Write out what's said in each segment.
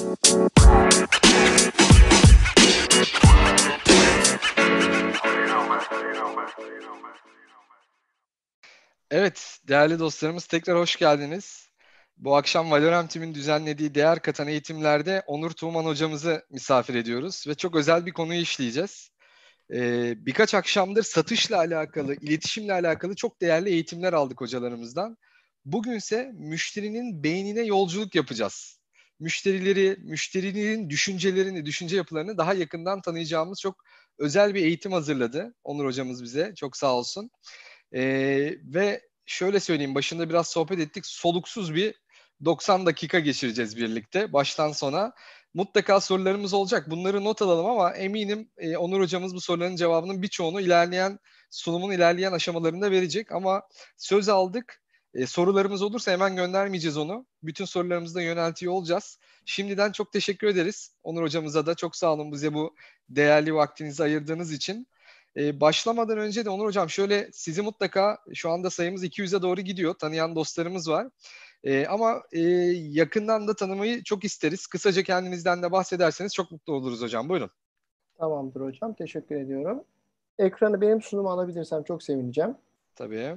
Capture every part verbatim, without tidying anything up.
Evet, değerli dostlarımız tekrar hoş geldiniz. Bu akşam Valorem Team'in düzenlediği değer katan eğitimlerde Onur Tuğman hocamızı misafir ediyoruz ve çok özel bir konuyu işleyeceğiz. Ee, birkaç akşamdır satışla alakalı, iletişimle alakalı çok değerli eğitimler aldık hocalarımızdan. Bugünse müşterinin beynine yolculuk yapacağız. Müşterileri, müşterinin düşüncelerini, düşünce yapılarını daha yakından tanıyacağımız çok özel bir eğitim hazırladı Onur hocamız bize. Çok sağ olsun. Ee, ve şöyle söyleyeyim, başında biraz sohbet ettik. Soluksuz bir doksan dakika geçireceğiz birlikte baştan sona. Mutlaka sorularımız olacak. Bunları not alalım ama eminim e, Onur hocamız bu soruların cevabının birçoğunu ilerleyen sunumun ilerleyen aşamalarında verecek. Ama söz aldık. E, sorularımız olursa hemen göndermeyeceğiz onu. Bütün sorularımızı da yöneltiyor olacağız. Şimdiden çok teşekkür ederiz. Onur hocamıza da çok sağ olun bize bu değerli vaktinizi ayırdığınız için. Ee, başlamadan önce de Onur hocam şöyle sizi mutlaka şu anda sayımız iki yüze doğru gidiyor. Tanıyan dostlarımız var. Ee, ama e, yakından da tanımayı çok isteriz. Kısaca kendinizden de bahsederseniz çok mutlu oluruz hocam. Buyurun. Tamamdır hocam. Teşekkür ediyorum. Ekranı benim sunuma alabilirsem çok sevineceğim. Tabii.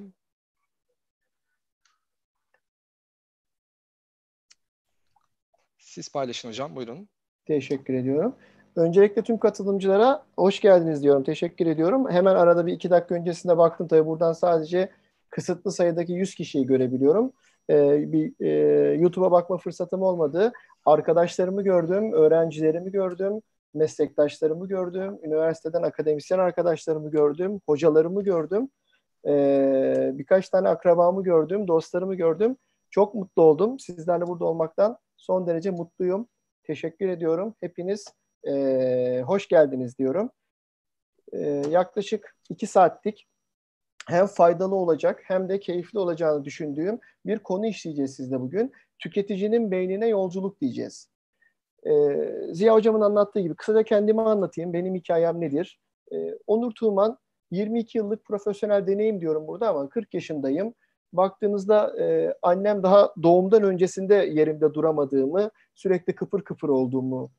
Siz paylaşın hocam. Buyurun. Teşekkür ediyorum. Öncelikle tüm katılımcılara hoş geldiniz diyorum. Teşekkür ediyorum. Hemen arada bir iki dakika öncesinde baktım. Tabii buradan sadece kısıtlı sayıdaki yüz kişiyi görebiliyorum. Ee, bir e, YouTube'a bakma fırsatım olmadı. Arkadaşlarımı gördüm, öğrencilerimi gördüm, meslektaşlarımı gördüm, üniversiteden akademisyen arkadaşlarımı gördüm, hocalarımı gördüm, ee, birkaç tane akrabamı gördüm, dostlarımı gördüm. Çok mutlu oldum. Sizlerle burada olmaktan son derece mutluyum. Teşekkür ediyorum. Hepiniz Ee, hoş geldiniz diyorum. Ee, yaklaşık iki saatlik hem faydalı olacak hem de keyifli olacağını düşündüğüm bir konu işleyeceğiz sizle bugün. Tüketicinin beynine yolculuk diyeceğiz. Ee, Ziya hocamın anlattığı gibi kısaca kendimi anlatayım. Benim hikayem nedir? Ee, Onur Tuğman, yirmi iki yıllık profesyonel deneyim diyorum burada ama kırk yaşındayım. Baktığınızda e, annem daha doğumdan öncesinde yerimde duramadığımı, sürekli kıpır kıpır olduğumu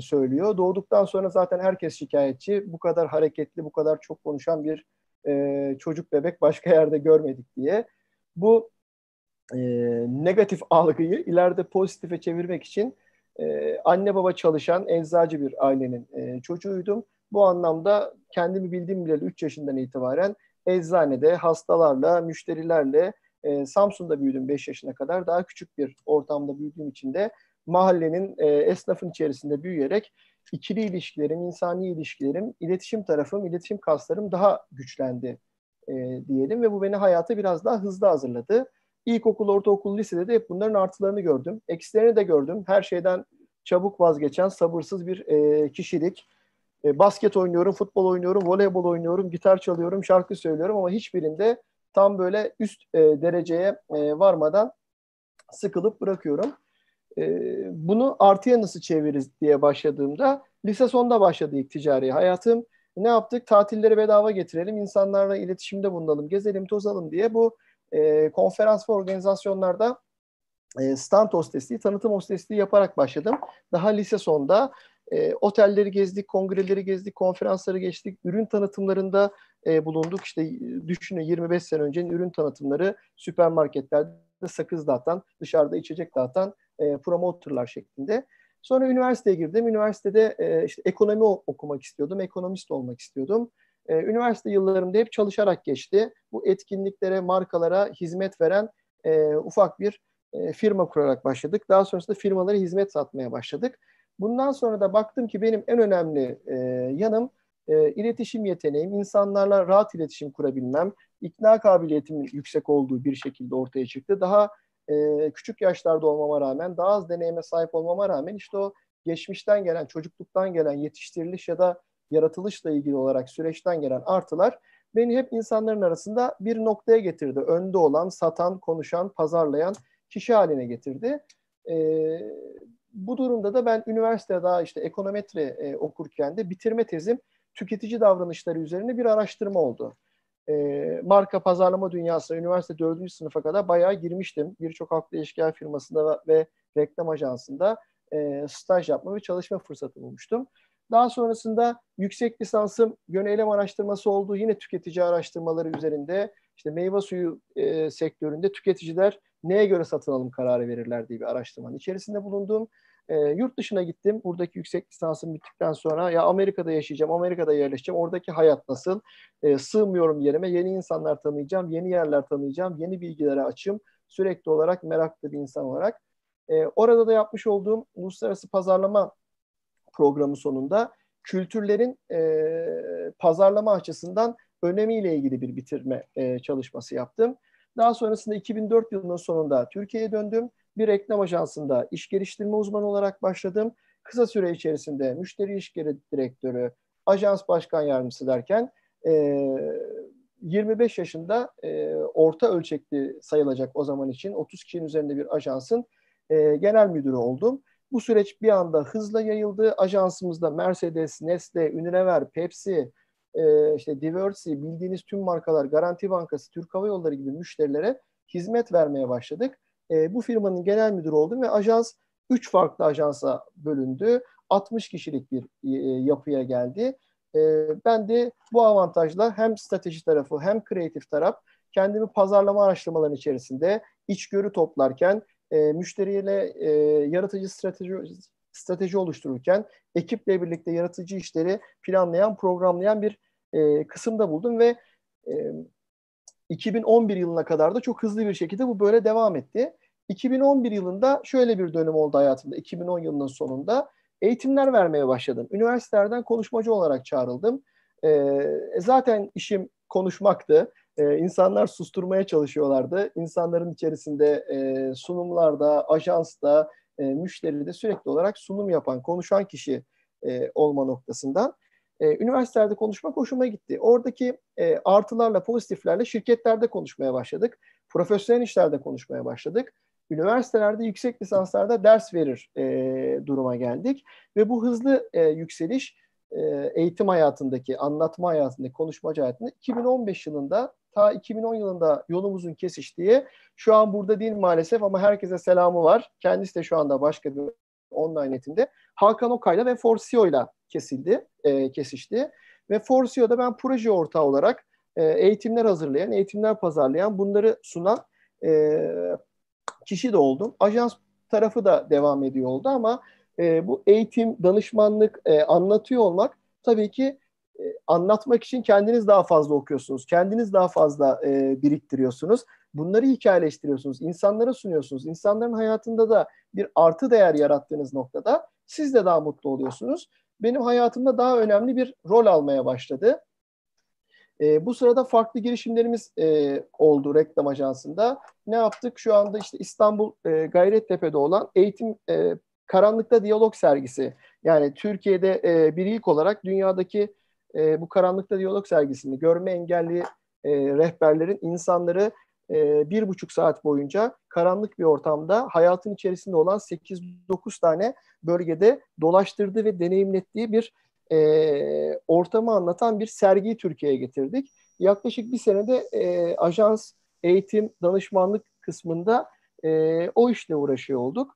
söylüyor. Doğduktan sonra zaten herkes şikayetçi. Bu kadar hareketli, bu kadar çok konuşan bir e, çocuk bebek başka yerde görmedik diye. Bu e, negatif algıyı ileride pozitife çevirmek için e, anne baba çalışan eczacı bir ailenin e, çocuğuydum. Bu anlamda kendimi bildiğim bileli üç yaşından itibaren eczanede hastalarla, müşterilerle e, Samsun'da büyüdüm beş yaşına kadar. Daha küçük bir ortamda büyüdüğüm için de mahallenin, e, esnafın içerisinde büyüyerek ikili ilişkilerim, insani ilişkilerim, iletişim tarafım, iletişim kaslarım daha güçlendi e, diyelim ve bu beni hayata biraz daha hızlı hazırladı. İlkokul, ortaokul, lisede de hep bunların artılarını gördüm. Eksilerini de gördüm. Her şeyden çabuk vazgeçen, sabırsız bir e, kişilik. E, basket oynuyorum, futbol oynuyorum, voleybol oynuyorum, gitar çalıyorum, şarkı söylüyorum ama hiçbirinde tam böyle üst e, dereceye e, varmadan sıkılıp bırakıyorum. Bunu artıya nasıl çeviririz diye başladığımda lise sonda başladı ilk ticari hayatım. Ne yaptık? Tatilleri bedava getirelim, insanlarla iletişimde bulunalım, gezelim, tozalım diye bu e, konferans ve organizasyonlarda e, stand hostesliği, tanıtım hostesliği yaparak başladım. Daha lise sonda e, otelleri gezdik, kongreleri gezdik, konferansları geçtik, ürün tanıtımlarında e, bulunduk. İşte düşünün yirmi beş sene öncenin ürün tanıtımları süpermarketlerde sakız dağıtan, dışarıda içecek dağıtan E, promotorlar şeklinde. Sonra üniversiteye girdim. Üniversitede e, işte ekonomi okumak istiyordum. Ekonomist olmak istiyordum. E, üniversite yıllarımda hep çalışarak geçti. Bu etkinliklere, markalara hizmet veren e, ufak bir e, firma kurarak başladık. Daha sonrasında firmalara hizmet satmaya başladık. Bundan sonra da baktım ki benim en önemli e, yanım e, iletişim yeteneğim, insanlarla rahat iletişim kurabilmem, ikna kabiliyetimin yüksek olduğu bir şekilde ortaya çıktı. Daha Ee, küçük yaşlarda olmama rağmen, daha az deneyime sahip olmama rağmen işte o geçmişten gelen, çocukluktan gelen yetiştiriliş ya da yaratılışla ilgili olarak süreçten gelen artılar beni hep insanların arasında bir noktaya getirdi. Önde olan, satan, konuşan, pazarlayan kişi haline getirdi. Ee, bu durumda da ben üniversitede daha işte ekonometri e, okurken de bitirme tezim tüketici davranışları üzerine bir araştırma oldu. E, marka pazarlama dünyasına üniversite dördüncü sınıfa kadar bayağı girmiştim. Birçok halkla ilişkiler firmasında ve reklam ajansında e, staj yapma ve çalışma fırsatı bulmuştum. Daha sonrasında yüksek lisansım yön eylem araştırması oldu. Yine tüketici araştırmaları üzerinde, işte meyve suyu e, sektöründe tüketiciler neye göre satın alım kararı verirler diye bir araştırmanın içerisinde bulundum. E, yurt dışına gittim. Buradaki yüksek lisansım bittikten sonra ya Amerika'da yaşayacağım, Amerika'da yerleşeceğim. Oradaki hayat nasıl? E, sığmıyorum yerime. Yeni insanlar tanıyacağım, yeni yerler tanıyacağım, yeni bilgilere açım. Sürekli olarak meraklı bir insan olarak. E, orada da yapmış olduğum uluslararası pazarlama programı sonunda kültürlerin e, pazarlama açısından önemiyle ilgili bir bitirme e, çalışması yaptım. Daha sonrasında iki bin dört yılının sonunda Türkiye'ye döndüm. Bir reklam ajansında iş geliştirme uzmanı olarak başladım. Kısa süre içerisinde müşteri ilişkileri direktörü, ajans başkan yardımcısı derken e, yirmi beş yaşında e, orta ölçekli sayılacak o zaman için otuz kişinin üzerinde bir ajansın e, genel müdürü oldum. Bu süreç bir anda hızla yayıldı. Ajansımızda Mercedes, Nestle, Unilever, Pepsi, e, işte Diversi, bildiğiniz tüm markalar, Garanti Bankası, Türk Hava Yolları gibi müşterilere hizmet vermeye başladık. E, bu firmanın genel müdürü oldum ve ajans üç farklı ajansa bölündü. altmış kişilik bir e, yapıya geldi. E, ben de bu avantajla hem strateji tarafı hem kreatif taraf kendimi pazarlama araştırmalarının içerisinde içgörü toplarken, E, müşteriyle e, yaratıcı strateji, strateji oluştururken, ekiple birlikte yaratıcı işleri planlayan, programlayan bir e, kısımda buldum ve e, iki bin on bir yılına kadar da çok hızlı bir şekilde bu böyle devam etti. iki bin on bir yılında şöyle bir dönüm oldu hayatımda. iki bin on yılının sonunda eğitimler vermeye başladım. Üniversitelerden konuşmacı olarak çağrıldım. E, zaten işim konuşmaktı. Ee, insanlar susturmaya çalışıyorlardı. İnsanların içerisinde e, sunumlarda, ajansta, e, müşteride sürekli olarak sunum yapan, konuşan kişi e, olma noktasından. E, üniversitelerde konuşmak hoşuma gitti. Oradaki e, artılarla, pozitiflerle şirketlerde konuşmaya başladık. Profesyonel işlerde konuşmaya başladık. Üniversitelerde, yüksek lisanslarda ders verir e, duruma geldik. Ve bu hızlı e, yükseliş e, eğitim hayatındaki, anlatma hayatındaki, konuşmacı hayatında iki bin on beş yılında, ta iki bin on yılında yolumuzun kesiştiği, şu an burada değil maalesef ama herkese selamı var. Kendisi de şu anda başka bir online eğitimde. Hakan Okay'la ve Forsio'yla kesildi, e, kesişti. Ve Forsio'da ben proje ortağı olarak e, eğitimler hazırlayan, eğitimler pazarlayan, bunları sunan e, kişi de oldum. Ajans tarafı da devam ediyor oldu ama e, bu eğitim, danışmanlık, e, anlatıyor olmak tabii ki anlatmak için kendiniz daha fazla okuyorsunuz. Kendiniz daha fazla e, biriktiriyorsunuz. Bunları hikayeleştiriyorsunuz. İnsanlara sunuyorsunuz. İnsanların hayatında da bir artı değer yarattığınız noktada siz de daha mutlu oluyorsunuz. Benim hayatımda daha önemli bir rol almaya başladı. E, bu sırada farklı girişimlerimiz e, oldu reklam ajansında. Ne yaptık? Şu anda işte İstanbul e, Gayrettepe'de olan eğitim e, Karanlıkta Diyalog sergisi. Yani Türkiye'de e, bir ilk olarak dünyadaki E, bu Karanlıkta Diyalog sergisini görme engelli e, rehberlerin insanları e, bir buçuk saat boyunca karanlık bir ortamda hayatın içerisinde olan sekiz dokuz tane bölgede dolaştırdığı ve deneyimlettiği bir e, ortamı anlatan bir sergiyi Türkiye'ye getirdik. Yaklaşık bir senede e, ajans, eğitim, danışmanlık kısmında e, o işle uğraşıyor olduk.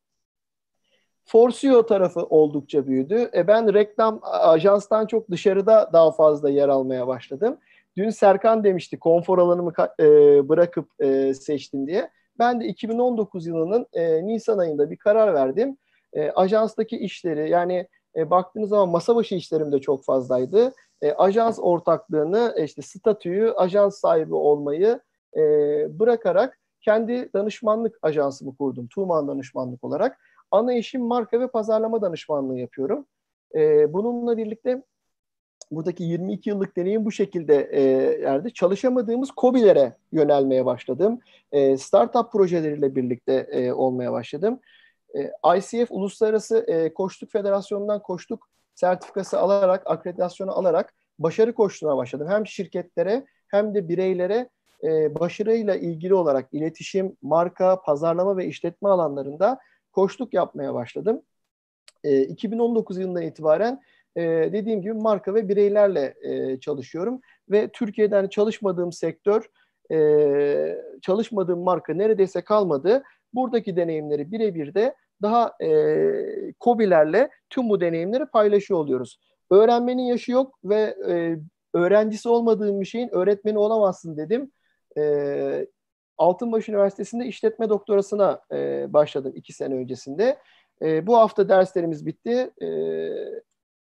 Forsio tarafı oldukça büyüdü. E ben reklam ajanstan çok dışarıda daha fazla yer almaya başladım. Dün Serkan demişti konfor alanımı e, bırakıp e, seçtim diye. Ben de iki bin on dokuz yılının e, Nisan ayında bir karar verdim. E, ajanstaki işleri yani e, baktığınız zaman masa başı işlerim de çok fazlaydı. E, ajans ortaklığını, işte statüyü, ajans sahibi olmayı e, bırakarak kendi danışmanlık ajansımı kurdum. Tuğman Danışmanlık olarak. Ana işim marka ve pazarlama danışmanlığı yapıyorum. Ee, bununla birlikte buradaki yirmi iki yıllık deneyim bu şekilde e, erdi. Çalışamadığımız KOBİ'lere yönelmeye başladım. E, startup projeleriyle birlikte e, olmaya başladım. E, I C F Uluslararası e, Koçluk Federasyonu'ndan koçluk sertifikası alarak, akreditasyonu alarak başarı koçluğuna başladım. Hem şirketlere hem de bireylere e, başarıyla ilgili olarak iletişim, marka, pazarlama ve işletme alanlarında koçluk yapmaya başladım. E, iki bin on dokuz yılından itibaren e, dediğim gibi marka ve bireylerle e, çalışıyorum. Ve Türkiye'den çalışmadığım sektör, e, çalışmadığım marka neredeyse kalmadı. Buradaki deneyimleri birebir de daha e, KOBİ'lerle tüm bu deneyimleri paylaşıyor oluyoruz. Öğrenmenin yaşı yok ve e, öğrencisi olmadığın bir şeyin öğretmeni olamazsın dedim. E, Altınbaş Üniversitesi'nde işletme doktorasına e, başladım iki sene öncesinde. E, bu hafta derslerimiz bitti. E,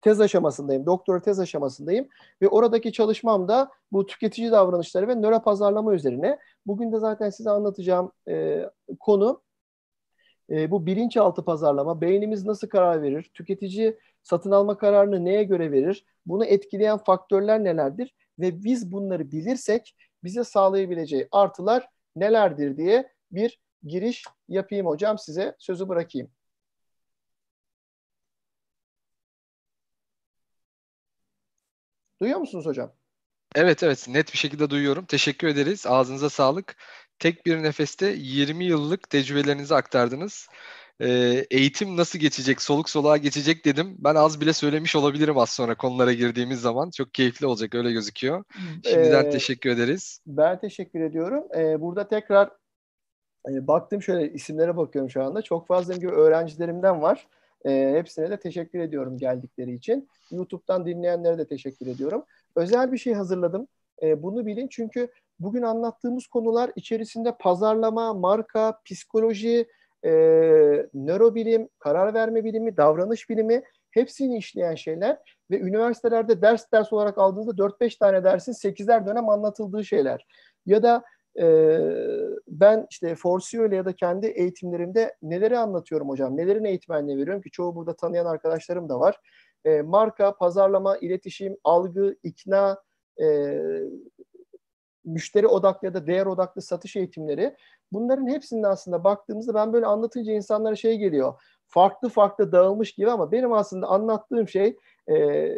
tez aşamasındayım, doktora tez aşamasındayım ve oradaki çalışmam da bu tüketici davranışları ve nöro pazarlama üzerine. Bugün de zaten size anlatacağım e, konu e, bu bilinçaltı pazarlama. Beynimiz nasıl karar verir? Tüketici satın alma kararını neye göre verir? Bunu etkileyen faktörler nelerdir? Ve biz bunları bilirsek bize sağlayabileceği artılar nelerdir diye bir giriş yapayım hocam, size sözü bırakayım. Duyuyor musunuz hocam? Evet evet, net bir şekilde duyuyorum. Teşekkür ederiz. Ağzınıza sağlık. Tek bir nefeste yirmi yıllık tecrübelerinizi aktardınız. Ee, eğitim nasıl geçecek, soluk soluğa geçecek dedim. Ben az bile söylemiş olabilirim az sonra konulara girdiğimiz zaman. Çok keyifli olacak, öyle gözüküyor. Şimdiden ee, teşekkür ederiz. Ben teşekkür ediyorum. Ee, burada tekrar e, baktım, şöyle isimlere bakıyorum şu anda. Çok fazla gibi öğrencilerimden var. E, hepsine de teşekkür ediyorum geldikleri için. YouTube'dan dinleyenlere de teşekkür ediyorum. Özel bir şey hazırladım. E, bunu bilin, çünkü bugün anlattığımız konular içerisinde pazarlama, marka, psikoloji, e, nörobilim, karar verme bilimi, davranış bilimi, hepsini işleyen şeyler ve üniversitelerde ders ders olarak aldığınızda dört beş tane dersin sekizer dönem anlatıldığı şeyler. Ya da ben işte Forsio ile ya da kendi eğitimlerimde neleri anlatıyorum hocam, nelerin eğitmenliği veriyorum ki çoğu burada tanıyan arkadaşlarım da var. E, marka, pazarlama, iletişim, algı, ikna, e, müşteri odaklı ya da değer odaklı satış eğitimleri. Bunların hepsinin aslında baktığımızda ben böyle anlatınca insanlara şey geliyor, farklı farklı dağılmış gibi, ama benim aslında anlattığım şey e,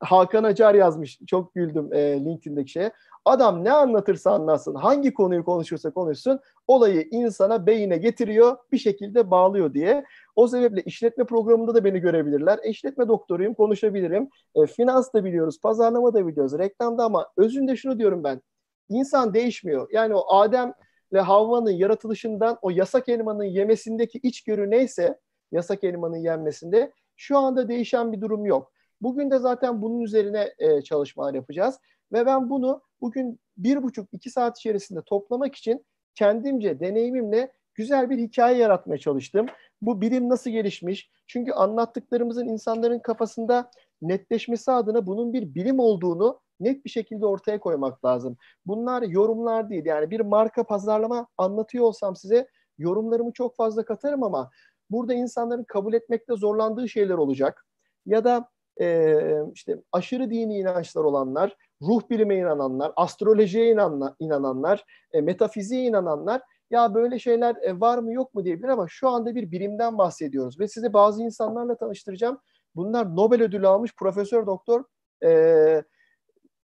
Hakan Acar yazmış, çok güldüm e, LinkedIn'deki şeye. Adam ne anlatırsa anlatsın, hangi konuyu konuşursa konuşsun, olayı insana, beyine getiriyor, bir şekilde bağlıyor diye. O sebeple işletme programında da beni görebilirler. E, işletme doktoruyum, konuşabilirim. E, finans da biliyoruz, pazarlama da biliyoruz, reklamda, ama özünde şunu diyorum ben. İnsan değişmiyor. Yani o Adem ve Havva'nın yaratılışından o yasak elmanın yemesindeki içgörü neyse, yasak elmanın yenmesinde şu anda değişen bir durum yok. Bugün de zaten bunun üzerine e, çalışmalar yapacağız. Ve ben bunu bugün bir buçuk iki saat içerisinde toplamak için kendimce, deneyimimle güzel bir hikaye yaratmaya çalıştım. Bu bilim nasıl gelişmiş? Çünkü anlattıklarımızın insanların kafasında netleşmesi adına bunun bir bilim olduğunu net bir şekilde ortaya koymak lazım. Bunlar yorumlar değil. Yani bir marka pazarlama anlatıyor olsam size yorumlarımı çok fazla katarım, ama burada insanların kabul etmekte zorlandığı şeyler olacak. Ya da e, işte aşırı dini inançlar olanlar, ruh bilime inananlar, astrolojiye inananlar, inananlar e, metafiziğe inananlar, ya böyle şeyler e, var mı yok mu diyebilir, ama şu anda bir bilimden bahsediyoruz ve sizi bazı insanlarla tanıştıracağım. Bunlar Nobel ödülü almış profesör, doktor, e,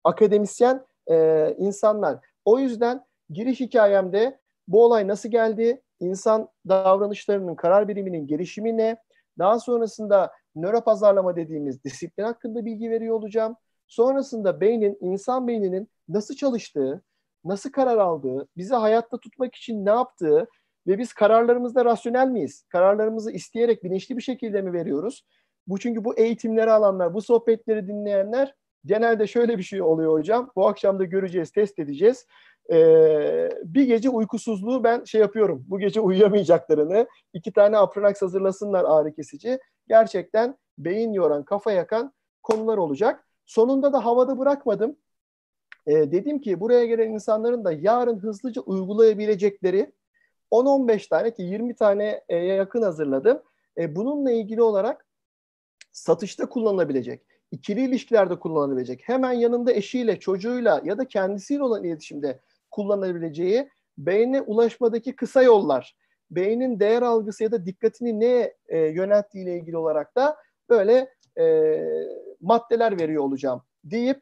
akademisyen e, insanlar. O yüzden giriş hikayemde bu olay nasıl geldi, insan davranışlarının, karar biriminin gelişimi ne, daha sonrasında nöropazarlama dediğimiz disiplin hakkında bilgi veriyor olacağım. Sonrasında beynin, insan beyninin nasıl çalıştığı, nasıl karar aldığı, bizi hayatta tutmak için ne yaptığı ve biz kararlarımızda rasyonel miyiz? Kararlarımızı isteyerek, bilinçli bir şekilde mi veriyoruz? Bu, çünkü bu eğitimleri alanlar, bu sohbetleri dinleyenler genelde şöyle bir şey oluyor hocam. Bu akşam da göreceğiz, test edeceğiz. Ee, bir gece uykusuzluğu ben şey yapıyorum. Bu gece uyuyamayacaklarını, iki tane Apranax hazırlasınlar, ağrı kesici. Gerçekten beyin yoran, kafa yakan konular olacak. Sonunda da havada bırakmadım. Ee, dedim ki buraya gelen insanların da yarın hızlıca uygulayabilecekleri on on beş tane ki yirmi taneye yakın hazırladım. Ee, bununla ilgili olarak satışta kullanılabilecek, ikili ilişkilerde kullanılabilecek, hemen yanında eşiyle, çocuğuyla ya da kendisiyle olan iletişimde kullanabileceği beyne ulaşmadaki kısa yollar, beynin değer algısı ya da dikkatini neye e, yönelttiğiyle ilgili olarak da böyle e, maddeler veriyor olacağım deyip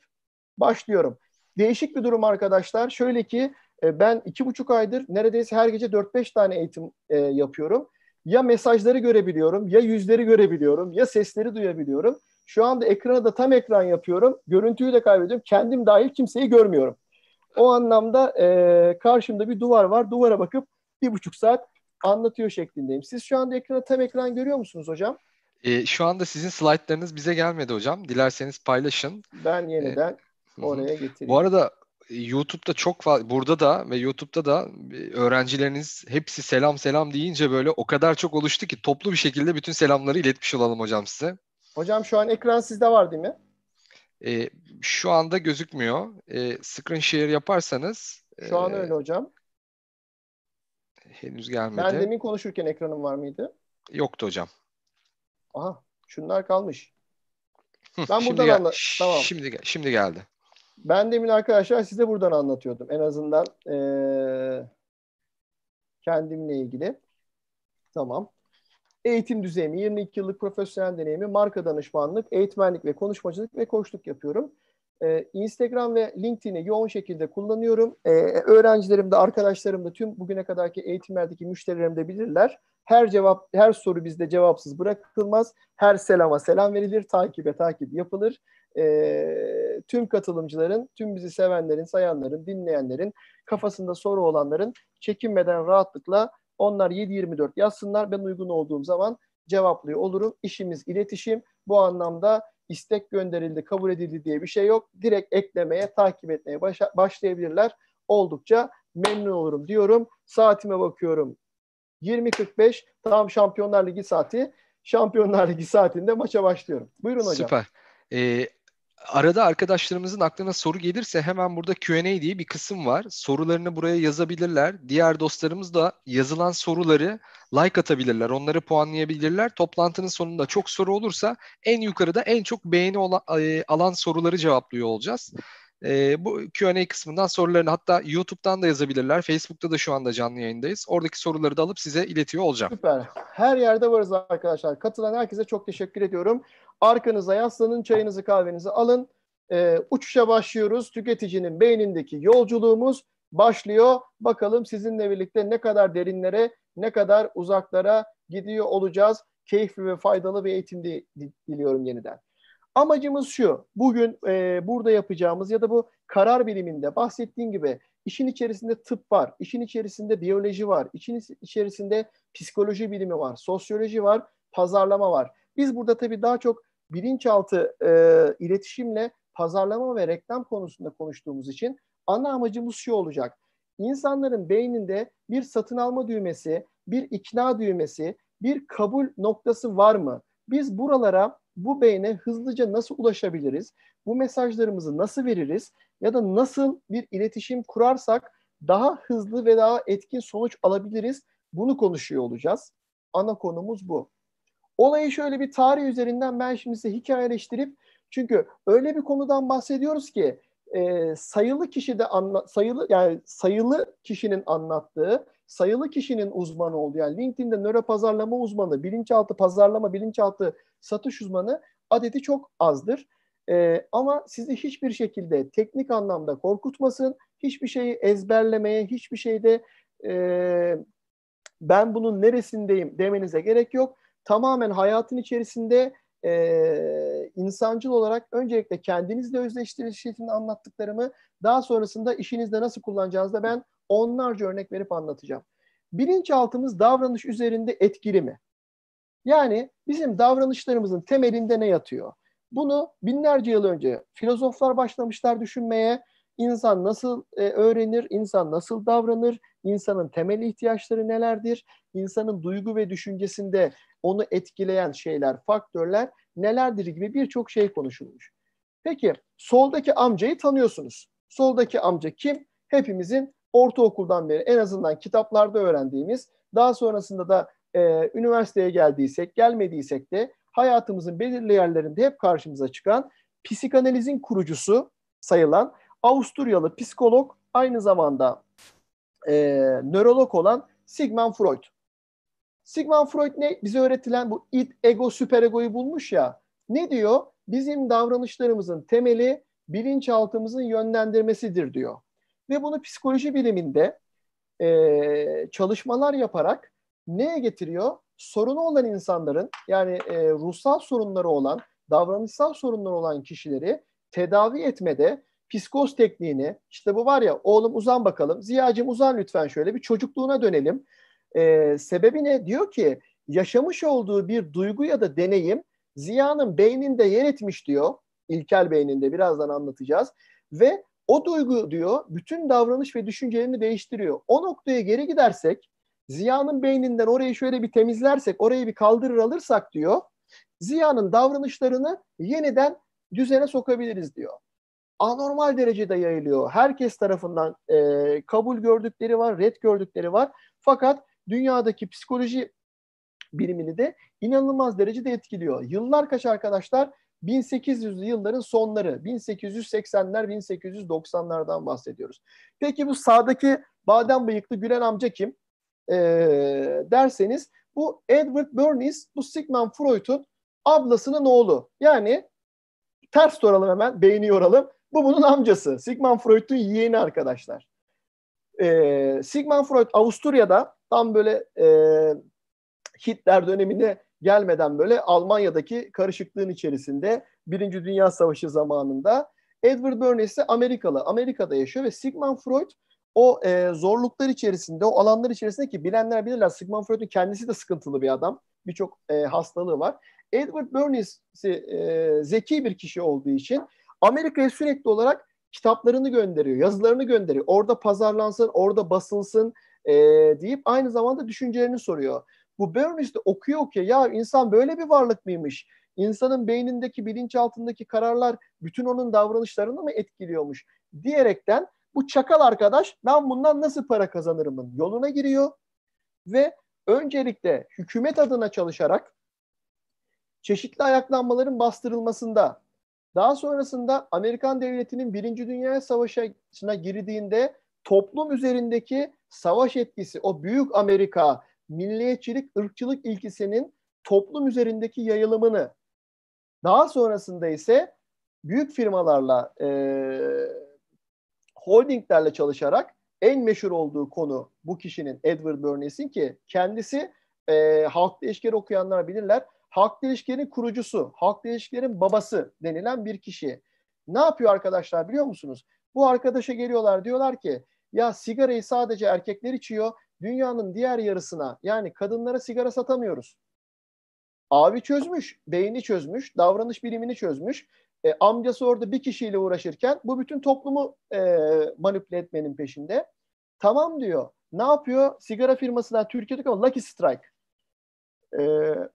başlıyorum. Değişik bir durum arkadaşlar. Şöyle ki e, ben iki buçuk aydır neredeyse her gece dört beş tane eğitim e, yapıyorum. Ya mesajları görebiliyorum, ya yüzleri görebiliyorum, ya sesleri duyabiliyorum. Şu anda ekrana da tam ekran yapıyorum. Görüntüyü de kaybediyorum. Kendim dahil kimseyi görmüyorum. O anlamda e, karşımda bir duvar var. Duvara bakıp bir buçuk saat anlatıyor şeklindeyim. Siz şu anda ekrana tam ekran görüyor musunuz hocam? E, şu anda sizin slaytlarınız bize gelmedi hocam. Dilerseniz paylaşın. Ben yeniden e, oraya getireyim. Bu arada YouTube'da çok fazla, burada da ve YouTube'da da öğrencileriniz hepsi selam selam deyince böyle o kadar çok oluştu ki toplu bir şekilde bütün selamları iletmiş olalım hocam size. Hocam şu an ekran sizde var değil mi? E, şu anda gözükmüyor. E, screen share yaparsanız. Şu an e, öyle hocam. Henüz gelmedi. Ben demin konuşurken ekranım var mıydı? Yoktu hocam. Aha, şunlar kalmış. Hı, ben buradan anla- tamam. Şimdi şimdi geldi. Ben demin arkadaşlar size buradan anlatıyordum. En azından ee, kendimle ilgili. Tamam. Eğitim düzeyimi, yirmi iki yıllık profesyonel deneyimi, marka danışmanlık, eğitmenlik ve konuşmacılık ve koçluk yapıyorum. Ee, Instagram ve LinkedIn'i yoğun şekilde kullanıyorum. Ee, öğrencilerim de, arkadaşlarım da, tüm bugüne kadarki eğitimlerdeki müşterilerim de bilirler. Her cevap, her soru bizde cevapsız bırakılmaz. Her selama selam verilir, takibe takip yapılır. Ee, tüm katılımcıların, tüm bizi sevenlerin, sayanların, dinleyenlerin, kafasında soru olanların çekinmeden rahatlıkla onlar yedi yirmi dört yazsınlar. Ben uygun olduğum zaman cevaplıyor olurum. İşimiz iletişim. Bu anlamda istek gönderildi, kabul edildi diye bir şey yok. Direkt eklemeye, takip etmeye başa- başlayabilirler. Oldukça memnun olurum diyorum. Saatime bakıyorum. yirmi kırk beş tam Şampiyonlar Ligi saati. Şampiyonlar Ligi saatinde maça başlıyorum. Buyurun hocam. Süper. Ee, arada arkadaşlarımızın aklına soru gelirse hemen burada Q and A diye bir kısım var. Sorularını buraya yazabilirler. Diğer dostlarımız da yazılan soruları like atabilirler. Onları puanlayabilirler. Toplantının sonunda çok soru olursa en yukarıda en çok beğeni olan, e, alan soruları cevaplıyor olacağız. E, bu Q and A kısmından sorularını hatta YouTube'dan da yazabilirler. Facebook'ta da şu anda canlı yayındayız. Oradaki soruları da alıp size iletiyor olacağım. Süper. Her yerde varız arkadaşlar. Katılan herkese çok teşekkür ediyorum. Arkanıza yaslanın, çayınızı kahvenizi alın. Ee, uçuşa başlıyoruz. Tüketicinin beynindeki yolculuğumuz başlıyor. Bakalım sizinle birlikte ne kadar derinlere, ne kadar uzaklara gidiyor olacağız. Keyifli ve faydalı bir eğitim diliyorum yeniden. Amacımız şu, bugün e, burada yapacağımız ya da bu karar biliminde bahsettiğim gibi işin içerisinde tıp var, işin içerisinde biyoloji var, işin içerisinde psikoloji bilimi var, sosyoloji var, pazarlama var. Biz burada tabii daha çok bilinçaltı e, iletişimle pazarlama ve reklam konusunda konuştuğumuz için ana amacımız şu olacak. İnsanların beyninde bir satın alma düğmesi, bir ikna düğmesi, bir kabul noktası var mı? Biz buralara, bu beyne hızlıca nasıl ulaşabiliriz? Bu mesajlarımızı nasıl veririz? Ya da nasıl bir iletişim kurarsak daha hızlı ve daha etkin sonuç alabiliriz? Bunu konuşuyor olacağız. Ana konumuz bu. Olayı şöyle bir tarih üzerinden ben şimdi size hikayeleştirip, çünkü öyle bir konudan bahsediyoruz ki e, sayılı kişi de anla, sayılı yani sayılı kişinin anlattığı, sayılı kişinin uzmanı oldu. Yani LinkedIn'de nöro pazarlama uzmanı, bilinçaltı pazarlama, bilinçaltı satış uzmanı adeti çok azdır. E, ama sizi hiçbir şekilde teknik anlamda korkutmasın, hiçbir şeyi ezberlemeye, hiçbir şeyde e, ben bunun neresindeyim demenize gerek yok. Tamamen hayatın içerisinde e, insancıl olarak öncelikle kendinizle özdeşleştirme şeklinde anlattıklarımı, daha sonrasında işinizde nasıl kullanacağınızı da ben onlarca örnek verip anlatacağım. Bilinçaltımız davranış üzerinde etkili mi? Yani bizim davranışlarımızın temelinde ne yatıyor? Bunu binlerce yıl önce filozoflar başlamışlar düşünmeye. İnsan nasıl e, öğrenir, insan nasıl davranır, insanın temel ihtiyaçları nelerdir, insanın duygu ve düşüncesinde onu etkileyen şeyler, faktörler nelerdir gibi birçok şey konuşulmuş. Peki soldaki amcayı tanıyorsunuz. Soldaki amca kim? Hepimizin ortaokuldan beri en azından kitaplarda öğrendiğimiz, daha sonrasında da e, üniversiteye geldiysek, gelmediysek de hayatımızın belirli yerlerinde hep karşımıza çıkan, psikanalizin kurucusu sayılan Avusturyalı psikolog, aynı zamanda e, nörolog olan Sigmund Freud. Sigmund Freud ne? Bize öğretilen bu id, ego, süperegoyu bulmuş ya. Ne diyor? Bizim davranışlarımızın temeli bilinçaltımızın yönlendirmesidir diyor. Ve bunu psikoloji biliminde e, çalışmalar yaparak neye getiriyor? Sorunu olan insanların, yani e, ruhsal sorunları olan, davranışsal sorunları olan kişileri tedavi etmede psikoz tekniğini, işte bu var ya, oğlum uzan bakalım, Ziya'cığım uzan lütfen şöyle bir çocukluğuna dönelim. E, sebebi ne? Diyor ki yaşamış olduğu bir duygu ya da deneyim Ziya'nın beyninde yer etmiş diyor. İlkel beyninde, birazdan anlatacağız. Ve o duygu diyor bütün davranış ve düşüncelerini değiştiriyor. O noktaya geri gidersek, Ziya'nın beyninden orayı şöyle bir temizlersek, orayı bir kaldırır alırsak diyor, Ziya'nın davranışlarını yeniden düzene sokabiliriz diyor. Anormal derecede yayılıyor. Herkes tarafından e, kabul gördükleri var, red gördükleri var. Fakat dünyadaki psikoloji birimini de inanılmaz derecede etkiliyor. Yıllar kaç arkadaşlar? bin sekiz yüzlü yılların sonları, bin sekiz yüz seksenler, bin sekiz yüz doksanlardan bahsediyoruz. Peki bu sağdaki badem bıyıklı gülen amca kim ee, derseniz, bu Edward Bernays, bu Sigmund Freud'un ablasının oğlu. Yani ters soralım hemen, beyni yoralım. Bu bunun amcası, Sigmund Freud'un yeğeni arkadaşlar. Ee, Sigmund Freud Avusturya'da tam böyle e, Hitler dönemine gelmeden böyle Almanya'daki karışıklığın içerisinde Birinci Dünya Savaşı zamanında, Edward Bernays ise Amerikalı. Amerika'da yaşıyor ve Sigmund Freud o e, zorluklar içerisinde, o alanlar içerisinde, ki bilenler bilirler Sigmund Freud'un kendisi de sıkıntılı bir adam. Birçok e, hastalığı var. Edward Bernays e, zeki bir kişi olduğu için Amerika'ya sürekli olarak kitaplarını gönderiyor, yazılarını gönderiyor. Orada pazarlansın, orada basılsın e, deyip aynı zamanda düşüncelerini soruyor. Bu Bernays de okuyor okuyor, ya insan böyle bir varlık mıymış? İnsanın beynindeki, bilinçaltındaki kararlar bütün onun davranışlarını mı etkiliyormuş? Diyerekten bu çakal arkadaş, ben bundan nasıl para kazanırımın yoluna giriyor ve öncelikle hükümet adına çalışarak çeşitli ayaklanmaların bastırılmasında, daha sonrasında Amerikan devletinin Birinci Dünya Savaşı'na girdiğinde toplum üzerindeki savaş etkisi, o büyük Amerika milliyetçilik, ırkçılık ilkesinin toplum üzerindeki yayılımını, daha sonrasında ise büyük firmalarla, e, holdinglerle çalışarak en meşhur olduğu konu bu kişinin, Edward Bernays'in, ki kendisi e, halkla ilişkileri okuyanlar bilirler. Halkla ilişkilerin kurucusu, halkla ilişkilerin babası denilen bir kişi. Ne yapıyor arkadaşlar biliyor musunuz? Bu arkadaşa geliyorlar, diyorlar ki ya sigarayı sadece erkekler içiyor. Dünyanın diğer yarısına, yani kadınlara sigara satamıyoruz. Abi çözmüş, beyni çözmüş, davranış bilimini çözmüş. E, amcası orada bir kişiyle uğraşırken bu bütün toplumu e, manipüle etmenin peşinde. Tamam diyor. Ne yapıyor? Sigara firmasından, Türkiye'de ama Lucky Strike. E,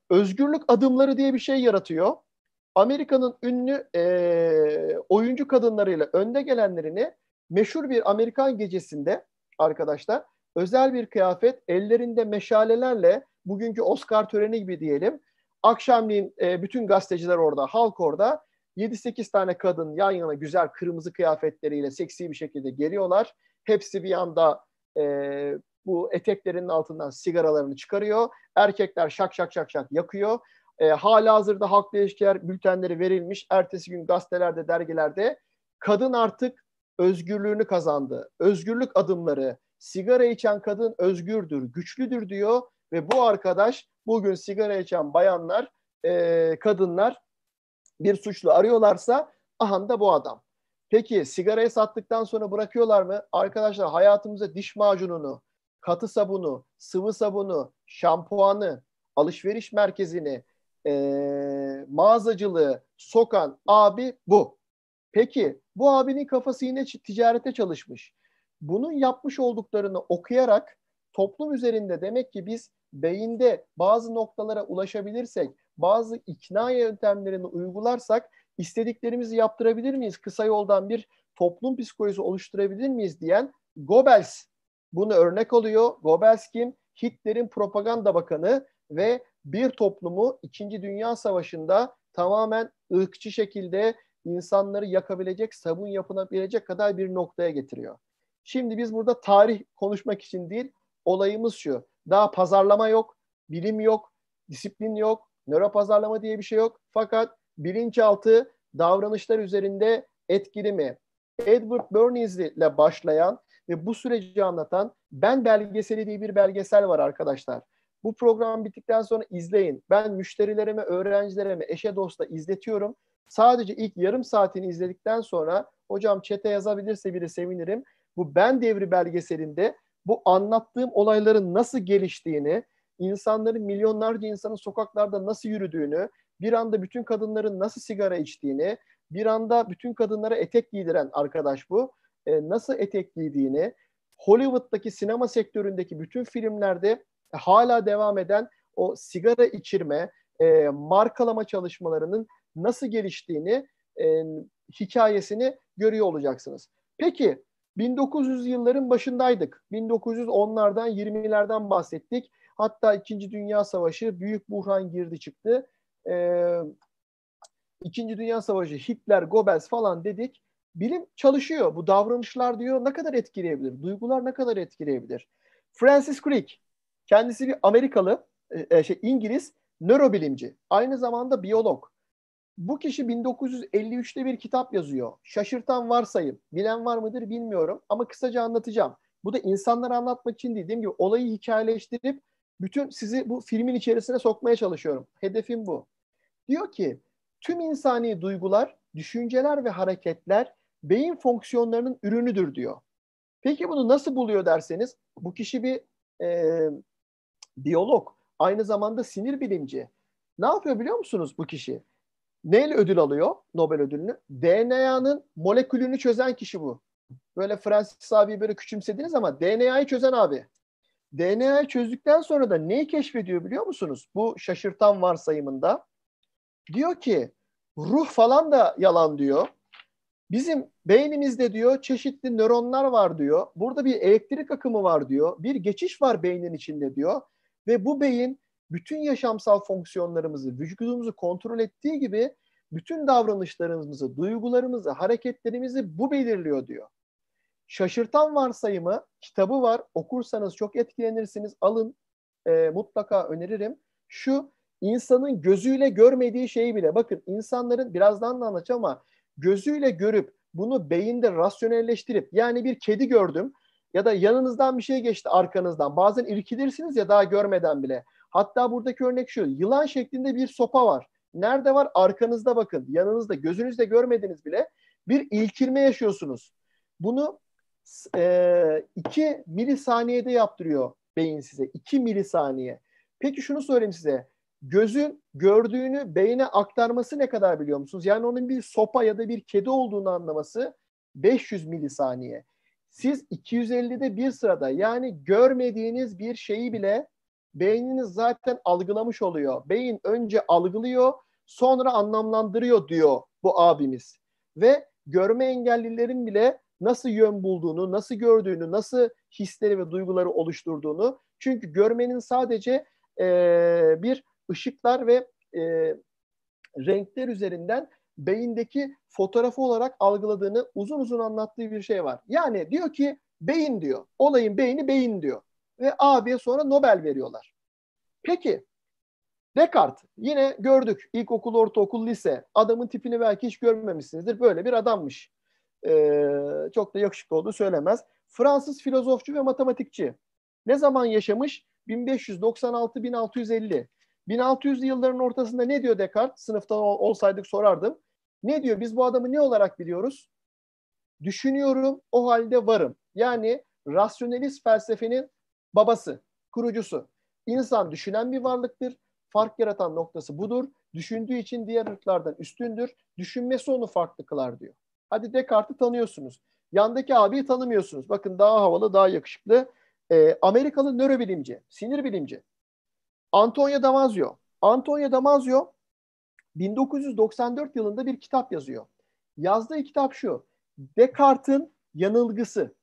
özgürlük adımları diye bir şey yaratıyor. Amerika'nın ünlü e, oyuncu kadınlarıyla önde gelenlerini meşhur bir Amerikan gecesinde arkadaşlar, özel bir kıyafet, ellerinde meşalelerle, bugünkü Oscar töreni gibi diyelim. Akşamleyin e, bütün gazeteciler orada, halk orada. yedi sekiz tane kadın yan yana güzel kırmızı kıyafetleriyle seksi bir şekilde geliyorlar. Hepsi bir anda e, bu eteklerinin altından sigaralarını çıkarıyor. Erkekler şak şak şak şak yakıyor. E, hala hazırda halkla ilişkiler bültenleri verilmiş. Ertesi gün gazetelerde, dergilerde kadın artık özgürlüğünü kazandı. Özgürlük adımları. Sigara içen kadın özgürdür, güçlüdür diyor ve bu arkadaş, bugün sigara içen bayanlar, e, kadınlar bir suçlu arıyorlarsa aha da bu adam. Peki sigarayı sattıktan sonra bırakıyorlar mı? Arkadaşlar hayatımıza diş macununu, katı sabunu, sıvı sabunu, şampuanı, alışveriş merkezini, e, mağazacılığı sokan abi bu. Peki bu abinin kafası yine ticarete çalışmış. Bunun yapmış olduklarını okuyarak toplum üzerinde demek ki biz beyinde bazı noktalara ulaşabilirsek, bazı ikna yöntemlerini uygularsak istediklerimizi yaptırabilir miyiz? Kısa yoldan bir toplum psikolojisi oluşturabilir miyiz diyen Goebbels bunu örnek alıyor. Goebbels kim? Hitler'in propaganda bakanı ve bir toplumu İkinci Dünya Savaşı'nda tamamen ırkçı şekilde insanları yakabilecek, sabun yapılabilecek kadar bir noktaya getiriyor. Şimdi biz burada tarih konuşmak için değil, olayımız şu. Daha pazarlama yok, bilim yok, disiplin yok, nöro pazarlama diye bir şey yok. Fakat bilinçaltı davranışlar üzerinde etkili mi? Edward Bernays ile başlayan ve bu süreci anlatan Ben Belgeseli diye bir belgesel var arkadaşlar. Bu program bittikten sonra izleyin. Ben müşterilerime, öğrencilerime, eşe dosta izletiyorum. Sadece ilk yarım saatini izledikten sonra, hocam chat'e yazabilirse biri sevinirim. Bu Ben Devri belgeselinde bu anlattığım olayların nasıl geliştiğini, insanların, milyonlarca insanın sokaklarda nasıl yürüdüğünü, bir anda bütün kadınların nasıl sigara içtiğini, bir anda bütün kadınlara etek giydiren arkadaş bu, e, nasıl etek giydiğini, Hollywood'daki sinema sektöründeki bütün filmlerde e, hala devam eden o sigara içirme, e, markalama çalışmalarının nasıl geliştiğini, e, hikayesini görüyor olacaksınız. Peki, bin dokuz yüzlü yılların başındaydık. bin dokuz yüz onlardan, yirmilerden bahsettik. Hatta İkinci Dünya Savaşı büyük buhran girdi çıktı. Ee, İkinci Dünya Savaşı, Hitler, Goebbels falan dedik. Bilim çalışıyor. Bu davranışlar diyor ne kadar etkileyebilir? Duygular ne kadar etkileyebilir? Francis Crick, kendisi bir Amerikalı, e, şey İngiliz nörobilimci. Aynı zamanda biyolog. Bu kişi bin dokuz yüz elli üçte bir kitap yazıyor. Şaşırtan varsayım. Bilen var mıdır bilmiyorum ama kısaca anlatacağım. Bu da insanlara anlatmak için değil. Dediğim gibi olayı hikayeleştirip bütün sizi bu filmin içerisine sokmaya çalışıyorum. Hedefim bu. Diyor ki tüm insani duygular, düşünceler ve hareketler beyin fonksiyonlarının ürünüdür diyor. Peki bunu nasıl buluyor derseniz, bu kişi bir e, biyolog. Aynı zamanda sinir bilimci. Ne yapıyor biliyor musunuz bu kişi? Neyle ödül alıyor? Nobel ödülünü. D N A'nın molekülünü çözen kişi bu. Böyle Francis abi böyle küçümsediniz ama D N A'yı çözen abi. D N A'yı çözdükten sonra da neyi keşfediyor biliyor musunuz? Bu şaşırtan varsayımında. Diyor ki ruh falan da yalan diyor. Bizim beynimizde diyor çeşitli nöronlar var diyor. Burada bir elektrik akımı var diyor. Bir geçiş var beynin içinde diyor. Ve bu beyin bütün yaşamsal fonksiyonlarımızı, vücudumuzu kontrol ettiği gibi bütün davranışlarımızı, duygularımızı, hareketlerimizi bu belirliyor diyor. Şaşırtan varsayımı kitabı var. Okursanız çok etkilenirsiniz. Alın. E, mutlaka öneririm. Şu insanın gözüyle görmediği şeyi bile. Bakın insanların birazdan da anlatacağım ama gözüyle görüp bunu beyinde rasyonelleştirip yani bir kedi gördüm ya da yanınızdan bir şey geçti arkanızdan. Bazen irkilirsiniz ya daha görmeden bile. Hatta buradaki örnek şu. Yılan şeklinde bir sopa var. Nerede var? Arkanızda bakın. Yanınızda, gözünüzde görmediniz bile. Bir ilkilme yaşıyorsunuz. Bunu e, iki milisaniyede yaptırıyor beyin size. iki milisaniye. Peki şunu söyleyeyim size. Gözün gördüğünü beyine aktarması ne kadar biliyor musunuz? Yani onun bir sopa ya da bir kedi olduğunu anlaması beş yüz milisaniye. Siz iki yüz ellide bir sırada yani görmediğiniz bir şeyi bile beyniniz zaten algılamış oluyor. Beyin önce algılıyor, sonra anlamlandırıyor diyor bu abimiz. Ve görme engellilerin bile nasıl yön bulduğunu, nasıl gördüğünü, nasıl hisleri ve duyguları oluşturduğunu. Çünkü görmenin sadece ee, bir ışıklar ve e, renkler üzerinden beyindeki fotoğrafı olarak algıladığını uzun uzun anlattığı bir şey var. Yani diyor ki beyin diyor, olayın beyni beyin diyor. Ve abiye sonra Nobel veriyorlar. Peki, Descartes yine gördük. İlkokul, ortaokul, lise. Adamın tipini belki hiç görmemişsinizdir. Böyle bir adammış. Ee, çok da yakışıklı olduğu söylemez. Fransız filozofçu ve matematikçi. Ne zaman yaşamış? bin beş yüz doksan altı - bin altı yüz elli. bin altı yüzlü yılların ortasında ne diyor Descartes? Sınıfta olsaydık sorardım. Ne diyor? Biz bu adamı ne olarak biliyoruz? Düşünüyorum, o halde varım. Yani rasyonelist felsefenin babası, kurucusu. İnsan düşünen bir varlıktır. Fark yaratan noktası budur. Düşündüğü için diğer ırklardan üstündür. Düşünmesi onu farklı kılar diyor. Hadi Descartes'i tanıyorsunuz. Yandaki abiyi tanımıyorsunuz. Bakın daha havalı, daha yakışıklı. E, Amerikalı nörobilimci, sinir bilimci. Antonio Damasio. Antonio Damasio bin dokuz yüz doksan dört yılında bir kitap yazıyor. Yazdığı kitap şu. Descartes'in yanılgısı.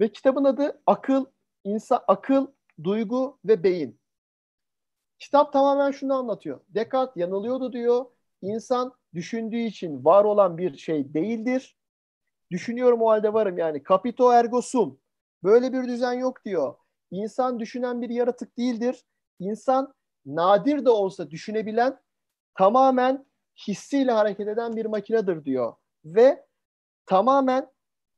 Ve kitabın adı Akıl, İnsan, Akıl, Duygu ve Beyin. Kitap tamamen şunu anlatıyor. Descartes yanılıyordu diyor. İnsan düşündüğü için var olan bir şey değildir. Düşünüyorum o halde varım yani. Capito ergo sum. Böyle bir düzen yok diyor. İnsan düşünen bir yaratık değildir. İnsan nadir de olsa düşünebilen, tamamen hissiyle hareket eden bir makinedir diyor. Ve tamamen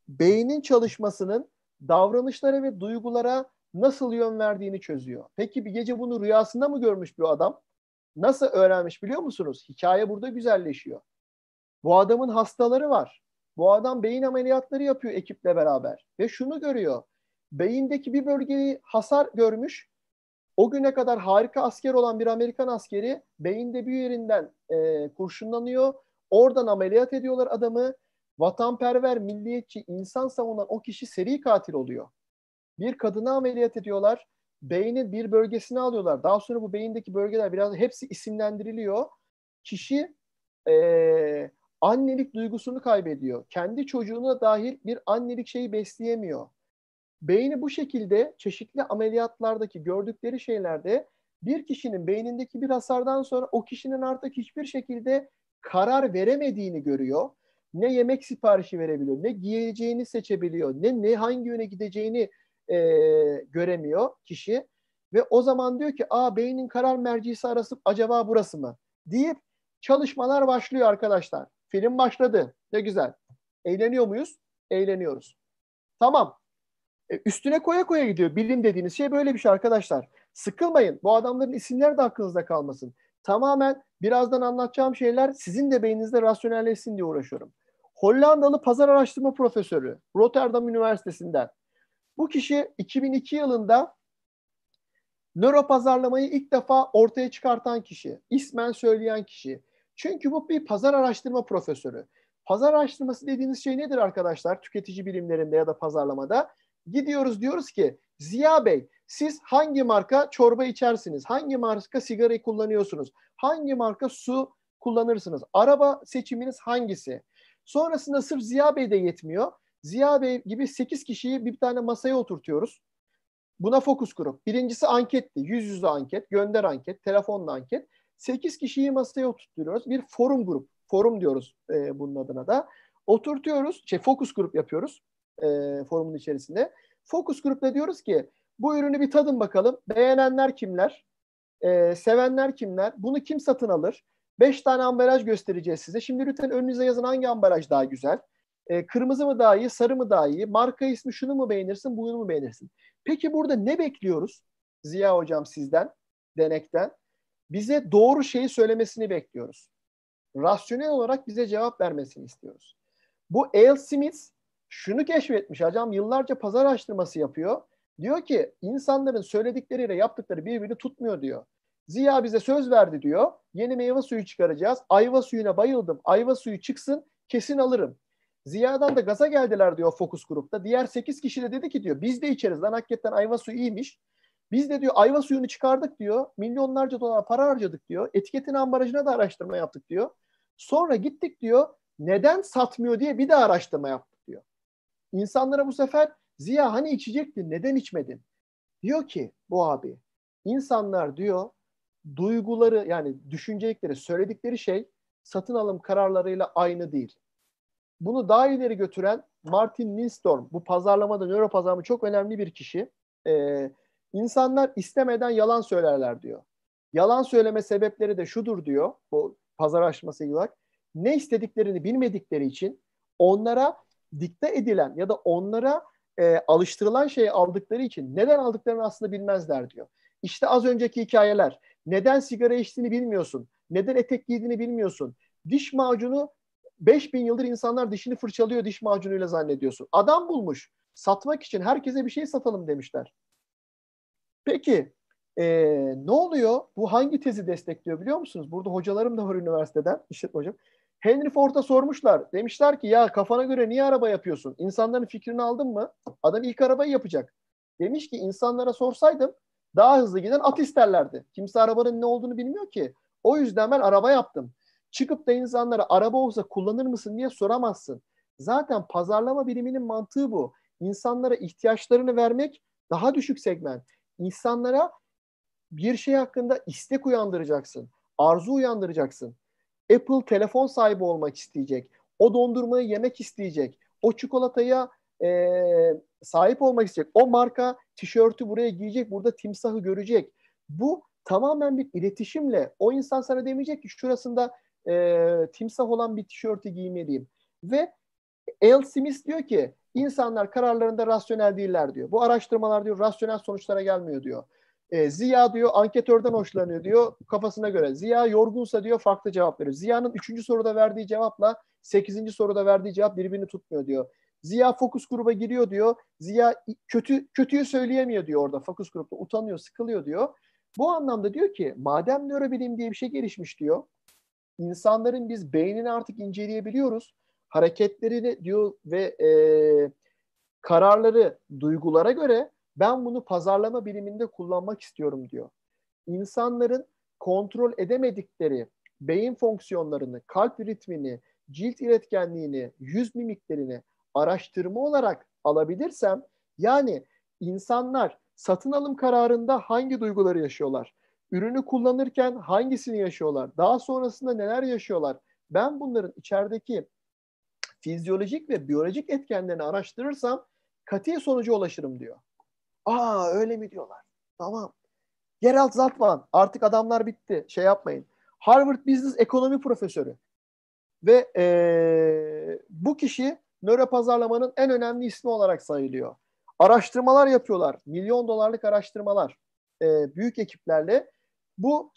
beynin çalışmasının davranışlara ve duygulara nasıl yön verdiğini çözüyor. Peki bir gece bunu rüyasında mı görmüş bir adam? Nasıl öğrenmiş biliyor musunuz? Hikaye burada güzelleşiyor. Bu adamın hastaları var. Bu adam beyin ameliyatları yapıyor ekiple beraber. Ve şunu görüyor. beyindeki bir bölgeyi hasar görmüş. O güne kadar harika asker olan bir Amerikan askeri beyinde bir yerinden e, kurşunlanıyor. Oradan ameliyat ediyorlar adamı. Vatanperver, milliyetçi, insan savunan o kişi seri katil oluyor. Bir kadına ameliyat ediyorlar. Beynin bir bölgesini alıyorlar. Daha sonra bu beyindeki bölgeler biraz hepsi isimlendiriliyor. Kişi e, annelik duygusunu kaybediyor. Kendi çocuğuna dahil bir annelik şeyi besleyemiyor. Beyni bu şekilde çeşitli ameliyatlardaki gördükleri şeylerde bir kişinin beynindeki bir hasardan sonra o kişinin artık hiçbir şekilde karar veremediğini görüyor. Ne yemek siparişi verebiliyor, ne giyeceğini seçebiliyor, ne ne hangi yöne gideceğini e, göremiyor kişi. Ve o zaman diyor ki, aa beynin karar mercisi arası acaba burası mı? Deyip çalışmalar başlıyor arkadaşlar. Film başladı. Ne güzel. Eğleniyor muyuz? Eğleniyoruz. Tamam. Üstüne koya koya gidiyor. Bilim dediğiniz şey böyle bir şey arkadaşlar. Sıkılmayın. Bu adamların isimleri de aklınızda kalmasın. Tamamen birazdan anlatacağım şeyler sizin de beyninizde rasyonelleşsin diye uğraşıyorum. Hollandalı pazar araştırma profesörü Rotterdam Üniversitesi'nden. Bu kişi iki bin iki yılında nöropazarlamayı ilk defa ortaya çıkartan kişi. İsmen söyleyen kişi. Çünkü bu bir pazar araştırma profesörü. Pazar araştırması dediğiniz şey nedir arkadaşlar? Tüketici bilimlerinde ya da pazarlamada. Gidiyoruz diyoruz ki Ziya Bey siz hangi marka çorba içersiniz? Hangi marka sigarayı kullanıyorsunuz? Hangi marka su kullanırsınız? Araba seçiminiz hangisi? Sonrasında sırf Ziya Bey de yetmiyor. Ziya Bey gibi sekiz kişiyi bir tane masaya oturtuyoruz. Buna fokus grup. Birincisi anketti. Yüz yüze anket, gönder anket, telefonla anket. sekiz kişiyi masaya oturtuyoruz. Bir forum grup. Forum diyoruz e, bunun adına da. Oturtuyoruz. Şey, fokus grup yapıyoruz. E, forumun içerisinde. Fokus grupta diyoruz ki bu ürünü bir tadın bakalım. Beğenenler kimler? E, sevenler kimler? Bunu kim satın alır? beş tane ambalaj göstereceğiz size. Şimdi lütfen önünüze yazın hangi ambalaj daha güzel? E, kırmızı mı daha iyi? Sarı mı daha iyi? Marka ismi şunu mu beğenirsin? Bunu mu beğenirsin? Peki burada ne bekliyoruz? Ziya Hocam sizden, denekten. Bize doğru şeyi söylemesini bekliyoruz. Rasyonel olarak bize cevap vermesini istiyoruz. Bu L. Smith şunu keşfetmiş hocam, yıllarca pazar araştırması yapıyor. Diyor ki insanların söyledikleriyle yaptıkları birbirini tutmuyor diyor. Ziya bize söz verdi diyor. Yeni meyve suyu çıkaracağız. Ayva suyuna bayıldım. Ayva suyu çıksın kesin alırım. Ziya'dan da gaza geldiler diyor fokus grupta. Diğer sekiz kişi de dedi ki diyor biz de içeriz lan hakikaten ayva suyu iyiymiş. Biz de diyor ayva suyunu çıkardık diyor. Milyonlarca dolar para harcadık diyor. Etiketin ambalajına da araştırma yaptık diyor. Sonra gittik diyor neden satmıyor diye bir daha araştırma yaptık diyor. İnsanlara bu sefer Ziya hani içecektin neden içmedin? Diyor ki bu abi insanlar diyor duyguları yani düşüncelikleri söyledikleri şey satın alım kararlarıyla aynı değil. Bunu daha ileri götüren Martin Lindstrom bu pazarlamada nöropazarlama çok önemli bir kişi. Ee, İnsanlar istemeden yalan söylerler diyor. Yalan söyleme sebepleri de şudur diyor. Bu pazar araştırması ilgili olarak. Ne istediklerini bilmedikleri için onlara dikte edilen ya da onlara e, alıştırılan şeyi aldıkları için neden aldıklarını aslında bilmezler diyor. İşte az önceki hikayeler. Neden sigara içtiğini bilmiyorsun. Neden etek giydiğini bilmiyorsun. Diş macunu beş bin yıldır insanlar dişini fırçalıyor diş macunuyla zannediyorsun. Adam bulmuş. Satmak için herkese bir şey satalım demişler. Peki e, ne oluyor? Bu hangi tezi destekliyor biliyor musunuz? Burada hocalarım da var üniversiteden. İşletme hocam. Henry Ford'a sormuşlar. Demişler ki ya kafana göre niye araba yapıyorsun? İnsanların fikrini aldın mı? Adam ilk arabayı yapacak. Demiş ki insanlara sorsaydım daha hızlı giden at isterlerdi. Kimse arabanın ne olduğunu bilmiyor ki. O yüzden ben araba yaptım. Çıkıp da insanlara araba olsa kullanır mısın diye soramazsın. Zaten pazarlama biliminin mantığı bu. İnsanlara ihtiyaçlarını vermek daha düşük segment. İnsanlara bir şey hakkında istek uyandıracaksın, arzu uyandıracaksın. Apple telefon sahibi olmak isteyecek, o dondurmayı yemek isteyecek, o çikolataya e, sahip olmak isteyecek, o marka tişörtü buraya giyecek, burada timsahı görecek. Bu tamamen bir iletişimle. O insan sana demeyecek ki şurasında e, timsah olan bir tişörtü giymeliyim. Ve L. Smith diyor ki, İnsanlar kararlarında rasyonel değiller diyor. Bu araştırmalar diyor rasyonel sonuçlara gelmiyor diyor. E, Ziya diyor anketörden hoşlanıyor diyor kafasına göre. Ziya yorgunsa diyor farklı cevap veriyor. Ziya'nın üçüncü soruda verdiği cevapla sekizinci soruda verdiği cevap birbirini tutmuyor diyor. Ziya fokus gruba giriyor diyor. Ziya kötü kötüyü söyleyemiyor diyor orada fokus grupta. Utanıyor, sıkılıyor diyor. Bu anlamda diyor ki madem nörobilim diye bir şey gelişmiş diyor. İnsanların biz beynini artık inceleyebiliyoruz. Hareketlerini diyor ve e, kararları duygulara göre ben bunu pazarlama biliminde kullanmak istiyorum diyor. İnsanların kontrol edemedikleri beyin fonksiyonlarını, kalp ritmini, cilt iletkenliğini, yüz mimiklerini araştırma olarak alabilirsem, yani insanlar satın alım kararında hangi duyguları yaşıyorlar? Ürünü kullanırken hangisini yaşıyorlar? Daha sonrasında neler yaşıyorlar? Ben bunların içerideki fizyolojik ve biyolojik etkenlerini araştırırsam kati sonuca ulaşırım diyor. Aa öyle mi diyorlar? Tamam. Gerald Zaltman, artık adamlar bitti. Şey yapmayın. Harvard Business Ekonomi Profesörü. Ve ee, bu kişi nöropazarlamanın en önemli ismi olarak sayılıyor. Araştırmalar yapıyorlar. Milyon dolarlık araştırmalar. E, büyük ekiplerle. Bu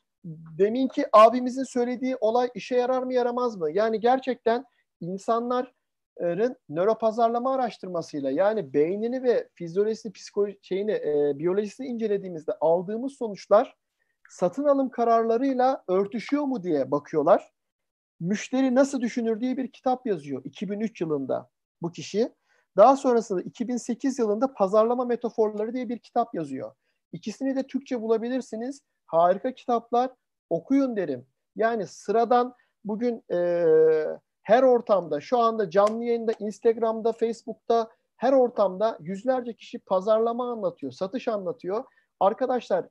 deminki abimizin söylediği olay işe yarar mı yaramaz mı? Yani gerçekten insanların nöropazarlama araştırmasıyla, yani beynini ve fizyolojisini, psikoloji, şeyini, e, biyolojisini incelediğimizde aldığımız sonuçlar satın alım kararlarıyla örtüşüyor mu diye bakıyorlar. Müşteri Nasıl Düşünür diye bir kitap yazıyor iki bin üç yılında bu kişi. Daha sonrasında iki bin sekiz yılında Pazarlama Metaforları diye bir kitap yazıyor. İkisini de Türkçe bulabilirsiniz. Harika kitaplar, okuyun derim. Yani sıradan bugün e, her ortamda, şu anda canlı yayında, Instagram'da, Facebook'ta, her ortamda yüzlerce kişi pazarlama anlatıyor, satış anlatıyor. Arkadaşlar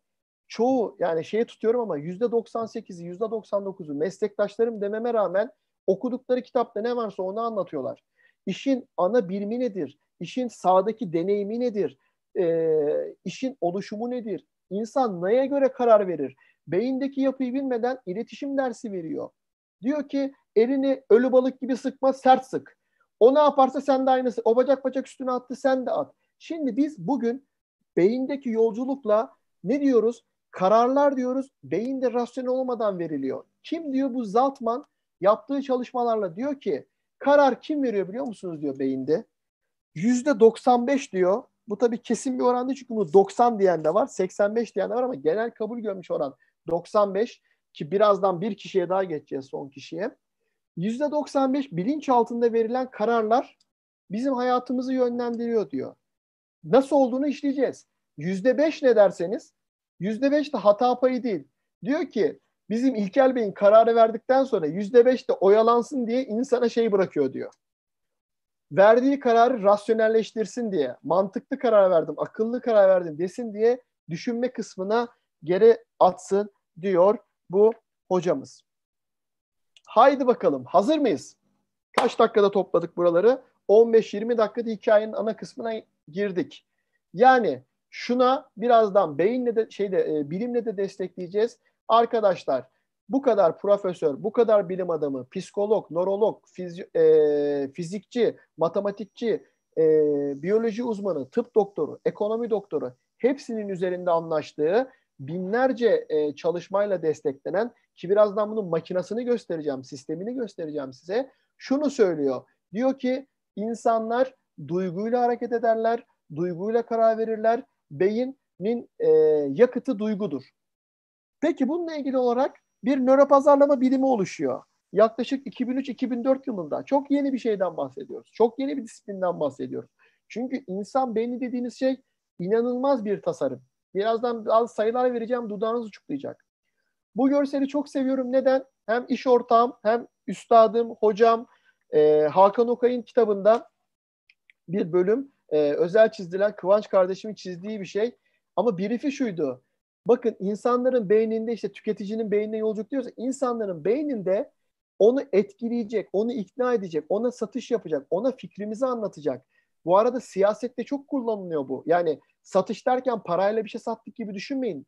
çoğu, yani şeye tutuyorum ama yüzde doksan sekizi, yüzde doksan dokuzu meslektaşlarım dememe rağmen okudukları kitapta ne varsa onu anlatıyorlar. İşin ana bilimi nedir? İşin sahadaki deneyimi nedir? Ee, işin oluşumu nedir? İnsan neye göre karar verir? Beyindeki yapıyı bilmeden iletişim dersi veriyor. Diyor ki elini ölü balık gibi sıkma, sert sık. O ne yaparsa sen de aynısı. O bacak bacak üstüne attı, sen de at. Şimdi biz bugün beyindeki yolculukla ne diyoruz? Kararlar diyoruz. Beyinde rasyonel olmadan veriliyor. Kim diyor bu Zaltman? Yaptığı çalışmalarla diyor ki karar kim veriyor biliyor musunuz diyor beyinde? yüzde doksan beş diyor. Bu tabii kesin bir oran değil çünkü bunu doksan diyen de var, seksen beş diyen de var ama genel kabul görmüş oran doksan beş ki birazdan bir kişiye daha geçeceğiz, son kişiye. yüzde doksan beş bilinç altında verilen kararlar bizim hayatımızı yönlendiriyor diyor. Nasıl olduğunu işleyeceğiz. yüzde beş ne derseniz, yüzde beş de hata payı değil. Diyor ki bizim İlker Bey'in kararı verdikten sonra yüzde beş de oyalansın diye insana şey bırakıyor diyor. Verdiği kararı rasyonelleştirsin diye, mantıklı karar verdim, akıllı karar verdim desin diye düşünme kısmına geri atsın diyor bu hocamız. Haydi bakalım, hazır mıyız? Kaç dakikada topladık buraları? on beş yirmi dakikada hikayenin ana kısmına girdik. Yani şuna birazdan beyinle de, şeyde, e, bilimle de destekleyeceğiz. Arkadaşlar bu kadar profesör, bu kadar bilim adamı, psikolog, nörolog, fiz- e, fizikçi, matematikçi, e, biyoloji uzmanı, tıp doktoru, ekonomi doktoru, hepsinin üzerinde anlaştığı binlerce e, çalışmayla desteklenen, ki birazdan bunun makinasını göstereceğim, sistemini göstereceğim size. Şunu söylüyor, diyor ki insanlar duyguyla hareket ederler, duyguyla karar verirler, beynin e, yakıtı duygudur. Peki bununla ilgili olarak bir nöropazarlama bilimi oluşuyor. Yaklaşık iki bin üç iki bin dört yılında çok yeni bir şeyden bahsediyoruz. Çok yeni bir disiplinden bahsediyoruz. Çünkü insan beyni dediğiniz şey inanılmaz bir tasarım. Birazdan az sayılar vereceğim, dudağınız uçuklayacak. Bu görseli çok seviyorum. Neden? Hem iş ortağım, hem üstadım, hocam e, Hakan Okay'ın kitabında bir bölüm e, özel çizdiler. Kıvanç kardeşimin çizdiği bir şey. Ama brief'i şuydu. Bakın insanların beyninde, işte tüketicinin beynine yolculuk diyorsa, insanların beyninde onu etkileyecek, onu ikna edecek, ona satış yapacak, ona fikrimizi anlatacak. Bu arada siyasette çok kullanılıyor bu. Yani satış derken parayla bir şey sattık gibi düşünmeyin.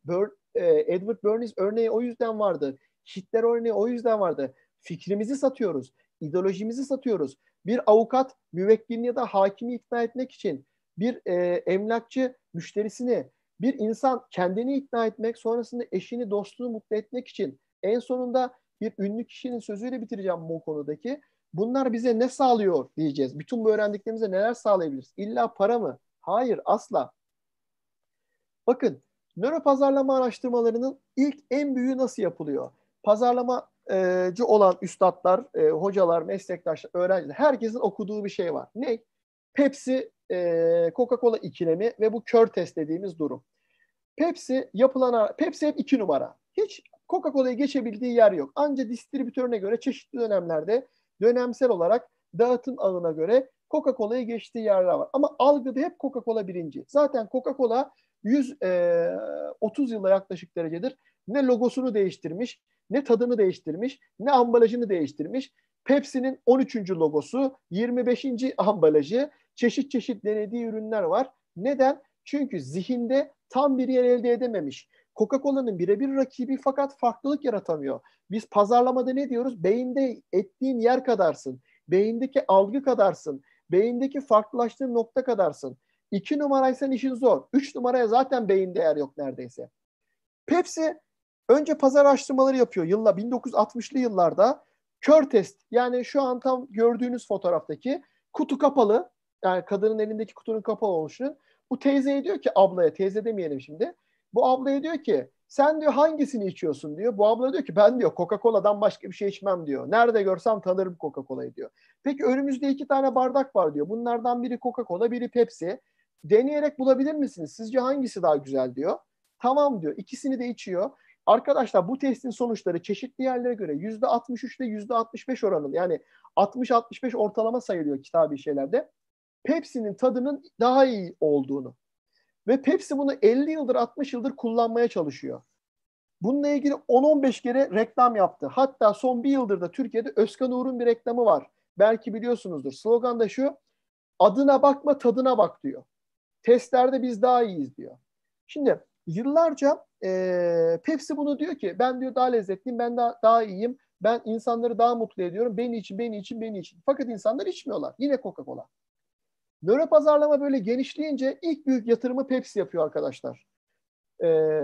Edward Bernays örneği o yüzden vardı. Hitler örneği o yüzden vardı. Fikrimizi satıyoruz, ideolojimizi satıyoruz. Bir avukat müvekkilini ya da hakimi ikna etmek için, bir emlakçı müşterisini, bir insan kendini ikna etmek, sonrasında eşini, dostunu mutlu etmek için, en sonunda bir ünlü kişinin sözüyle bitireceğim bu konudaki, bunlar bize ne sağlıyor diyeceğiz. Bütün bu öğrendiklerimize neler sağlayabiliriz? İlla para mı? Hayır, asla. Bakın, nöropazarlama araştırmalarının ilk en büyüğü nasıl yapılıyor? Pazarlamacı olan üstadlar, hocalar, meslektaşlar, öğrenciler, herkesin okuduğu bir şey var. Ne? Pepsi, Coca-Cola ikilemi ve bu kör test dediğimiz durum. Pepsi yapılan, Pepsi hep iki numara. Hiç Coca-Cola'yı geçebildiği yer yok. Ancak distribütörüne göre çeşitli dönemlerde dönemsel olarak dağıtım ağına göre Coca-Cola'yı geçtiği yerler var. Ama algıda hep Coca-Cola birinci. Zaten Coca-Cola yüz otuz yıla yaklaşık derecedir. Ne logosunu değiştirmiş, ne tadını değiştirmiş, ne ambalajını değiştirmiş. Pepsi'nin on üçüncü logosu, yirmi beşinci ambalajı, çeşit çeşit denediği ürünler var. Neden? Çünkü zihinde tam bir yer elde edememiş. Coca-Cola'nın birebir rakibi fakat farklılık yaratamıyor. Biz pazarlamada ne diyoruz? Beyinde ettiğin yer kadarsın. Beyindeki algı kadarsın. Beyindeki farklılaştığın nokta kadarsın. İki numaraysan işin zor. Üç numaraya zaten beyinde yer yok neredeyse. Pepsi önce pazar araştırmaları yapıyor. Yılla bin dokuz yüz altmışlı yıllarda kör test, yani şu an tam gördüğünüz fotoğraftaki kutu kapalı, yani kadının elindeki kutunun kapalı oluşunun, bu teyzeye diyor ki, ablaya, teyze demeyelim şimdi. Bu ablaya diyor ki, sen diyor hangisini içiyorsun diyor. Bu abla diyor ki, ben diyor Coca-Cola'dan başka bir şey içmem diyor. Nerede görsem tanırım Coca-Cola'yı diyor. Peki önümüzde iki tane bardak var diyor. Bunlardan biri Coca-Cola, biri Pepsi. Deneyerek bulabilir misiniz? Sizce hangisi daha güzel diyor. Tamam diyor. İkisini de içiyor. Arkadaşlar bu testin sonuçları çeşitli yerlere göre yüzde altmış üç ile yüzde altmış beş oranında, yani altmış altmış beş ortalama sayılıyor kitabi şeylerde. Pepsi'nin tadının daha iyi olduğunu. Ve Pepsi bunu elli yıldır, altmış yıldır kullanmaya çalışıyor. Bununla ilgili on on beş kere reklam yaptı. Hatta son bir yıldır da Türkiye'de Özkan Uğur'un bir reklamı var. Belki biliyorsunuzdur. Slogan da şu: adına bakma, tadına bak diyor. Testlerde biz daha iyiyiz diyor. Şimdi yıllarca e, Pepsi bunu diyor ki, ben diyor daha lezzetliyim, ben daha, daha iyiyim, ben insanları daha mutlu ediyorum, beni için, beni için, beni için. Fakat insanlar içmiyorlar. Yine Coca-Cola. Nöropazarlama böyle genişleyince ilk büyük yatırımı Pepsi yapıyor arkadaşlar. Ee,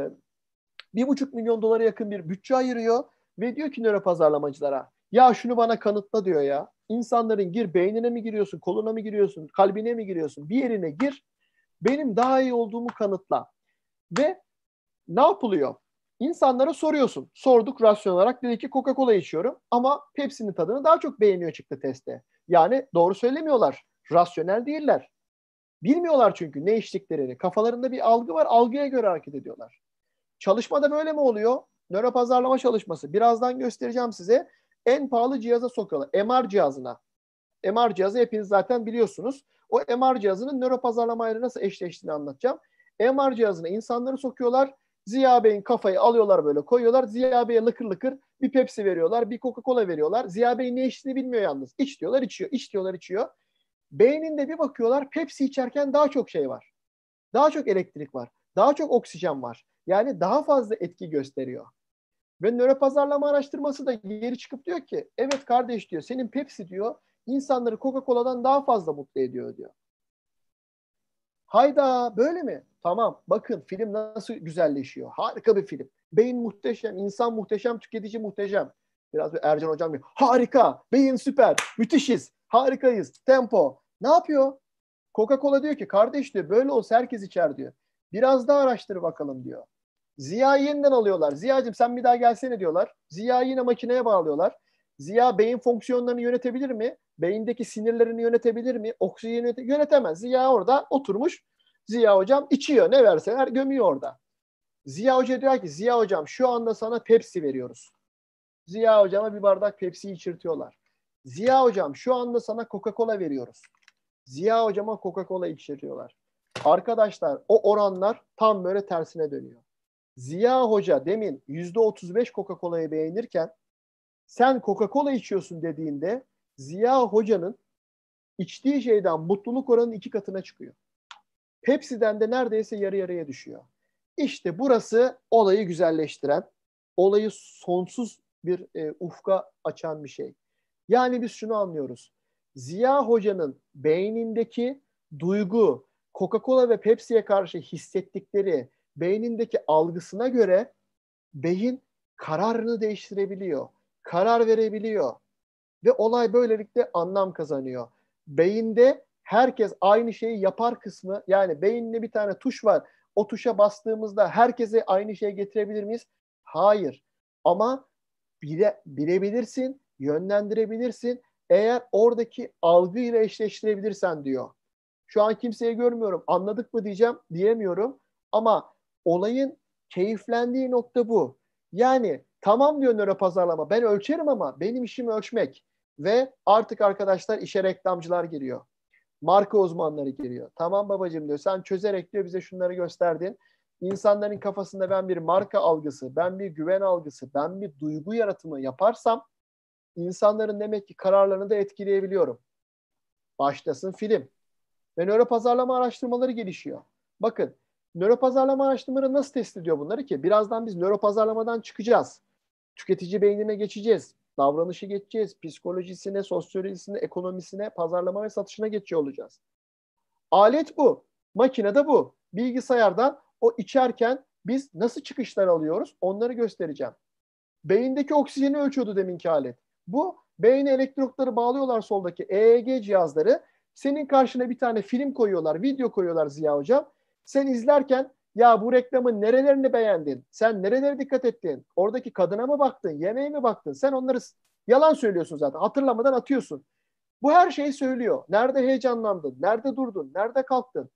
bir buçuk milyon dolara yakın bir bütçe ayırıyor ve diyor ki nöropazarlamacılara, ya şunu bana kanıtla diyor ya. İnsanların gir, beynine mi giriyorsun, koluna mı giriyorsun, kalbine mi giriyorsun, bir yerine gir, benim daha iyi olduğumu kanıtla. Ve ne yapılıyor? İnsanlara soruyorsun. Sorduk rasyonel olarak, dedi ki Coca-Cola içiyorum ama Pepsi'nin tadını daha çok beğeniyor çıktı testte. Yani doğru söylemiyorlar. Rasyonel değiller. Bilmiyorlar çünkü ne içtiklerini. Kafalarında bir algı var. Algıya göre hareket ediyorlar. Çalışmada böyle mi oluyor? Nöropazarlama çalışması. Birazdan göstereceğim size. En pahalı cihaza sokuyorlar. M R cihazına. M R cihazı hepiniz zaten biliyorsunuz. O M R cihazının nöropazarlamayla nasıl eşleştiğini anlatacağım. M R cihazına insanları sokuyorlar. Ziya Bey'in kafayı alıyorlar, böyle koyuyorlar. Ziya Bey'e lıkır lıkır bir Pepsi veriyorlar. Bir Coca-Cola veriyorlar. Ziya Bey ne içtiğini bilmiyor yalnız. İç diyorlar, içiyor. İç diyorlar, içiyor. Beyninde bir bakıyorlar, Pepsi içerken daha çok şey var. Daha çok elektrik var. Daha çok oksijen var. Yani daha fazla etki gösteriyor. Ve nöropazarlama araştırması da geri çıkıp diyor ki, evet kardeş diyor, senin Pepsi diyor insanları Coca-Cola'dan daha fazla mutlu ediyor diyor. Hayda, böyle mi? Tamam, bakın film nasıl güzelleşiyor. Harika bir film. Beyin muhteşem, insan muhteşem, tüketici muhteşem. Biraz bir Ercan hocam gibi. Harika, beyin süper, müthişiz. Harikayız. Tempo. Ne yapıyor? Coca-Cola diyor ki, kardeş diyor böyle olsa herkes içer diyor. Biraz daha araştır bakalım diyor. Ziya'yı yeniden alıyorlar. Ziya'cığım sen bir daha gelsene diyorlar. Ziya'yı yine makineye bağlıyorlar. Ziya beyin fonksiyonlarını yönetebilir mi? Beyindeki sinirlerini yönetebilir mi? Oksijeni yönetemez. Ziya orada oturmuş. Ziya hocam içiyor. Ne verseler gömüyor orada. Ziya hoca diyor ki, Ziya hocam şu anda sana Pepsi veriyoruz. Ziya hocama bir bardak Pepsi içirtiyorlar. Ziya hocam şu anda sana Coca-Cola veriyoruz. Ziya hocama Coca-Cola içiriyorlar. Arkadaşlar o oranlar tam böyle tersine dönüyor. Ziya hoca demin yüzde otuz beş Coca-Cola'yı beğenirken sen Coca-Cola içiyorsun dediğinde Ziya hocanın içtiği şeyden mutluluk oranının iki katına çıkıyor. Pepsi'den de neredeyse yarı yarıya düşüyor. İşte burası olayı güzelleştiren, olayı sonsuz bir e, ufka açan bir şey. Yani biz şunu anlıyoruz. Ziya Hoca'nın beynindeki duygu, Coca-Cola ve Pepsi'ye karşı hissettikleri beynindeki algısına göre beyin kararını değiştirebiliyor. Karar verebiliyor. ve olay böylelikle anlam kazanıyor. Beyinde herkes aynı şeyi yapar kısmı, yani beyinde bir tane tuş var. O tuşa bastığımızda herkese aynı şeyi getirebilir miyiz? Hayır. Ama bile, bilebilirsin, yönlendirebilirsin eğer oradaki algıyla eşleştirebilirsen diyor. Şu an kimseyi görmüyorum. Anladık mı diyeceğim, diyemiyorum. Ama olayın keyiflendiği nokta bu. Yani tamam diyor nöro pazarlama. Ben ölçerim ama benim işim ölçmek. Ve artık arkadaşlar işe reklamcılar giriyor. Marka uzmanları giriyor. Tamam babacığım diyor. Sen çözerek diyor bize şunları gösterdin. İnsanların kafasında ben bir marka algısı, ben bir güven algısı, ben bir duygu yaratımı yaparsam insanların demek ki kararlarını da etkileyebiliyorum. Başlasın film. Ve nöropazarlama araştırmaları gelişiyor. Bakın nöropazarlama araştırmaları nasıl test ediyor bunları ki? Birazdan biz nöropazarlamadan çıkacağız. Tüketici beynine geçeceğiz. Davranışı geçeceğiz. Psikolojisine, sosyolojisine, ekonomisine, pazarlama ve satışına geçiyor olacağız. Alet bu. Makine de bu. Bilgisayardan o içerken biz nasıl çıkışlar alıyoruz? Onları göstereceğim. Beyindeki oksijeni ölçüyordu deminki alet. Bu beyne elektrotları bağlıyorlar soldaki E E G cihazları. Senin karşına bir tane film koyuyorlar, video koyuyorlar Ziya Hocam. Sen izlerken ya bu reklamın nerelerini beğendin? Sen nerelere dikkat ettin? Oradaki kadına mı baktın? Yemeğe mi baktın? Sen onları yalan söylüyorsun zaten. Hatırlamadan atıyorsun. Bu her şeyi söylüyor. Nerede heyecanlandın? Nerede durdun? Nerede kalktın?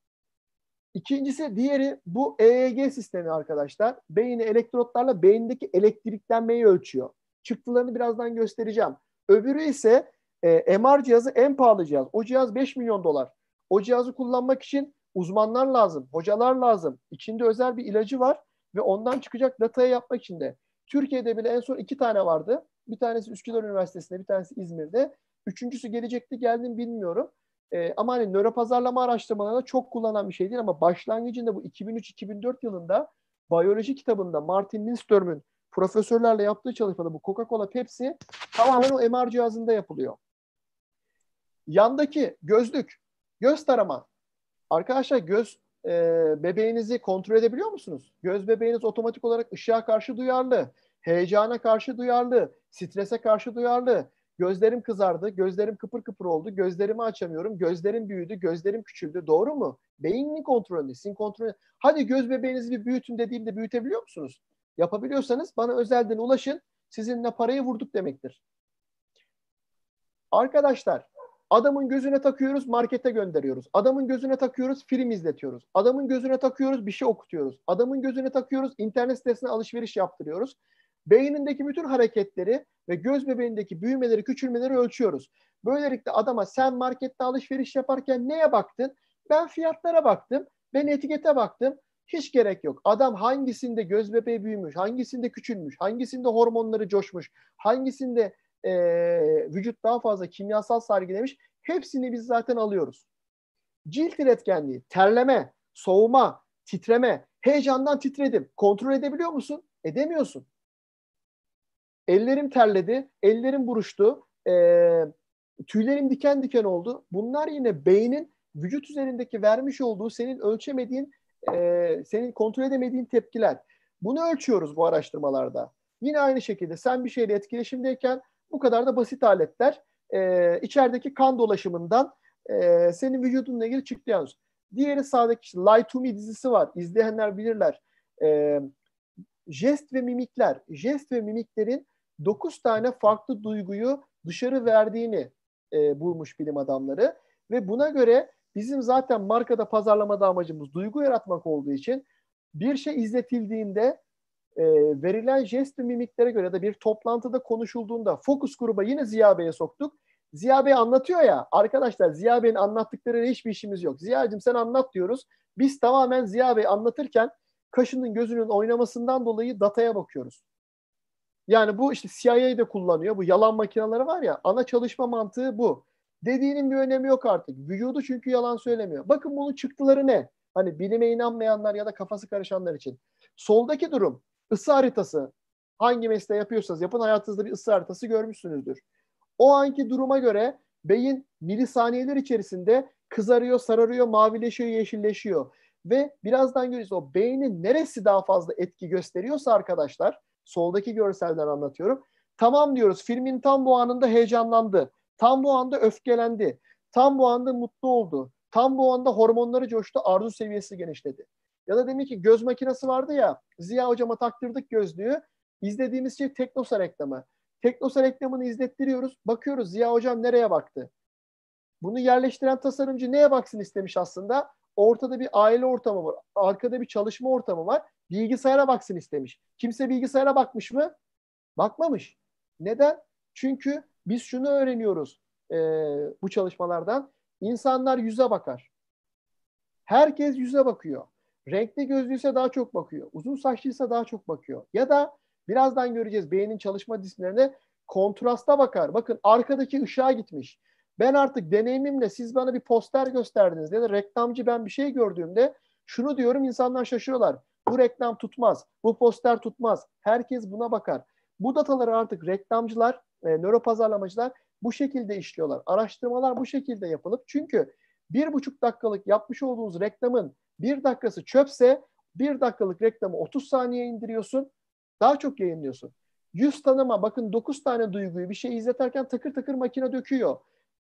İkincisi, diğeri bu E E G sistemi arkadaşlar. Beyni elektrotlarla beyindeki elektriklenmeyi ölçüyor. Çıktılarını birazdan göstereceğim. Öbürü ise e, M R cihazı, en pahalı cihaz. O cihaz beş milyon dolar. O cihazı kullanmak için uzmanlar lazım, hocalar lazım. İçinde özel bir ilacı var ve ondan çıkacak dataya yapmak için de. Türkiye'de bile en son iki tane vardı. Bir tanesi Üsküdar Üniversitesi'nde, bir tanesi İzmir'de. Üçüncüsü gelecekti, geldim bilmiyorum. Ee, ama hani nöropazarlama araştırmalarında çok kullanılan bir şey değil ama başlangıcında bu iki bin üç iki bin dört yılında biyoloji kitabında Martin Lindström'ün profesörlerle yaptığı çalışmada bu Coca-Cola, Pepsi tamamen o M R cihazında yapılıyor. Yandaki gözlük, göz tarama. Arkadaşlar göz e, bebeğinizi kontrol edebiliyor musunuz? Göz bebeğiniz otomatik olarak ışığa karşı duyarlı, heyecana karşı duyarlı, strese karşı duyarlı. Gözlerim kızardı, gözlerim kıpır kıpır oldu, gözlerimi açamıyorum, gözlerim büyüdü, gözlerim küçüldü. Doğru mu? Beynin kontrolünde, sizin kontrolünde. Hadi göz bebeğinizi bir büyütün dediğimde büyütebiliyor musunuz? Yapabiliyorsanız bana özelden ulaşın, sizinle parayı vurduk demektir. Arkadaşlar, adamın gözüne takıyoruz, markete gönderiyoruz. Adamın gözüne takıyoruz, film izletiyoruz. Adamın gözüne takıyoruz, bir şey okutuyoruz. Adamın gözüne takıyoruz, internet sitesine alışveriş yaptırıyoruz. Beynindeki bütün hareketleri ve göz bebeğindeki büyümeleri, küçülmeleri ölçüyoruz. Böylelikle adama sen markette alışveriş yaparken neye baktın? Ben fiyatlara baktım, ben etikete baktım. Hiç gerek yok. Adam hangisinde göz bebeği büyümüş, hangisinde küçülmüş, hangisinde hormonları coşmuş, hangisinde e, vücut daha fazla kimyasal sergilemiş. Hepsini biz zaten alıyoruz. Cilt iletkenliği, terleme, soğuma, titreme, heyecandan titredim. Kontrol edebiliyor musun? Edemiyorsun. Ellerim terledi, ellerim buruştu, e, tüylerim diken diken oldu. Bunlar yine beynin vücut üzerindeki vermiş olduğu senin ölçemediğin, e, senin kontrol edemediğin tepkiler. Bunu ölçüyoruz bu araştırmalarda. Yine aynı şekilde sen bir şeyle etkileşimdeyken bu kadar da basit aletler e, içerideki kan dolaşımından e, senin vücudunla ilgili çıktığınız. Diğeri sağdaki işte, Lie to Me dizisi var. İzleyenler bilirler. E, jest ve mimikler. Jest ve mimiklerin dokuz tane farklı duyguyu dışarı verdiğini e, bulmuş bilim adamları ve buna göre bizim zaten markada, pazarlamada amacımız duygu yaratmak olduğu için bir şey izletildiğinde e, verilen jest ve mimiklere göre ya da bir toplantıda konuşulduğunda fokus gruba yine Ziya Bey'e soktuk. Ziya Bey anlatıyor ya arkadaşlar, Ziya Bey'in anlattıklarıyla hiçbir işimiz yok. Ziya'cığım sen anlat diyoruz. Biz tamamen Ziya Bey anlatırken kaşının gözünün oynamasından dolayı dataya bakıyoruz. Yani bu işte C I A de kullanıyor. Bu yalan makineleri var ya, ana çalışma mantığı bu. Dediğinin bir önemi yok artık. Vücudu çünkü yalan söylemiyor. Bakın bunun çıktıları ne? Hani bilime inanmayanlar ya da kafası karışanlar için. Soldaki durum ısı haritası. Hangi mesleği yapıyorsanız yapın, hayatınızda bir ısı haritası görmüşsünüzdür. O anki duruma göre beyin milisaniyeler içerisinde kızarıyor, sararıyor, mavileşiyor, yeşilleşiyor. Ve birazdan göreceğiz o beynin neresi daha fazla etki gösteriyorsa arkadaşlar, soldaki görselden anlatıyorum. Tamam diyoruz. Filmin tam bu anında heyecanlandı. Tam bu anda öfkelendi. Tam bu anda mutlu oldu. Tam bu anda hormonları coştu. Arzu seviyesi genişledi. Ya da demin ki göz makinesi vardı ya. Ziya hocama taktırdık gözlüğü. İzlediğimiz şey Teknosa reklamı. Teknosa reklamını izlettiriyoruz. Bakıyoruz Ziya hocam nereye baktı? Bunu yerleştiren tasarımcı neye baksın istemiş aslında? Ortada bir aile ortamı var. Arkada bir çalışma ortamı var. Bilgisayara baksın istemiş. Kimse bilgisayara bakmış mı? Bakmamış. Neden? Çünkü biz şunu öğreniyoruz e, bu çalışmalardan. İnsanlar yüze bakar. Herkes yüze bakıyor. Renkli gözlüyse daha çok bakıyor. Uzun saçlıysa daha çok bakıyor. Ya da birazdan göreceğiz beynin çalışma disiplinlerine kontrasta bakar. Bakın arkadaki ışığa gitmiş. Ben artık deneyimimle siz bana bir poster gösterdiniz ya da reklamcı ben bir şey gördüğümde şunu diyorum, insanlar şaşırıyorlar. Bu reklam tutmaz, bu poster tutmaz. Herkes buna bakar. Bu dataları artık reklamcılar, e, nöropazarlamacılar bu şekilde işliyorlar. Araştırmalar bu şekilde yapılıp çünkü bir buçuk dakikalık yapmış olduğunuz reklamın bir dakikası çöpse bir dakikalık reklamı otuz saniye indiriyorsun, daha çok yayınlıyorsun. Yüz tanıma bakın dokuz tane duyguyu bir şey izleterken takır takır makine döküyor.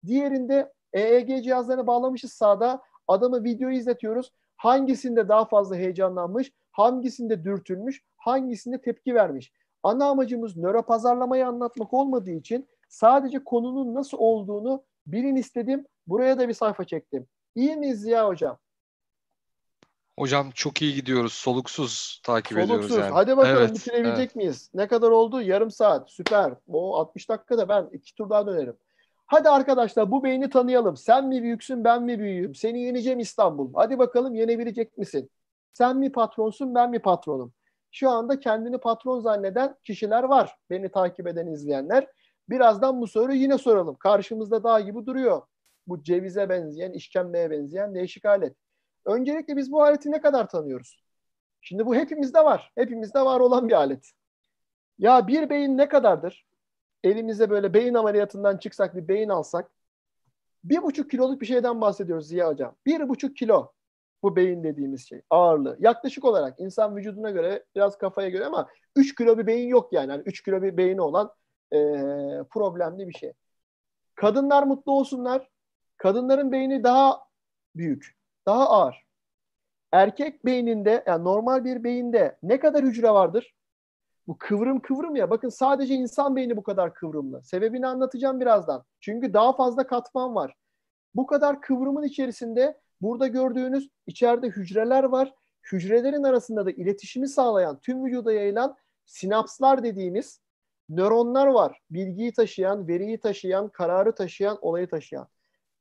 Diğerinde E E G cihazlarına bağlamışız sağda. Adamı videoyu izletiyoruz. Hangisinde daha fazla heyecanlanmış, hangisinde dürtülmüş, hangisinde tepki vermiş. Ana amacımız nöropazarlamayı anlatmak olmadığı için sadece konunun nasıl olduğunu bilin istedim. Buraya da bir sayfa çektim. İyi miyiz Ziya hocam? Hocam çok iyi gidiyoruz. Soluksuz takip Soluksuz. ediyoruz. Soluksuz. Yani. Hadi bakalım evet, bitirebilecek evet. miyiz? Ne kadar oldu? Yarım saat. Süper. O altmış dakikada ben iki tur daha dönerim. Hadi arkadaşlar bu beyni tanıyalım. Sen mi büyüksün ben mi büyüğüm? Seni yeneceğim İstanbul. Hadi bakalım yenebilecek misin? Sen mi patronsun ben mi patronum? Şu anda kendini patron zanneden kişiler var. Beni takip eden izleyenler. Birazdan bu soruyu yine soralım. Karşımızda dağ gibi duruyor. Bu cevize benzeyen, işkembeye benzeyen değişik alet. Öncelikle biz bu aleti ne kadar tanıyoruz? Şimdi bu hepimizde var. Hepimizde var olan bir alet. Ya bir beyin ne kadardır? Elimize böyle beyin ameliyatından çıksak bir beyin alsak. Bir buçuk kiloluk bir şeyden bahsediyoruz Ziya Hocam. Bir buçuk kilo bu beyin dediğimiz şey. Ağırlığı. Yaklaşık olarak insan vücuduna göre biraz kafaya göre ama üç kilo bir beyin yok yani. yani üç kilo bir beyni olan ee, problemli bir şey. Kadınlar mutlu olsunlar. Kadınların beyni daha büyük. Daha ağır. Erkek beyninde yani normal bir beyinde ne kadar hücre vardır? Bu kıvrım kıvrım ya. Bakın sadece insan beyni bu kadar kıvrımlı. Sebebini anlatacağım birazdan. Çünkü daha fazla katman var. Bu kadar kıvrımın içerisinde burada gördüğünüz içeride hücreler var. Hücrelerin arasında da iletişimi sağlayan, tüm vücuda yayılan sinapslar dediğimiz nöronlar var. Bilgiyi taşıyan, veriyi taşıyan, kararı taşıyan, olayı taşıyan.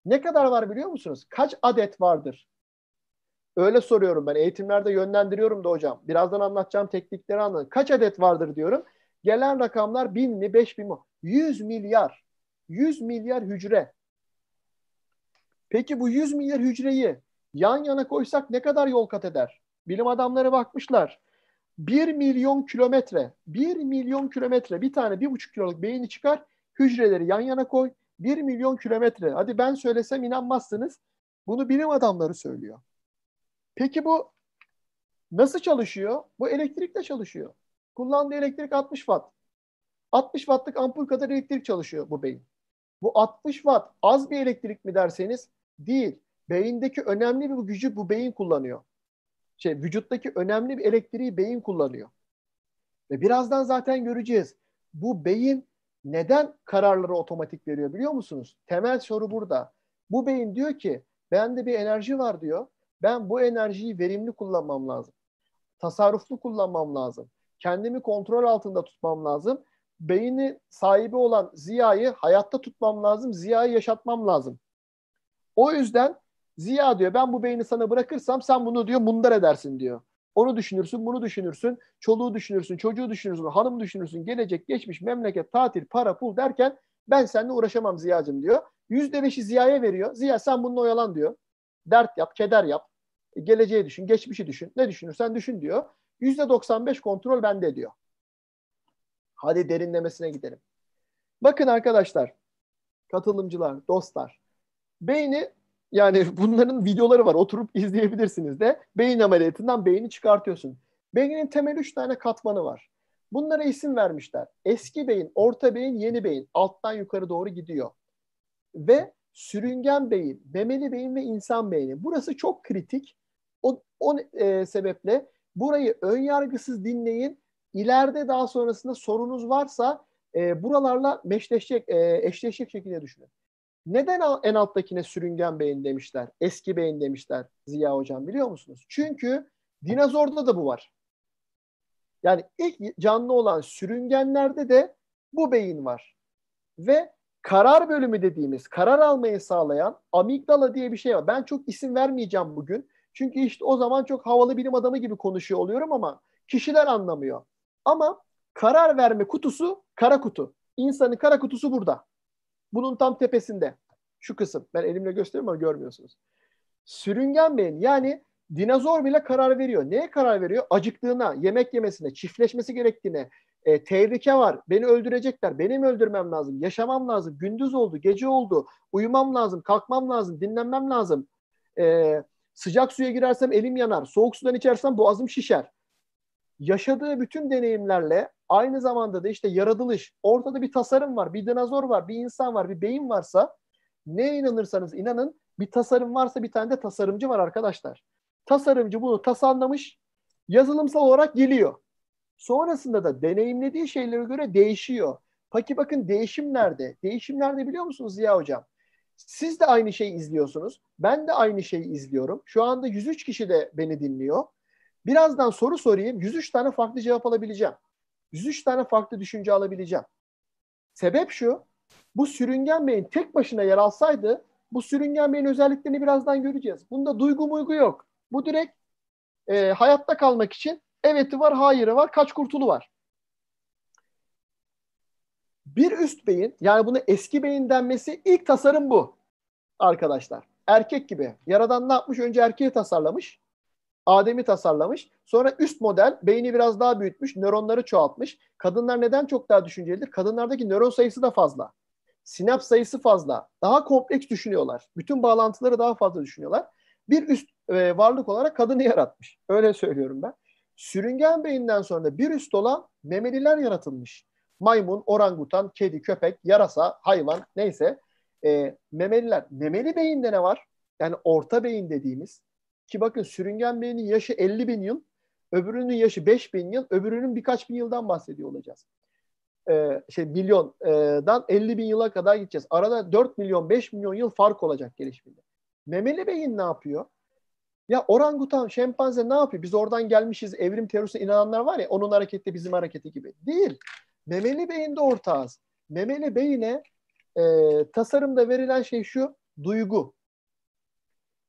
Ne kadar var biliyor musunuz? Kaç adet vardır? Öyle soruyorum ben. Eğitimlerde yönlendiriyorum da hocam. Birazdan anlatacağım teknikleri anlatın. Kaç adet vardır diyorum. Gelen rakamlar bin mi, beş bin mi? Yüz milyar. Yüz milyar hücre. Peki bu yüz milyar hücreyi yan yana koysak ne kadar yol kat eder? Bilim adamları bakmışlar. Bir milyon kilometre. Bir milyon kilometre. Bir tane bir buçuk kiloluk beyni çıkar. Hücreleri yan yana koy. Bir milyon kilometre. Hadi ben söylesem inanmazsınız. Bunu bilim adamları söylüyor. Peki bu nasıl çalışıyor? Bu elektrikle çalışıyor. Kullandığı elektrik altmış watt. altmış wattlık ampul kadar elektrik çalışıyor bu beyin. Bu altmış watt az bir elektrik mi derseniz değil. Beyindeki önemli bir gücü bu beyin kullanıyor. Şey, vücuttaki önemli bir elektriği beyin kullanıyor. Ve birazdan zaten göreceğiz. Bu beyin neden kararları otomatik veriyor biliyor musunuz? Temel soru burada. Bu beyin diyor ki bende bir enerji var diyor. Ben bu enerjiyi verimli kullanmam lazım. Tasarruflu kullanmam lazım. Kendimi kontrol altında tutmam lazım. Beyni sahibi olan Ziya'yı hayatta tutmam lazım. Ziya'yı yaşatmam lazım. O yüzden Ziya diyor ben bu beyni sana bırakırsam sen bunu diyor mundar edersin diyor. Onu düşünürsün, bunu düşünürsün, çoluğu düşünürsün, çocuğu düşünürsün, hanımı düşünürsün, gelecek, geçmiş, memleket, tatil, para, pul derken ben seninle uğraşamam Ziya'cığım diyor. Yüzde beşi Ziya'ya veriyor. Ziya sen bununla oyalan diyor. Dert yap, keder yap, geleceği düşün, geçmişi düşün, ne düşünürsen düşün diyor. yüzde doksan beş kontrol bende diyor. Hadi derinlemesine gidelim. Bakın arkadaşlar, katılımcılar, dostlar, beyni yani bunların videoları var, oturup izleyebilirsiniz de beyin ameliyatından beyni çıkartıyorsun. Beyninin temel üç tane katmanı var. Bunlara isim vermişler. Eski beyin, orta beyin, yeni beyin. Alttan yukarı doğru gidiyor. Ve sürüngen beyin, memeli beyin ve insan beyni. Burası çok kritik. O, o e, sebeple burayı önyargısız dinleyin. İleride daha sonrasında sorunuz varsa e, buralarla meşleşecek, e, eşleşecek şekilde düşünün. Neden en alttakine sürüngen beyin demişler, eski beyin demişler Ziya Hocam, biliyor musunuz? Çünkü dinozorda da bu var. Yani ilk canlı olan sürüngenlerde de bu beyin var. Ve karar bölümü dediğimiz, karar almayı sağlayan amigdala diye bir şey var. Ben çok isim vermeyeceğim bugün. Çünkü işte o zaman çok havalı bilim adamı gibi konuşuyor oluyorum ama kişiler anlamıyor. Ama karar verme kutusu kara kutu. İnsanın kara kutusu burada. Bunun tam tepesinde. Şu kısım. Ben elimle gösteriyorum ama görmüyorsunuz. Sürüngen beyin, yani dinozor bile karar veriyor. Neye karar veriyor? Acıktığına, yemek yemesine, çiftleşmesi gerektiğine, e, tehlike var, beni öldürecekler, benim öldürmem lazım, yaşamam lazım, gündüz oldu, gece oldu, uyumam lazım, kalkmam lazım, dinlenmem lazım. E, sıcak suya girersem elim yanar, soğuk sudan içersem boğazım şişer. Yaşadığı bütün deneyimlerle aynı zamanda da işte yaratılış, ortada bir tasarım var, bir dinozor var, bir insan var, bir beyin varsa, neye inanırsanız inanın, bir tasarım varsa bir tane de tasarımcı var arkadaşlar. Tasarımcı bunu tasarlamış, yazılımsal olarak geliyor. Sonrasında da deneyimlediği şeylere göre değişiyor. Peki bakın değişim nerede? Değişim nerede biliyor musunuz Ziya Hocam? Siz de aynı şeyi izliyorsunuz. Ben de aynı şeyi izliyorum. Şu anda yüz üç kişi de beni dinliyor. Birazdan soru sorayım. yüz üç tane farklı cevap alabileceğim. yüz üç tane farklı düşünce alabileceğim. Sebep şu. Bu sürüngen beyin tek başına yer alsaydı bu sürüngen beyin özelliklerini birazdan göreceğiz. Bunda duygu muygu yok. Bu direkt e, hayatta kalmak için evet'i var, hayırı var, kaç kurtulu var. Bir üst beyin, yani bunu eski beyin denmesi, ilk tasarım bu arkadaşlar. Erkek gibi. Yaradan ne yapmış? Önce erkeği tasarlamış. Adem'i tasarlamış. Sonra üst model beyni biraz daha büyütmüş. Nöronları çoğaltmış. Kadınlar neden çok daha düşüncelidir? Kadınlardaki nöron sayısı da fazla. Sinaps sayısı fazla. Daha kompleks düşünüyorlar. Bütün bağlantıları daha fazla düşünüyorlar. Bir üst e, varlık olarak kadını yaratmış. Öyle söylüyorum ben. Sürüngen beyinden sonra bir üst olan memeliler yaratılmış. Maymun, orangutan, kedi, köpek, yarasa, hayvan, neyse. E, memeliler. Memeli beyinde ne var? Yani orta beyin dediğimiz. Ki bakın sürüngen beynin yaşı elli bin yıl, öbürünün yaşı beş bin yıl, öbürünün birkaç bin yıldan bahsediyor olacağız. Ee, şey milyondan elli bin yıla kadar gideceğiz. Arada dört milyon beş milyon yıl fark olacak gelişimde. Memeli beyin ne yapıyor? Ya orangutan, şempanze ne yapıyor? Biz oradan gelmişiz, evrim teorisine inananlar var ya, onun hareketi bizim hareketi gibi. Değil. Memeli beyinde ortağız. Memeli beyine e, tasarımda verilen şey şu, duygu.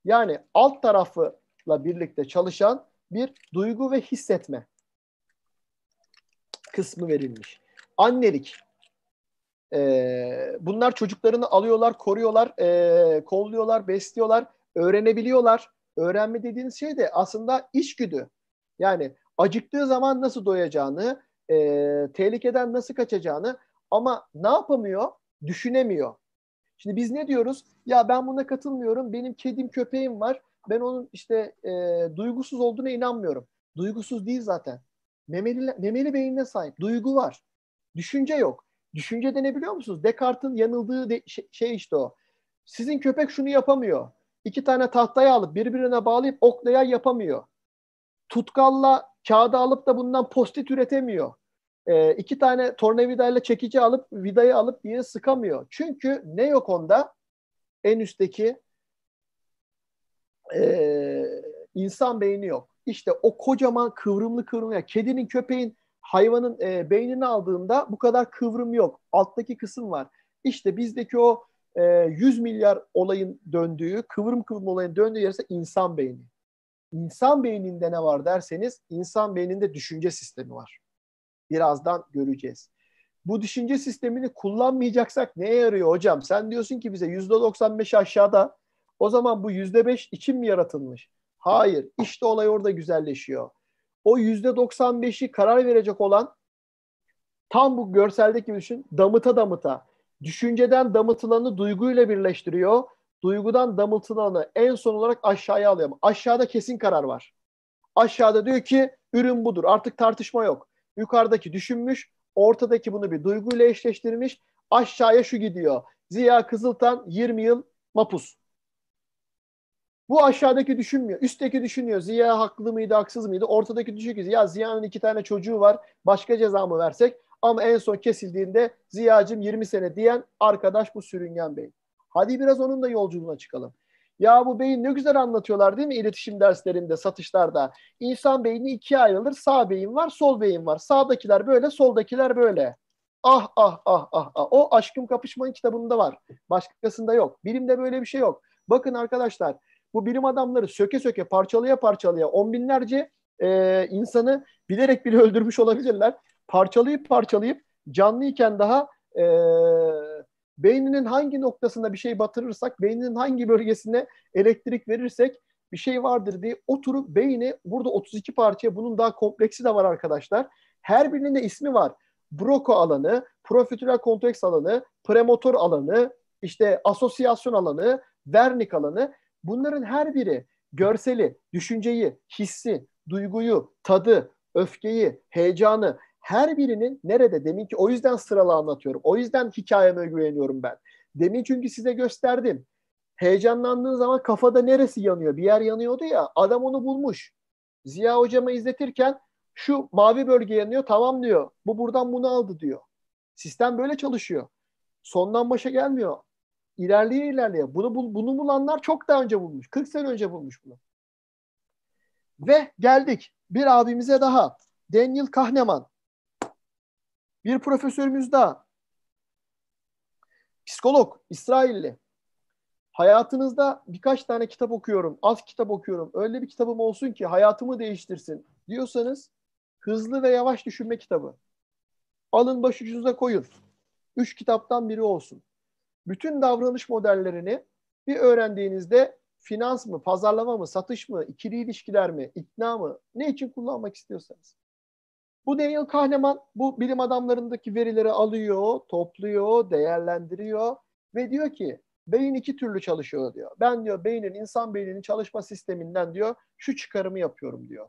Yani alt tarafıyla birlikte çalışan bir duygu ve hissetme kısmı verilmiş. Annelik. Ee, bunlar çocuklarını alıyorlar, koruyorlar, ee, kolluyorlar, besliyorlar, öğrenebiliyorlar. Öğrenme dediğiniz şey de aslında içgüdü. Yani acıktığı zaman nasıl doyacağını, ee, tehlikeden nasıl kaçacağını, ama ne yapamıyor? Düşünemiyor. Şimdi biz ne diyoruz? Ya ben buna katılmıyorum. Benim kedim, köpeğim var. Ben onun işte e, duygusuz olduğuna inanmıyorum. Duygusuz değil zaten. Memeli, memeli beyine sahip. Duygu var. Düşünce yok. Düşünce de ne biliyor musunuz? Descartes'in yanıldığı de, şey, şey işte o. Sizin köpek şunu yapamıyor. İki tane tahtaya alıp birbirine bağlayıp oklayan yapamıyor. Tutkalla kağıdı alıp da bundan postit üretemiyor. E, iki tane tornavidayla çekici alıp vidayı alıp diye sıkamıyor. Çünkü ne yok onda? En üstteki e, insan beyni yok. İşte o kocaman kıvrımlı kıvrımlı. Kedinin, köpeğin, hayvanın e, beynini aldığında bu kadar kıvrım yok. Alttaki kısım var. İşte bizdeki o e, yüz milyar olayın döndüğü, kıvrım kıvrım olayın döndüğü yer ise insan beyni. İnsan beyninde ne var derseniz, insan beyninde düşünce sistemi var. Birazdan göreceğiz. Bu düşünce sistemini kullanmayacaksak neye yarıyor hocam? Sen diyorsun ki bize yüzde doksan beş aşağıda, o zaman bu yüzde beş için mi yaratılmış? Hayır. İşte olay orada güzelleşiyor. O yüzde doksan beşi karar verecek olan, tam bu görseldeki gibi düşün, damıta damıta. Düşünceden damıtılanı duyguyla birleştiriyor. Duygudan damıtılanı en son olarak aşağıya alıyor. Aşağıda kesin karar var. Aşağıda diyor ki ürün budur. Artık tartışma yok. yukarıdaki düşünmüş, ortadaki bunu bir duyguyla eşleştirmiş, aşağıya şu gidiyor. Ziya Kızıltan yirmi yıl mapus. Bu aşağıdaki düşünmüyor. Üstteki düşünüyor. Ziya haklı mıydı, haksız mıydı? Ortadaki düşünüyor ki ya Ziya'nın iki tane çocuğu var. Başka ceza mı versek? Ama en son kesildiğinde Ziya'cığım yirmi sene diyen arkadaş bu Sürüngen Bey. Hadi biraz onun da yolculuğuna çıkalım. Ya bu beyin ne güzel anlatıyorlar değil mi iletişim derslerinde, satışlarda? İnsan beyni ikiye ayrılır. Sağ beyin var, sol beyin var. Sağdakiler böyle, soldakiler böyle. Ah ah ah ah ah. O Aşkım Kapışmanın kitabında var. Başkasında yok. Bilimde böyle bir şey yok. Bakın arkadaşlar, bu bilim adamları söke söke, parçalaya parçalaya on binlerce e, insanı bilerek bile öldürmüş olabilirler. Parçalayıp parçalayıp canlıyken daha e, beyninin hangi noktasında bir şey batırırsak, beyninin hangi bölgesine elektrik verirsek bir şey vardır diye oturup beyni, burada otuz iki parçaya, bunun daha kompleksi de var arkadaşlar. Her birinin de ismi var. Broko alanı, profitüler konteks alanı, premotor alanı, işte asosiyasyon alanı, Wernicke alanı. Bunların her biri görseli, düşünceyi, hissi, duyguyu, tadı, öfkeyi, heyecanı, her birinin nerede? Demin ki o yüzden sıralı anlatıyorum. O yüzden hikayeme güveniyorum ben. Demin çünkü size gösterdim. Heyecanlandığın zaman kafada neresi yanıyor? Bir yer yanıyordu ya. Adam onu bulmuş. Ziya hocama izletirken şu mavi bölge yanıyor. Tamam diyor. Bu buradan bunu aldı diyor. Sistem böyle çalışıyor. Sondan başa gelmiyor. İlerleye ilerleye. Bunu, bunu bulanlar çok daha önce bulmuş. kırk sene önce bulmuş bunu. Ve geldik bir abimize daha. Daniel Kahneman. Bir profesörümüz daha. Psikolog, İsrailli. Hayatınızda birkaç tane kitap okuyorum, az kitap okuyorum, öyle bir kitabım olsun ki hayatımı değiştirsin diyorsanız Hızlı ve Yavaş Düşünme kitabı. Alın başucunuza koyun. Üç kitaptan biri olsun. Bütün davranış modellerini bir öğrendiğinizde finans mı, pazarlama mı, satış mı, ikili ilişkiler mi, ikna mı, ne için kullanmak istiyorsanız. Bu Daniel Kahneman bu bilim adamlarındaki verileri alıyor, topluyor, değerlendiriyor ve diyor ki beyin iki türlü çalışıyor diyor. Ben diyor beynin, insan beyninin çalışma sisteminden diyor şu çıkarımı yapıyorum diyor.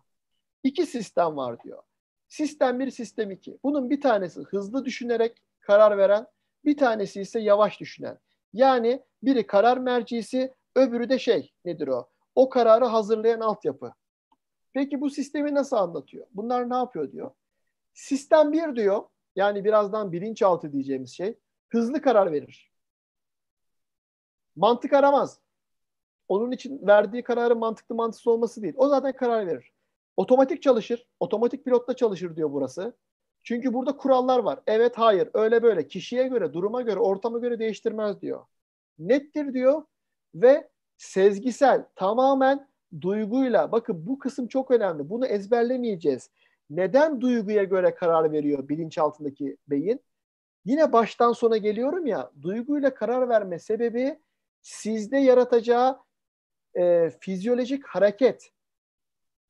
İki sistem var diyor. Sistem bir, sistem iki. Bunun bir tanesi hızlı düşünerek karar veren, bir tanesi ise yavaş düşünen. Yani biri karar mercisi, öbürü de şey nedir o? O kararı hazırlayan altyapı. Peki bu sistemi nasıl anlatıyor? Bunlar ne yapıyor diyor. Sistem bir diyor, yani birazdan bilinçaltı diyeceğimiz şey, hızlı karar verir. Mantık aramaz. Onun için verdiği kararın mantıklı mantıksız olması değil. O zaten karar verir. Otomatik çalışır. Otomatik pilotla çalışır diyor burası. Çünkü burada kurallar var. Evet, hayır, öyle böyle. Kişiye göre, duruma göre, ortama göre değiştirmez diyor. Nettir diyor ve sezgisel, tamamen duyguyla. Bakın bu kısım çok önemli. Bunu ezberlemeyeceğiz. Neden duyguya göre karar veriyor bilinçaltındaki beyin? Yine baştan sona geliyorum ya, duyguyla karar verme sebebi sizde yaratacağı e, fizyolojik hareket,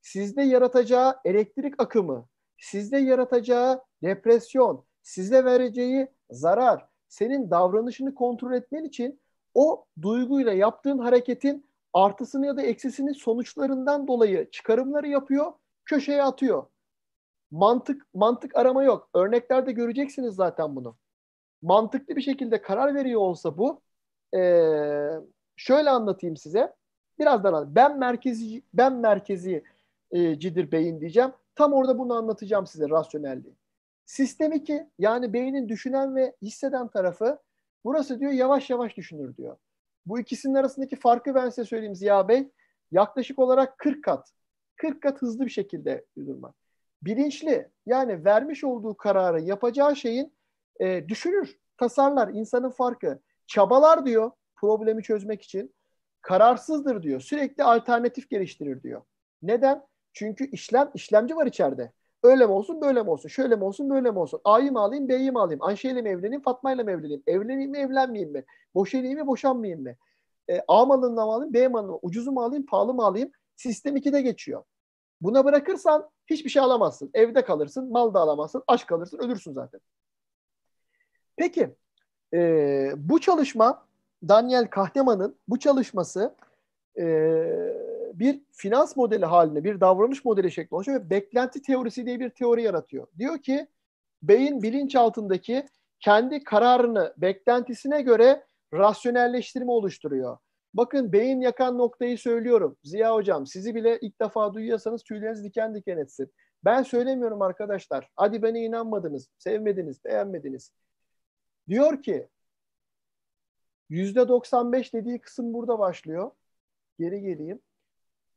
sizde yaratacağı elektrik akımı, sizde yaratacağı depresyon, sizde vereceği zarar. Senin davranışını kontrol etmen için o duyguyla yaptığın hareketin artısını ya da eksisini sonuçlarından dolayı çıkarımları yapıyor, köşeye atıyor. Mantık, mantık arama yok. Örneklerde göreceksiniz zaten bunu. Mantıklı bir şekilde karar veriyor olsa bu, ee, şöyle anlatayım size. Birazdan anlatayım. Ben merkezi, ben merkezi e, cidir beyin diyeceğim. Tam orada bunu anlatacağım size, rasyonelliği. Sistem iki, yani beynin düşünen ve hisseden tarafı, burası diyor yavaş yavaş düşünür diyor. Bu ikisinin arasındaki farkı ben size söyleyeyim Ziya Bey. Yaklaşık olarak kırk kat. kırk kat hızlı bir şekilde durmak. Bilinçli, yani vermiş olduğu kararı, yapacağı şeyin e, düşünür, tasarlar, insanın farkı. Çabalar diyor problemi çözmek için. Kararsızdır diyor. Sürekli alternatif geliştirir diyor. Neden? Çünkü işlem, işlemci var içeride. Öyle mi olsun, böyle mi olsun, şöyle mi olsun, böyle mi olsun. A'yı mı alayım, B'yi mi alayım? Ayşe ile mi evleneyim, Fatma ile mi evleneyim? Evleneyim mi, evlenmeyeyim mi? Boşanayım mı, boşanmayayım mı? E, A malını mı alayım, B malını mı? Ucuzu mu alayım, pahalı mı alayım? Sistem ikide geçiyor. Buna bırakırsan hiçbir şey alamazsın. Evde kalırsın, mal da alamazsın, aç kalırsın, ölürsün zaten. Peki, e, bu çalışma, Daniel Kahneman'ın bu çalışması e, bir finans modeli haline, bir davranış modeli şeklinde oluşuyor ve beklenti teorisi diye bir teori yaratıyor. Diyor ki beyin bilinçaltındaki kendi kararını beklentisine göre rasyonelleştirme oluşturuyor. Bakın beyin yakan noktayı söylüyorum. Ziya Hocam, sizi bile ilk defa duyuyorsanız tüyleriniz diken diken etsin. Ben söylemiyorum arkadaşlar. Hadi bana inanmadınız, sevmediniz, beğenmediniz. Diyor ki yüzde doksan beş dediği kısım burada başlıyor. Geri geleyim.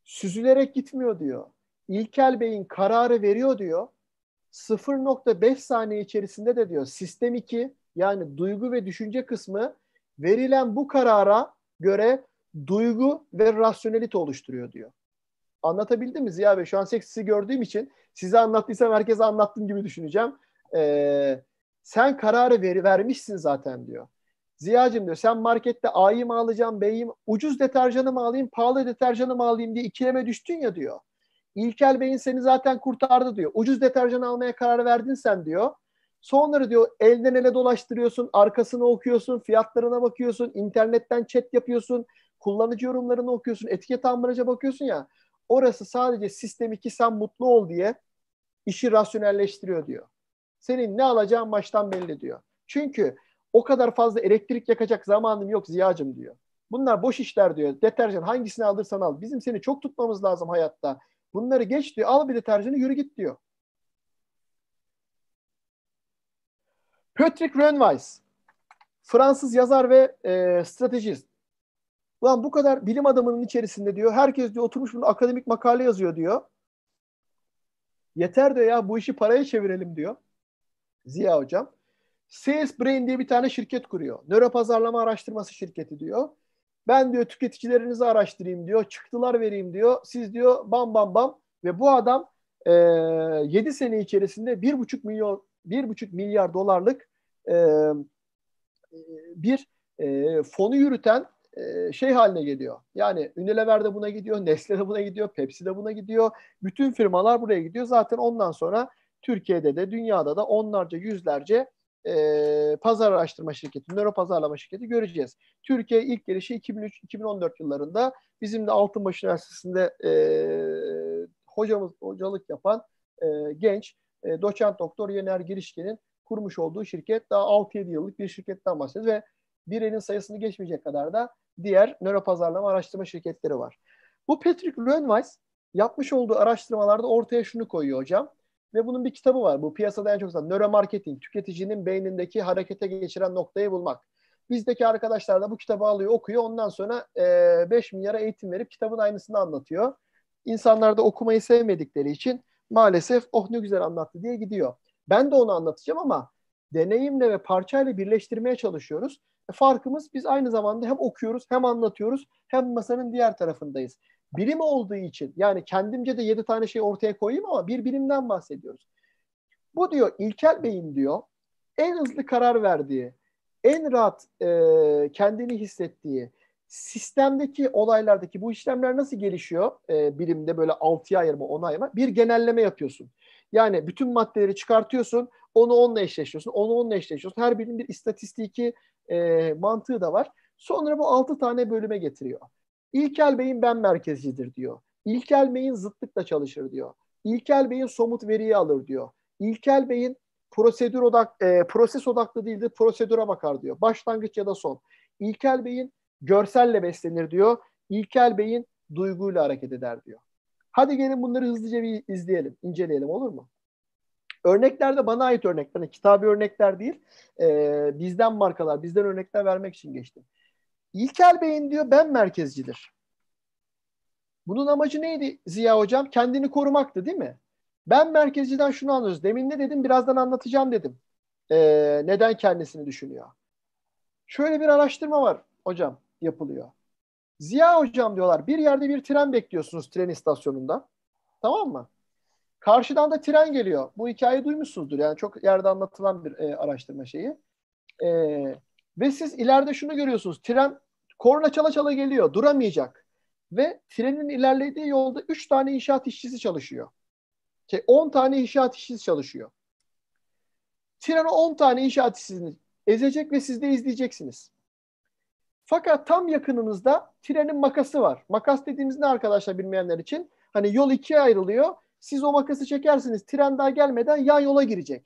Süzülerek gitmiyor diyor. İlkel beyin kararı veriyor diyor. sıfır nokta beş saniye içerisinde de diyor sistem iki, yani duygu ve düşünce kısmı verilen bu karara göre duygu ve rasyonelite oluşturuyor diyor. Anlatabildim mi Ziya Bey? Şu an seksi gördüğüm için size anlattıysam herkese anlattığım gibi düşüneceğim. Ee, sen kararı ver, vermişsin zaten diyor. Ziya'cığım diyor, sen markette A'yı mı alacağım, B'yi mi, ucuz deterjanı mı alayım, pahalı deterjanı mı alayım diye ikileme düştün ya diyor. İlkel beyin seni zaten kurtardı diyor. Ucuz deterjan almaya karar verdin sen diyor. Sonra diyor elden ele dolaştırıyorsun, arkasını okuyorsun, fiyatlarına bakıyorsun, internetten chat yapıyorsun, kullanıcı yorumlarını okuyorsun, etiket ambalajına bakıyorsun ya. Orası sadece sistem iki, sen mutlu ol diye işi rasyonelleştiriyor diyor. Senin ne alacağın baştan belli diyor. Çünkü o kadar fazla elektrik yakacak zamanım yok Ziya'cığım diyor. Bunlar boş işler diyor. Deterjan hangisini alırsan al. Bizim seni çok tutmamız lazım hayatta. Bunları geç diyor. Al bir deterjanı, yürü git diyor. Patrick Rönweiss, Fransız yazar ve e, stratejist. Ulan bu kadar bilim adamının içerisinde diyor, herkes diyor oturmuş bunu akademik makale yazıyor diyor. Yeter diyor ya, bu işi paraya çevirelim diyor Ziya Hocam. C S Brain diye bir tane şirket kuruyor. Nöropazarlama araştırması şirketi diyor. Ben diyor tüketicilerinizi araştırayım diyor. Çıktılar vereyim diyor. Siz diyor bam bam bam. Ve bu adam e, yedi sene içerisinde bir buçuk milyon bir buçuk milyar dolarlık e, bir e, fonu yürüten e, şey haline geliyor. Yani Unilever de buna gidiyor, Nestle de buna gidiyor, Pepsi de buna gidiyor. Bütün firmalar buraya gidiyor. Zaten ondan sonra Türkiye'de de dünyada da onlarca, yüzlerce e, pazar araştırma şirketi, nöro pazarlama şirketi göreceğiz. Türkiye ilk gelişi iki bin üç iki bin on dört yıllarında bizim de Altınbaş Üniversitesi'nde e, hocamız hocalık yapan e, genç doçent doktor Yener Girişkin'in kurmuş olduğu şirket. Daha altı yedi yıllık bir şirketten bahsediyoruz ve bir elin sayısını geçmeyecek kadar da diğer nöropazarlama araştırma şirketleri var. Bu Patrick Rönweiss yapmış olduğu araştırmalarda ortaya şunu koyuyor hocam. Ve bunun bir kitabı var. Bu piyasada en çok satılan Nöromarketing, tüketicinin beynindeki harekete geçiren noktayı bulmak. Bizdeki arkadaşlar da bu kitabı alıyor, okuyor. Ondan sonra e, beş milyara eğitim verip kitabın aynısını anlatıyor. İnsanlar da okumayı sevmedikleri için maalesef oh ne güzel anlattı diye gidiyor. Ben de onu anlatacağım ama deneyimle ve parçayla birleştirmeye çalışıyoruz. Farkımız, biz aynı zamanda hem okuyoruz, hem anlatıyoruz, hem masanın diğer tarafındayız. Bilim olduğu için, yani kendimce de yedi tane şey ortaya koyayım ama bir bilimden bahsediyoruz. Bu diyor ilkel beyin diyor en hızlı karar verdiği, en rahat e, kendini hissettiği, sistemdeki olaylardaki bu işlemler nasıl gelişiyor? Ee, bilimde böyle altıya ayırma, ona ayırma. Bir genelleme yapıyorsun. Yani bütün maddeleri çıkartıyorsun, onu onunla eşleşiyorsun, onu onunla eşleşiyorsun. Her birinin bir istatistiki e, mantığı da var. Sonra bu altı tane bölüme getiriyor. İlkel beyin ben merkezcidir diyor. İlkel beyin zıtlıkla çalışır diyor. İlkel beyin somut veriyi alır diyor. İlkel beyin prosedür odak, e, proses odaklı değildir, prosedüre bakar diyor. Başlangıç ya da son. İlkel beyin görselle beslenir diyor. İlkel beyin duyguyla hareket eder diyor. Hadi gelin bunları hızlıca bir izleyelim, inceleyelim, olur mu? Örneklerde bana ait örnekler, yani kitabi örnekler değil, ee, bizden markalar, bizden örnekler vermek için geçtim. İlkel beyin diyor ben merkezcidir. Bunun amacı neydi Ziya Hocam? Kendini korumaktı değil mi? Ben merkezciden şunu anlıyoruz. Demin ne dedim? Birazdan anlatacağım dedim. Ee, neden kendisini düşünüyor? Şöyle bir araştırma var hocam, yapılıyor. Ziya Hocam diyorlar, bir yerde bir tren bekliyorsunuz, tren istasyonunda. Tamam mı? Karşıdan da tren geliyor. Bu hikayeyi duymuşsunuzdur. Yani çok yerde anlatılan bir e, araştırma şeyi. E, ve siz ileride şunu görüyorsunuz. Tren korna çala çala geliyor. Duramayacak. Ve trenin ilerlediği yolda üç tane inşaat işçisi çalışıyor. Şey, on tane inşaat işçisi çalışıyor. Tren on tane inşaat işçisini ezecek ve siz de izleyeceksiniz. Fakat tam yakınınızda trenin makası var. Makas dediğimiz ne arkadaşlar bilmeyenler için? Hani yol ikiye ayrılıyor. Siz o makası çekersiniz. Tren daha gelmeden yan yola girecek.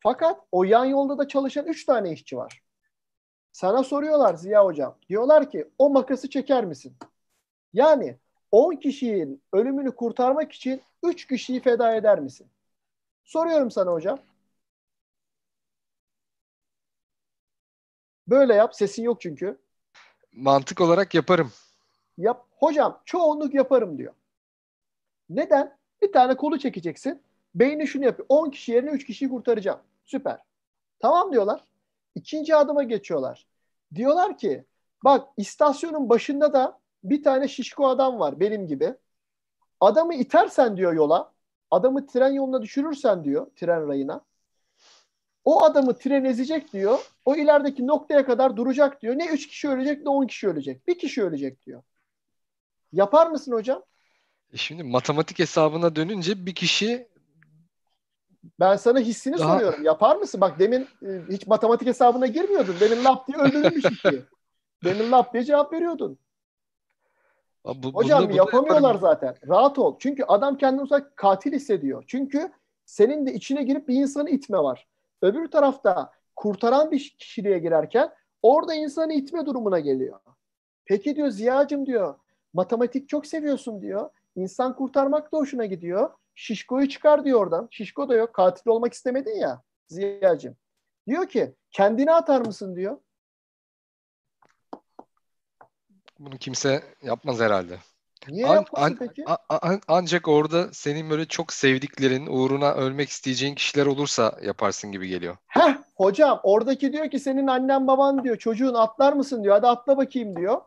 Fakat o yan yolda da çalışan üç tane işçi var. Sana soruyorlar Ziya Hocam. Diyorlar ki o makası çeker misin? Yani on kişinin ölümünü kurtarmak için üç kişiyi feda eder misin? Soruyorum sana hocam. Böyle yap. Sesin yok çünkü. Mantık olarak yaparım. Yap. Hocam çoğunluk yaparım diyor. Neden? Bir tane kolu çekeceksin. Beyni şunu yapıyor. on kişi yerine üç kişiyi kurtaracağım. Süper. Tamam diyorlar. İkinci adıma geçiyorlar. Diyorlar ki bak istasyonun başında da bir tane şişko adam var benim gibi. Adamı itersen diyor yola. Adamı tren yoluna düşürürsen diyor tren rayına. O adamı tren ezecek diyor. O ilerideki noktaya kadar duracak diyor. Ne üç kişi ölecek ne on kişi ölecek. Bir kişi ölecek diyor. Yapar mısın hocam? E şimdi matematik hesabına dönünce bir kişi... Ben sana hissini daha... soruyorum. Yapar mısın? Bak demin hiç matematik hesabına girmiyordun. Demin lap diye öldürdün bir şey. Demin lap diye cevap veriyordun. Abi, bu, hocam bunda, yapamıyorlar zaten. Rahat ol. Çünkü adam kendini uzak katil hissediyor. Çünkü senin de içine girip bir insanı itme var. Öbür tarafta kurtaran bir kişiliğe girerken orada insanı itme durumuna geliyor. Peki diyor Ziya'cığım diyor matematik çok seviyorsun diyor. İnsan kurtarmak da hoşuna gidiyor. Şişko'yu çıkar diyor oradan. Şişko da yok. Katil olmak istemedin ya Ziya'cığım. Diyor ki kendini atar mısın diyor. Bunu kimse yapmaz herhalde. Niye an, an, peki? An, an, ancak orada senin böyle çok sevdiklerin, uğruna ölmek isteyeceğin kişiler olursa yaparsın gibi geliyor. Heh hocam oradaki diyor ki senin annen baban diyor çocuğun atlar mısın diyor hadi atla bakayım diyor.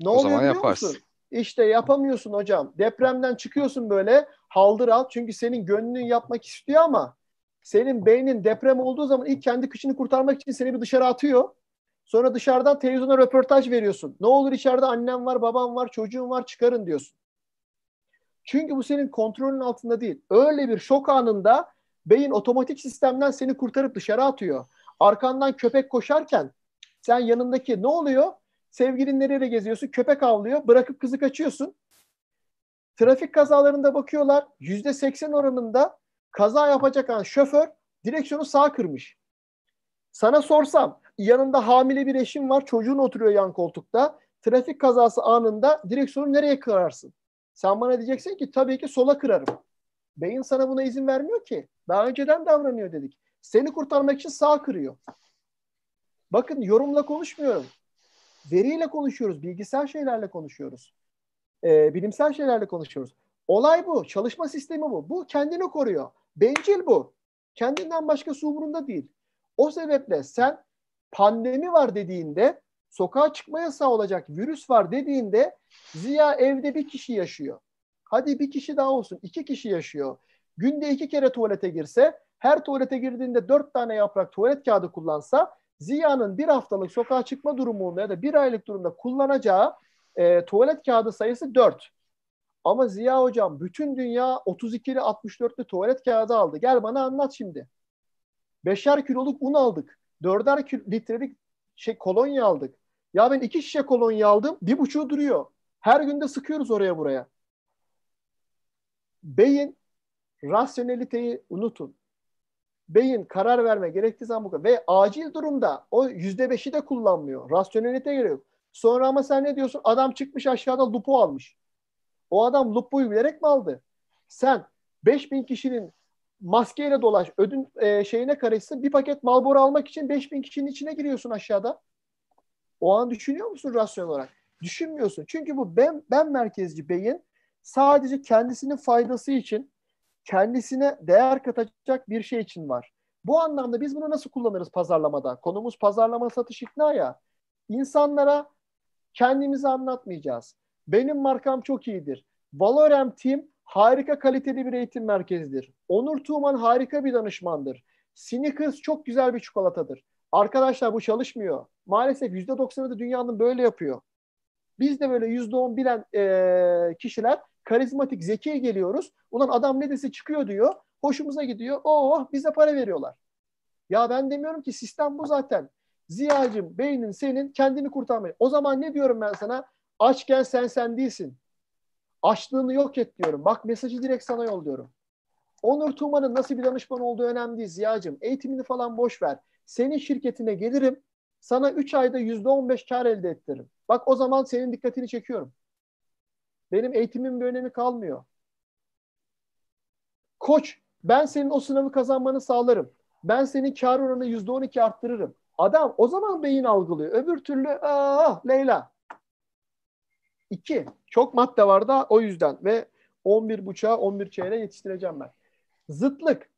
Ne o oluyor zaman biliyor yaparsın. Musun? İşte yapamıyorsun hocam. Depremden çıkıyorsun böyle haldır al çünkü senin gönlün yapmak istiyor ama senin beynin deprem olduğu zaman ilk kendi kişini kurtarmak için seni bir dışarı atıyor. Sonra dışarıdan televizyona röportaj veriyorsun. Ne olur içeride annem var, babam var, çocuğum var çıkarın diyorsun. Çünkü bu senin kontrolün altında değil. Öyle bir şok anında beyin otomatik sistemden seni kurtarıp dışarı atıyor. Arkandan köpek koşarken sen yanındaki ne oluyor? Sevgilin nereye geziyorsun? Köpek avlıyor. Bırakıp kızı kaçıyorsun. Trafik kazalarında bakıyorlar. yüzde seksen oranında kaza yapacak olan şoför direksiyonu sağa kırmış. Sana sorsam yanında hamile bir eşin var. Çocuğun oturuyor yan koltukta. Trafik kazası anında direksiyonu nereye kırarsın? Sen bana diyeceksin ki tabii ki sola kırarım. Beyin sana buna izin vermiyor ki. Daha önceden davranıyor dedik. Seni kurtarmak için sağa kırıyor. Bakın yorumla konuşmuyorum. Veriyle konuşuyoruz. Bilgisayar şeylerle konuşuyoruz. Ee, bilimsel şeylerle konuşuyoruz. Olay bu. Çalışma sistemi bu. Bu kendini koruyor. Bencil bu. Kendinden başkası umurunda değil. O sebeple sen pandemi var dediğinde, sokağa çıkma yasağı olacak, virüs var dediğinde Ziya evde bir kişi yaşıyor. Hadi bir kişi daha olsun, iki kişi yaşıyor. Günde iki kere tuvalete girse, her tuvalete girdiğinde dört tane yaprak tuvalet kağıdı kullansa, Ziya'nın bir haftalık sokağa çıkma durumunda ya da bir aylık durumda kullanacağı e, tuvalet kağıdı sayısı dört. Ama Ziya hocam bütün dünya otuz ikili altmış dörtlü tuvalet kağıdı aldı. Gel bana anlat şimdi. Beşer kiloluk un aldık. Dörder litrelik şey, kolonya aldık. Ya ben iki şişe kolonya aldım. Bir buçuğu duruyor. Her gün de sıkıyoruz oraya buraya. Beyin rasyoneliteyi unutun. Beyin karar verme gerektiği zaman bu kadar. Ve acil durumda o yüzde beşi de kullanmıyor. Rasyonelite geliyor. Sonra ama sen ne diyorsun? Adam çıkmış aşağıda lupo almış. O adam lupoyu bilerek mi aldı? Sen beş bin kişinin maskeyle dolaş, ödün e, şeyine karışsın. Bir paket Marlboro almak için beş bin kişinin içine giriyorsun aşağıda. O an düşünüyor musun rasyonel olarak? Düşünmüyorsun. Çünkü bu ben, ben merkezci beyin sadece kendisinin faydası için, kendisine değer katacak bir şey için var. Bu anlamda biz bunu nasıl kullanırız pazarlamada? Konumuz pazarlama, satış, ikna ya. İnsanlara kendimizi anlatmayacağız. Benim markam çok iyidir. Valorem Team harika kaliteli bir eğitim merkezidir. Onur Tuğman harika bir danışmandır. Snickers çok güzel bir çikolatadır. Arkadaşlar bu çalışmıyor. Maalesef yüzde doksanı da dünyanın böyle yapıyor. Biz de böyle yüzde on bilen e, kişiler karizmatik, zeki geliyoruz. Ulan adam ne dese çıkıyor diyor. Hoşumuza gidiyor. Oh bize para veriyorlar. Ya ben demiyorum ki sistem bu zaten. Ziya'cığım, beynin senin kendini kurtarmaya. O zaman ne diyorum ben sana? Açken sen sen değilsin. Açlığını yok et diyorum. Bak mesajı direkt sana yolluyorum. Onur Tuğman'ın nasıl bir danışman olduğu önemli değil Ziya'cığım. Eğitimini falan boş ver. Senin şirketine gelirim. Sana üç ayda yüzde on beş kar elde ettiririm. Bak o zaman senin dikkatini çekiyorum. Benim eğitimin bir önemi kalmıyor. Koç, ben senin o sınavı kazanmanı sağlarım. Ben senin kar oranını yüzde on iki arttırırım. Adam o zaman beyin algılıyor. Öbür türlü ah Leyla. İki. Çok madde var da o yüzden ve on bir buçuğa on bir çeyreğe yetiştireceğim ben. Zıtlık.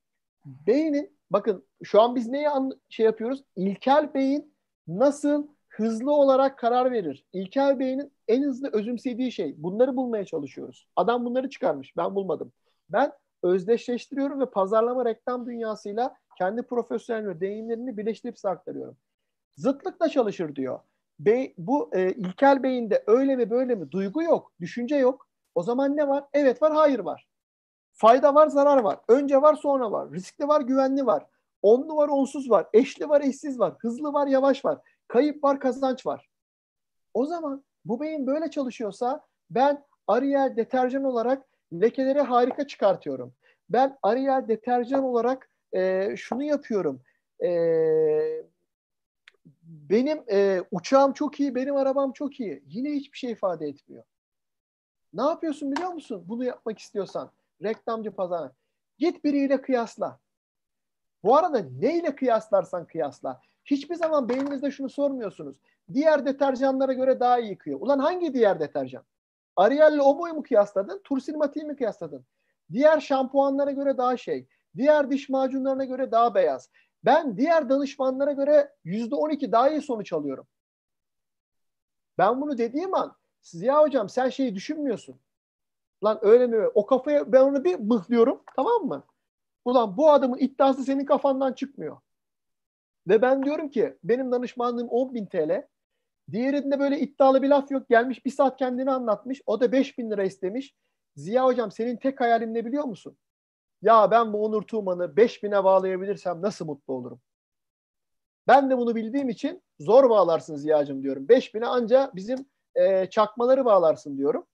Beynin, bakın şu an biz neyi şey yapıyoruz? İlkel beyin nasıl hızlı olarak karar verir? İlkel beynin en hızlı özümsediği şey. Bunları bulmaya çalışıyoruz. Adam bunları çıkarmış. Ben bulmadım. Ben özdeşleştiriyorum ve pazarlama reklam dünyasıyla kendi profesyonel ve deneyimlerini birleştirip size aktarıyorum. Zıtlıkla çalışır diyor. Be bu e, ilkel beyinde öyle mi böyle mi? Duygu yok, düşünce yok. O zaman ne var? Evet var, hayır var. Fayda var, zarar var. Önce var, sonra var. Riskli var, güvenli var. Onlu var, onsuz var. Eşli var, eşsiz var. Hızlı var, yavaş var. Kayıp var, kazanç var. O zaman bu beyin böyle çalışıyorsa ben Ariel deterjan olarak lekeleri harika çıkartıyorum. Ben Ariel deterjan olarak e, şunu yapıyorum. Eee Benim e, uçağım çok iyi, benim arabam çok iyi. Yine hiçbir şey ifade etmiyor. Ne yapıyorsun biliyor musun? Bunu yapmak istiyorsan. Reklamcı pazarına. Git biriyle kıyasla. Bu arada neyle kıyaslarsan kıyasla. Hiçbir zaman beyninizde şunu sormuyorsunuz. Diğer deterjanlara göre daha iyi yıkıyor. Ulan hangi diğer deterjan? Ariel'le Omo'yu mu kıyasladın? Tursilmati'yi mi kıyasladın? Diğer şampuanlara göre daha şey. Diğer diş macunlarına göre daha beyaz. Ben diğer danışmanlara göre yüzde on iki daha iyi sonuç alıyorum. Ben bunu dediğim an, Ziya hocam sen şeyi düşünmüyorsun. Lan öyle mi? O kafaya ben onu bir mıhlıyorum, tamam mı? Ulan bu adamın iddiası senin kafandan çıkmıyor. Ve ben diyorum ki benim danışmanlığım on bin T L. Diğerinde böyle iddialı bir laf yok, gelmiş bir saat kendini anlatmış. O da beş bin lira istemiş. Ziya hocam senin tek hayalin ne biliyor musun? Ya ben bu Onur Tuğman'ı beş bine bağlayabilirsem nasıl mutlu olurum? Ben de bunu bildiğim için zor bağlarsın Ziya'cığım diyorum. beş bine anca bizim e, çakmaları bağlarsın diyorum.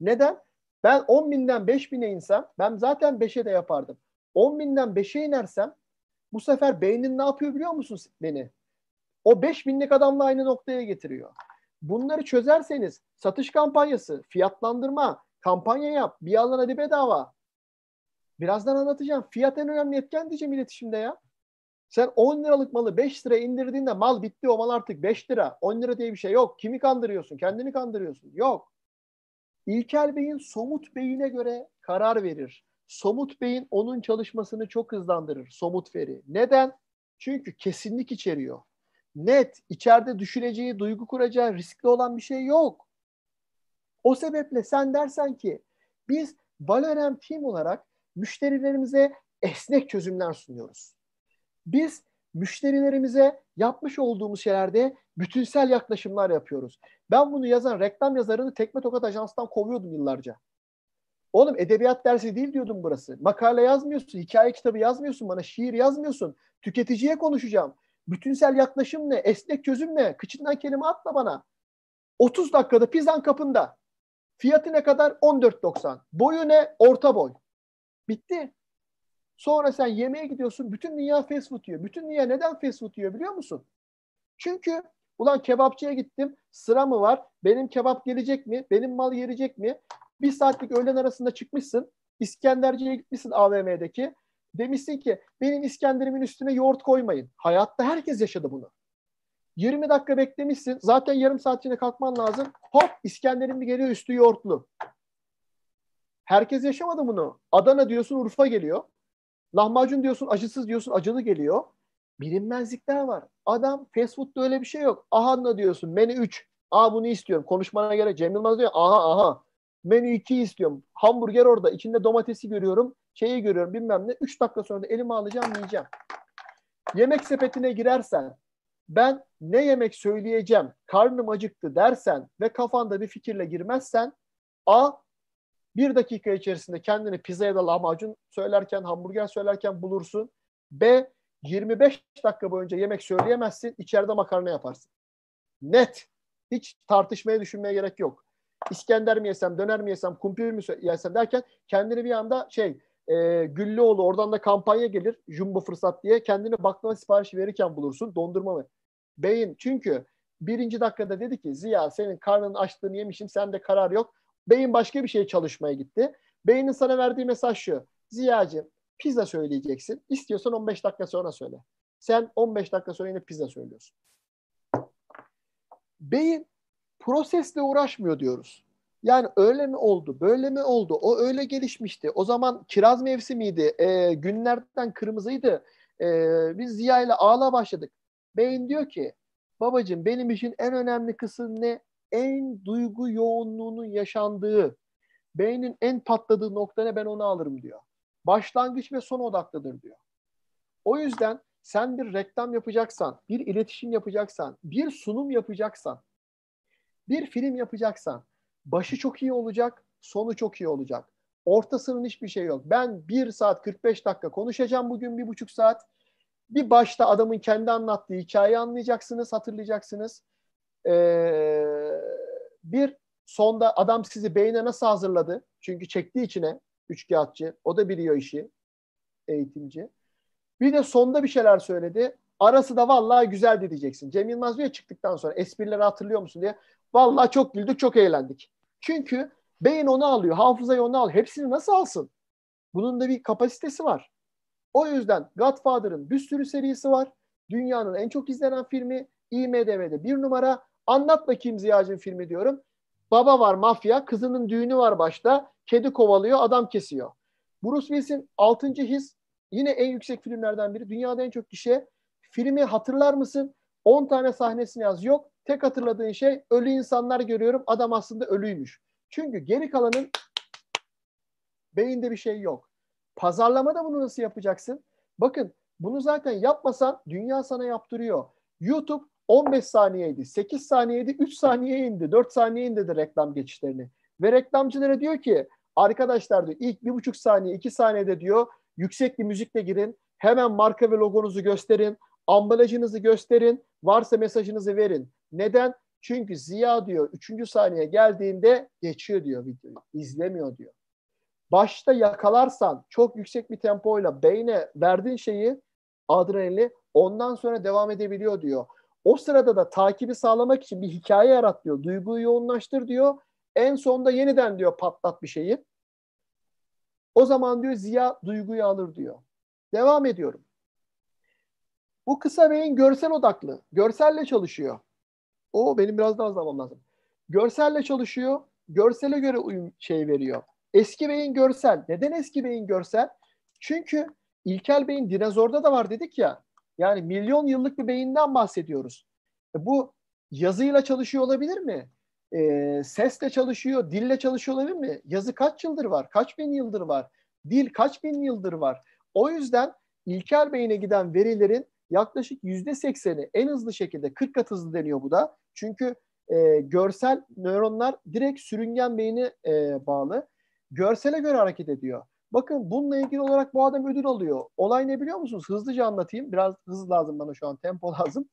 Neden? Ben on binden beş bine insem, ben zaten beşe de yapardım. on binden beşe inersem bu sefer beynin ne yapıyor biliyor musun beni? O beş binlik adamla aynı noktaya getiriyor. Bunları çözerseniz satış kampanyası, fiyatlandırma, kampanya yap, bir alan hadi bedava. Birazdan anlatacağım. Fiyat en önemli etken diyeceğim iletişimde ya. Sen on liralık malı beş liraya indirdiğinde mal bitti, o mal artık beş lira. on lira diye bir şey yok. Kimi kandırıyorsun? Kendini kandırıyorsun. Yok. İlkel beyin somut beyine göre karar verir. Somut beyin onun çalışmasını çok hızlandırır. Somut veri. Neden? Çünkü kesinlik içeriyor. Net, içeride düşüneceği, duygu kuracağı, riskli olan bir şey yok. O sebeple sen dersen ki biz Valorem Team olarak müşterilerimize esnek çözümler sunuyoruz. Biz müşterilerimize yapmış olduğumuz şeylerde bütünsel yaklaşımlar yapıyoruz. Ben bunu yazan reklam yazarını tekme tokat ajanstan kovuyordum yıllarca. Oğlum edebiyat dersi değil diyordum burası. Makale yazmıyorsun, hikaye kitabı yazmıyorsun, bana şiir yazmıyorsun. Tüketiciye konuşacağım. Bütünsel yaklaşım ne? Esnek çözüm ne? Kıçından kelime atma bana. otuz dakikada pizzan kapında. Fiyatı ne kadar? on dört doksan. Boyu ne? Orta boy. Bitti. Sonra sen yemeğe gidiyorsun. Bütün dünya fast food yiyor. Bütün dünya neden fast food yiyor biliyor musun? Çünkü ulan kebapçıya gittim. Sıra mı var? Benim kebap gelecek mi? Benim mal gelecek mi? Bir saatlik öğlen arasında çıkmışsın. İskenderci'ye gitmişsin A V M'deki. Demişsin ki benim İskender'imin üstüne yoğurt koymayın. Hayatta herkes yaşadı bunu. yirmi dakika beklemişsin. Zaten yarım saat içinde kalkman lazım. Hop İskender'in bir geliyor üstü yoğurtlu. Herkes yaşamadı bunu. Adana diyorsun Urfa geliyor. Lahmacun diyorsun acısız diyorsun acılı geliyor. Bilinmezlikler var. Adam fast food'da öyle bir şey yok. Ahanla diyorsun menü üç. Aa bunu istiyorum. Konuşmana göre Cem Yılmaz diyor aha aha. Menü ikiyi istiyorum. Hamburger orada. İçinde domatesi görüyorum. Şeyi görüyorum bilmem ne. üç dakika sonra da elime alacağım yiyeceğim. Yemek sepetine girersen ben ne yemek söyleyeceğim karnım acıktı dersen ve kafanda bir fikirle girmezsen A bir dakika içerisinde kendini pizza ya da lahmacun söylerken, hamburger söylerken bulursun. B, yirmi beş dakika boyunca yemek söyleyemezsin. İçeride makarna yaparsın. Net. Hiç tartışmaya, düşünmeye gerek yok. İskender mi yesem, döner mi yesem, kumpir mi yesem derken kendini bir anda şey e, Güllüoğlu, oradan da kampanya gelir. Jumbo fırsat diye. Kendini baklava siparişi verirken bulursun. Dondurma mı? Beyin. Çünkü birinci dakikada dedi ki Ziya, senin karnının açlığını yemişim. Sende karar yok. Beyin başka bir şey çalışmaya gitti. Beynin sana verdiği mesaj şu. Ziyacığım, pizza söyleyeceksin. İstiyorsan on beş dakika sonra söyle. Sen on beş dakika sonra yine pizza söylüyorsun. Beyin prosesle uğraşmıyor diyoruz. Yani öyle mi oldu, böyle mi oldu, o öyle gelişmişti. O zaman kiraz mevsimiydi, e, günlerden kırmızıydı. E, biz Ziya ile ağla başladık. Beyin diyor ki, babacığım benim için en önemli kısım ne? En duygu yoğunluğunun yaşandığı, beynin en patladığı noktaya ben onu alırım diyor. Başlangıç ve son odaklıdır diyor. O yüzden sen bir reklam yapacaksan, bir iletişim yapacaksan, bir sunum yapacaksan, bir film yapacaksan, başı çok iyi olacak, sonu çok iyi olacak. Ortasının hiçbir şey yok. Ben bir saat kırk beş dakika konuşacağım bugün, bir buçuk saat. Bir başta adamın kendi anlattığı hikayeyi anlayacaksınız, hatırlayacaksınız. Ee, bir sonda adam sizi beyne nasıl hazırladı? Çünkü çektiği içine üçkağıtçı. O da biliyor işi. Eğitimci. Bir de sonda bir şeyler söyledi. Arası da vallahi güzeldi diyeceksin. Cem Yılmaz diyor çıktıktan sonra, esprileri hatırlıyor musun diye. Vallahi çok güldük, çok eğlendik. Çünkü beyin onu alıyor. Hafızayı onu alıyor. Hepsini nasıl alsın? Bunun da bir kapasitesi var. O yüzden Godfather'ın bir sürü serisi var. Dünyanın en çok izlenen filmi. I M D B'de bir numara. Anlat bakayım Ziya'cığım filmi diyorum. Baba var mafya, kızının düğünü var başta, kedi kovalıyor, adam kesiyor. Bruce Willis'in altıncı his yine en yüksek filmlerden biri. Dünyada en çok kişiye. Filmi hatırlar mısın? on tane sahnesini yaz. Yok. Tek hatırladığın şey ölü insanlar görüyorum. Adam aslında ölüymüş. Çünkü geri kalanın beyinde bir şey yok. Pazarlamada bunu nasıl yapacaksın? Bakın bunu zaten yapmasan dünya sana yaptırıyor. YouTube on beş saniyeydi, sekiz saniyeydi, üç saniyeye indi, dört saniyeye indirdi reklam geçişlerini. Ve reklamcılara diyor ki, arkadaşlar diyor, ilk bir buçuk saniye, iki saniyede diyor, yüksek bir müzikle girin, hemen marka ve logonuzu gösterin, ambalajınızı gösterin, varsa mesajınızı verin. Neden? Çünkü Ziya diyor, üçüncü saniye geldiğinde geçiyor diyor videoyu, izlemiyor diyor. Başta yakalarsan, çok yüksek bir tempoyla beyne verdiğin şeyi, adrenalini, ondan sonra devam edebiliyor diyor. O sırada da takibi sağlamak için bir hikaye yarat diyor. Duyguyu yoğunlaştır diyor. En sonunda yeniden diyor patlat bir şeyi. O zaman diyor Ziya duyguyu alır diyor. Devam ediyorum. Bu kısa beyin görsel odaklı. Görselle çalışıyor. Oo, benim biraz daha zaman lazım. Görselle çalışıyor. Görsele göre uyum şey veriyor. Eski beyin görsel. Neden eski beyin görsel? Çünkü ilkel beyin dinozorda da var dedik ya. Yani milyon yıllık bir beyinden bahsediyoruz. Bu yazıyla çalışıyor olabilir mi? E, sesle çalışıyor, dille çalışıyor olabilir mi? Yazı kaç yıldır var? Kaç bin yıldır var? Dil kaç bin yıldır var? O yüzden ilkel beyine giden verilerin yaklaşık yüzde sekseni en hızlı şekilde, kırk kat hızlı deniyor bu da. Çünkü e, görsel nöronlar direkt sürüngen beyine e, bağlı. Görsele göre hareket ediyor. Bakın bununla ilgili olarak bu adam ödül alıyor. Olay ne biliyor musunuz? Hızlıca anlatayım. Biraz hız lazım bana şu an. Tempo lazım.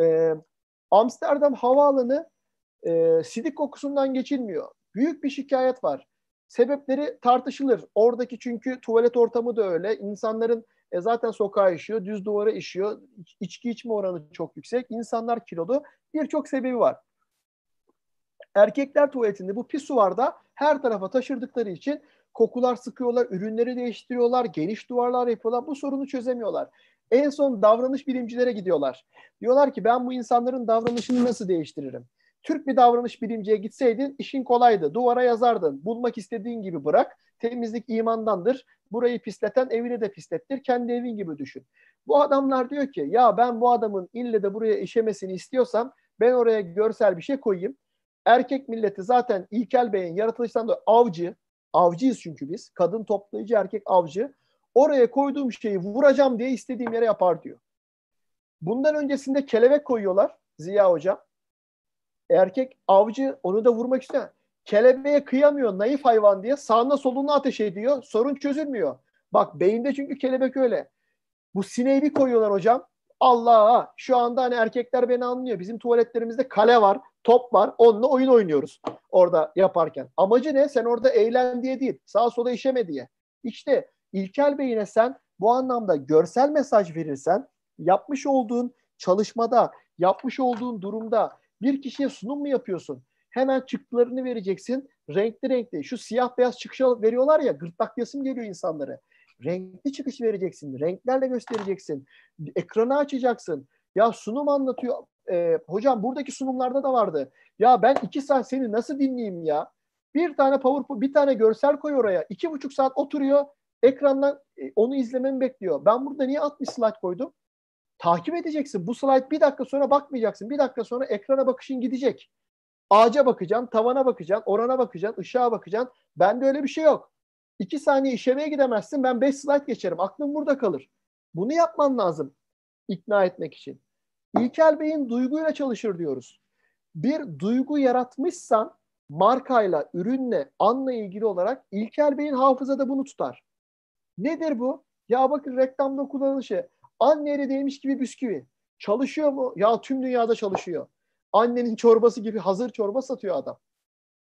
Ee, Amsterdam havaalanı e, sidik kokusundan geçilmiyor. Büyük bir şikayet var. Sebepleri tartışılır. Oradaki çünkü tuvalet ortamı da öyle. İnsanların e, zaten sokağa işiyor. Düz duvara işiyor. İçki içme oranı çok yüksek. İnsanlar kilolu. Birçok sebebi var. Erkekler tuvaletinde bu pis suvarda her tarafa taşırdıkları için kokular sıkıyorlar, ürünleri değiştiriyorlar, geniş duvarlar yapıyorlar. Bu sorunu çözemiyorlar. En son davranış bilimcilere gidiyorlar. Diyorlar ki ben bu insanların davranışını nasıl değiştiririm? Türk bir davranış bilimciye gitseydin işin kolaydı. Duvara yazardın. Bulmak istediğin gibi bırak. Temizlik imandandır. Burayı pisleten evini de pislettir. Kendi evin gibi düşün. Bu adamlar diyor ki ya ben bu adamın ille de buraya işemesini istiyorsam ben oraya görsel bir şey koyayım. Erkek milleti zaten ilkel beyin yaratılıştan dolayı avcı. Avcıyız çünkü biz. Kadın toplayıcı, erkek avcı. Oraya koyduğum şeyi vuracağım diye istediğim yere yapar diyor. Bundan öncesinde kelebek koyuyorlar Ziya Hocam. Erkek avcı, onu da vurmak istiyor. Kelebeğe kıyamıyor naif hayvan diye sağına soluna ateş ediyor. Sorun çözülmüyor. Bak beyinde çünkü kelebek öyle. Bu sineği bir koyuyorlar hocam. Allah, şu anda hani erkekler beni anlıyor. Bizim tuvaletlerimizde kale var, top var. Onunla oyun oynuyoruz orada yaparken. Amacı ne? Sen orada eğlen diye değil. Sağa sola işeme diye. İşte İlkel Bey'ine sen bu anlamda görsel mesaj verirsen, yapmış olduğun çalışmada, yapmış olduğun durumda bir kişiye sunum mu yapıyorsun? Hemen çıktılarını vereceksin. Renkli renkli. Şu siyah beyaz çıkışı veriyorlar ya, gırtlaklayasım geliyor insanları. Renkli çıkış vereceksin. Renklerle göstereceksin. Ekranı açacaksın. Ya sunum anlatıyor. Ee, hocam buradaki sunumlarda da vardı. Ya ben iki saat seni nasıl dinleyeyim ya? Bir tane PowerPoint, bir tane görsel koy oraya. iki buçuk saat oturuyor. Ekrandan onu izlememi bekliyor. Ben burada niye altmış slide koydum? Takip edeceksin. Bu slide bir dakika sonra bakmayacaksın. Bir dakika sonra ekrana bakışın gidecek. Ağaca bakacaksın, tavana bakacaksın, orana bakacaksın, ışığa bakacaksın. Bende öyle bir şey yok. İki saniye işemeye gidemezsin. Ben beş slide geçerim. Aklım burada kalır. Bunu yapman lazım ikna etmek için. İlkel Bey'in duyguyla çalışır diyoruz. Bir duygu yaratmışsan markayla, ürünle, anla ilgili olarak İlkel Bey'in hafızada bunu tutar. Nedir bu? Ya bakın reklamda kullanılışı. Anne eli değmiş gibi bisküvi. Çalışıyor mu? Ya tüm dünyada çalışıyor. Annenin çorbası gibi hazır çorba satıyor adam.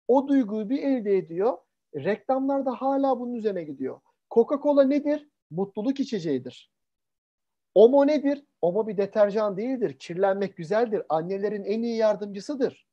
O duyguyu bir elde ediyor. Reklamlarda hala bunun üzerine gidiyor. Coca-Cola nedir? Mutluluk içeceğidir. Omo nedir? Omo bir deterjan değildir. Kirlenmek güzeldir. Annelerin en iyi yardımcısıdır.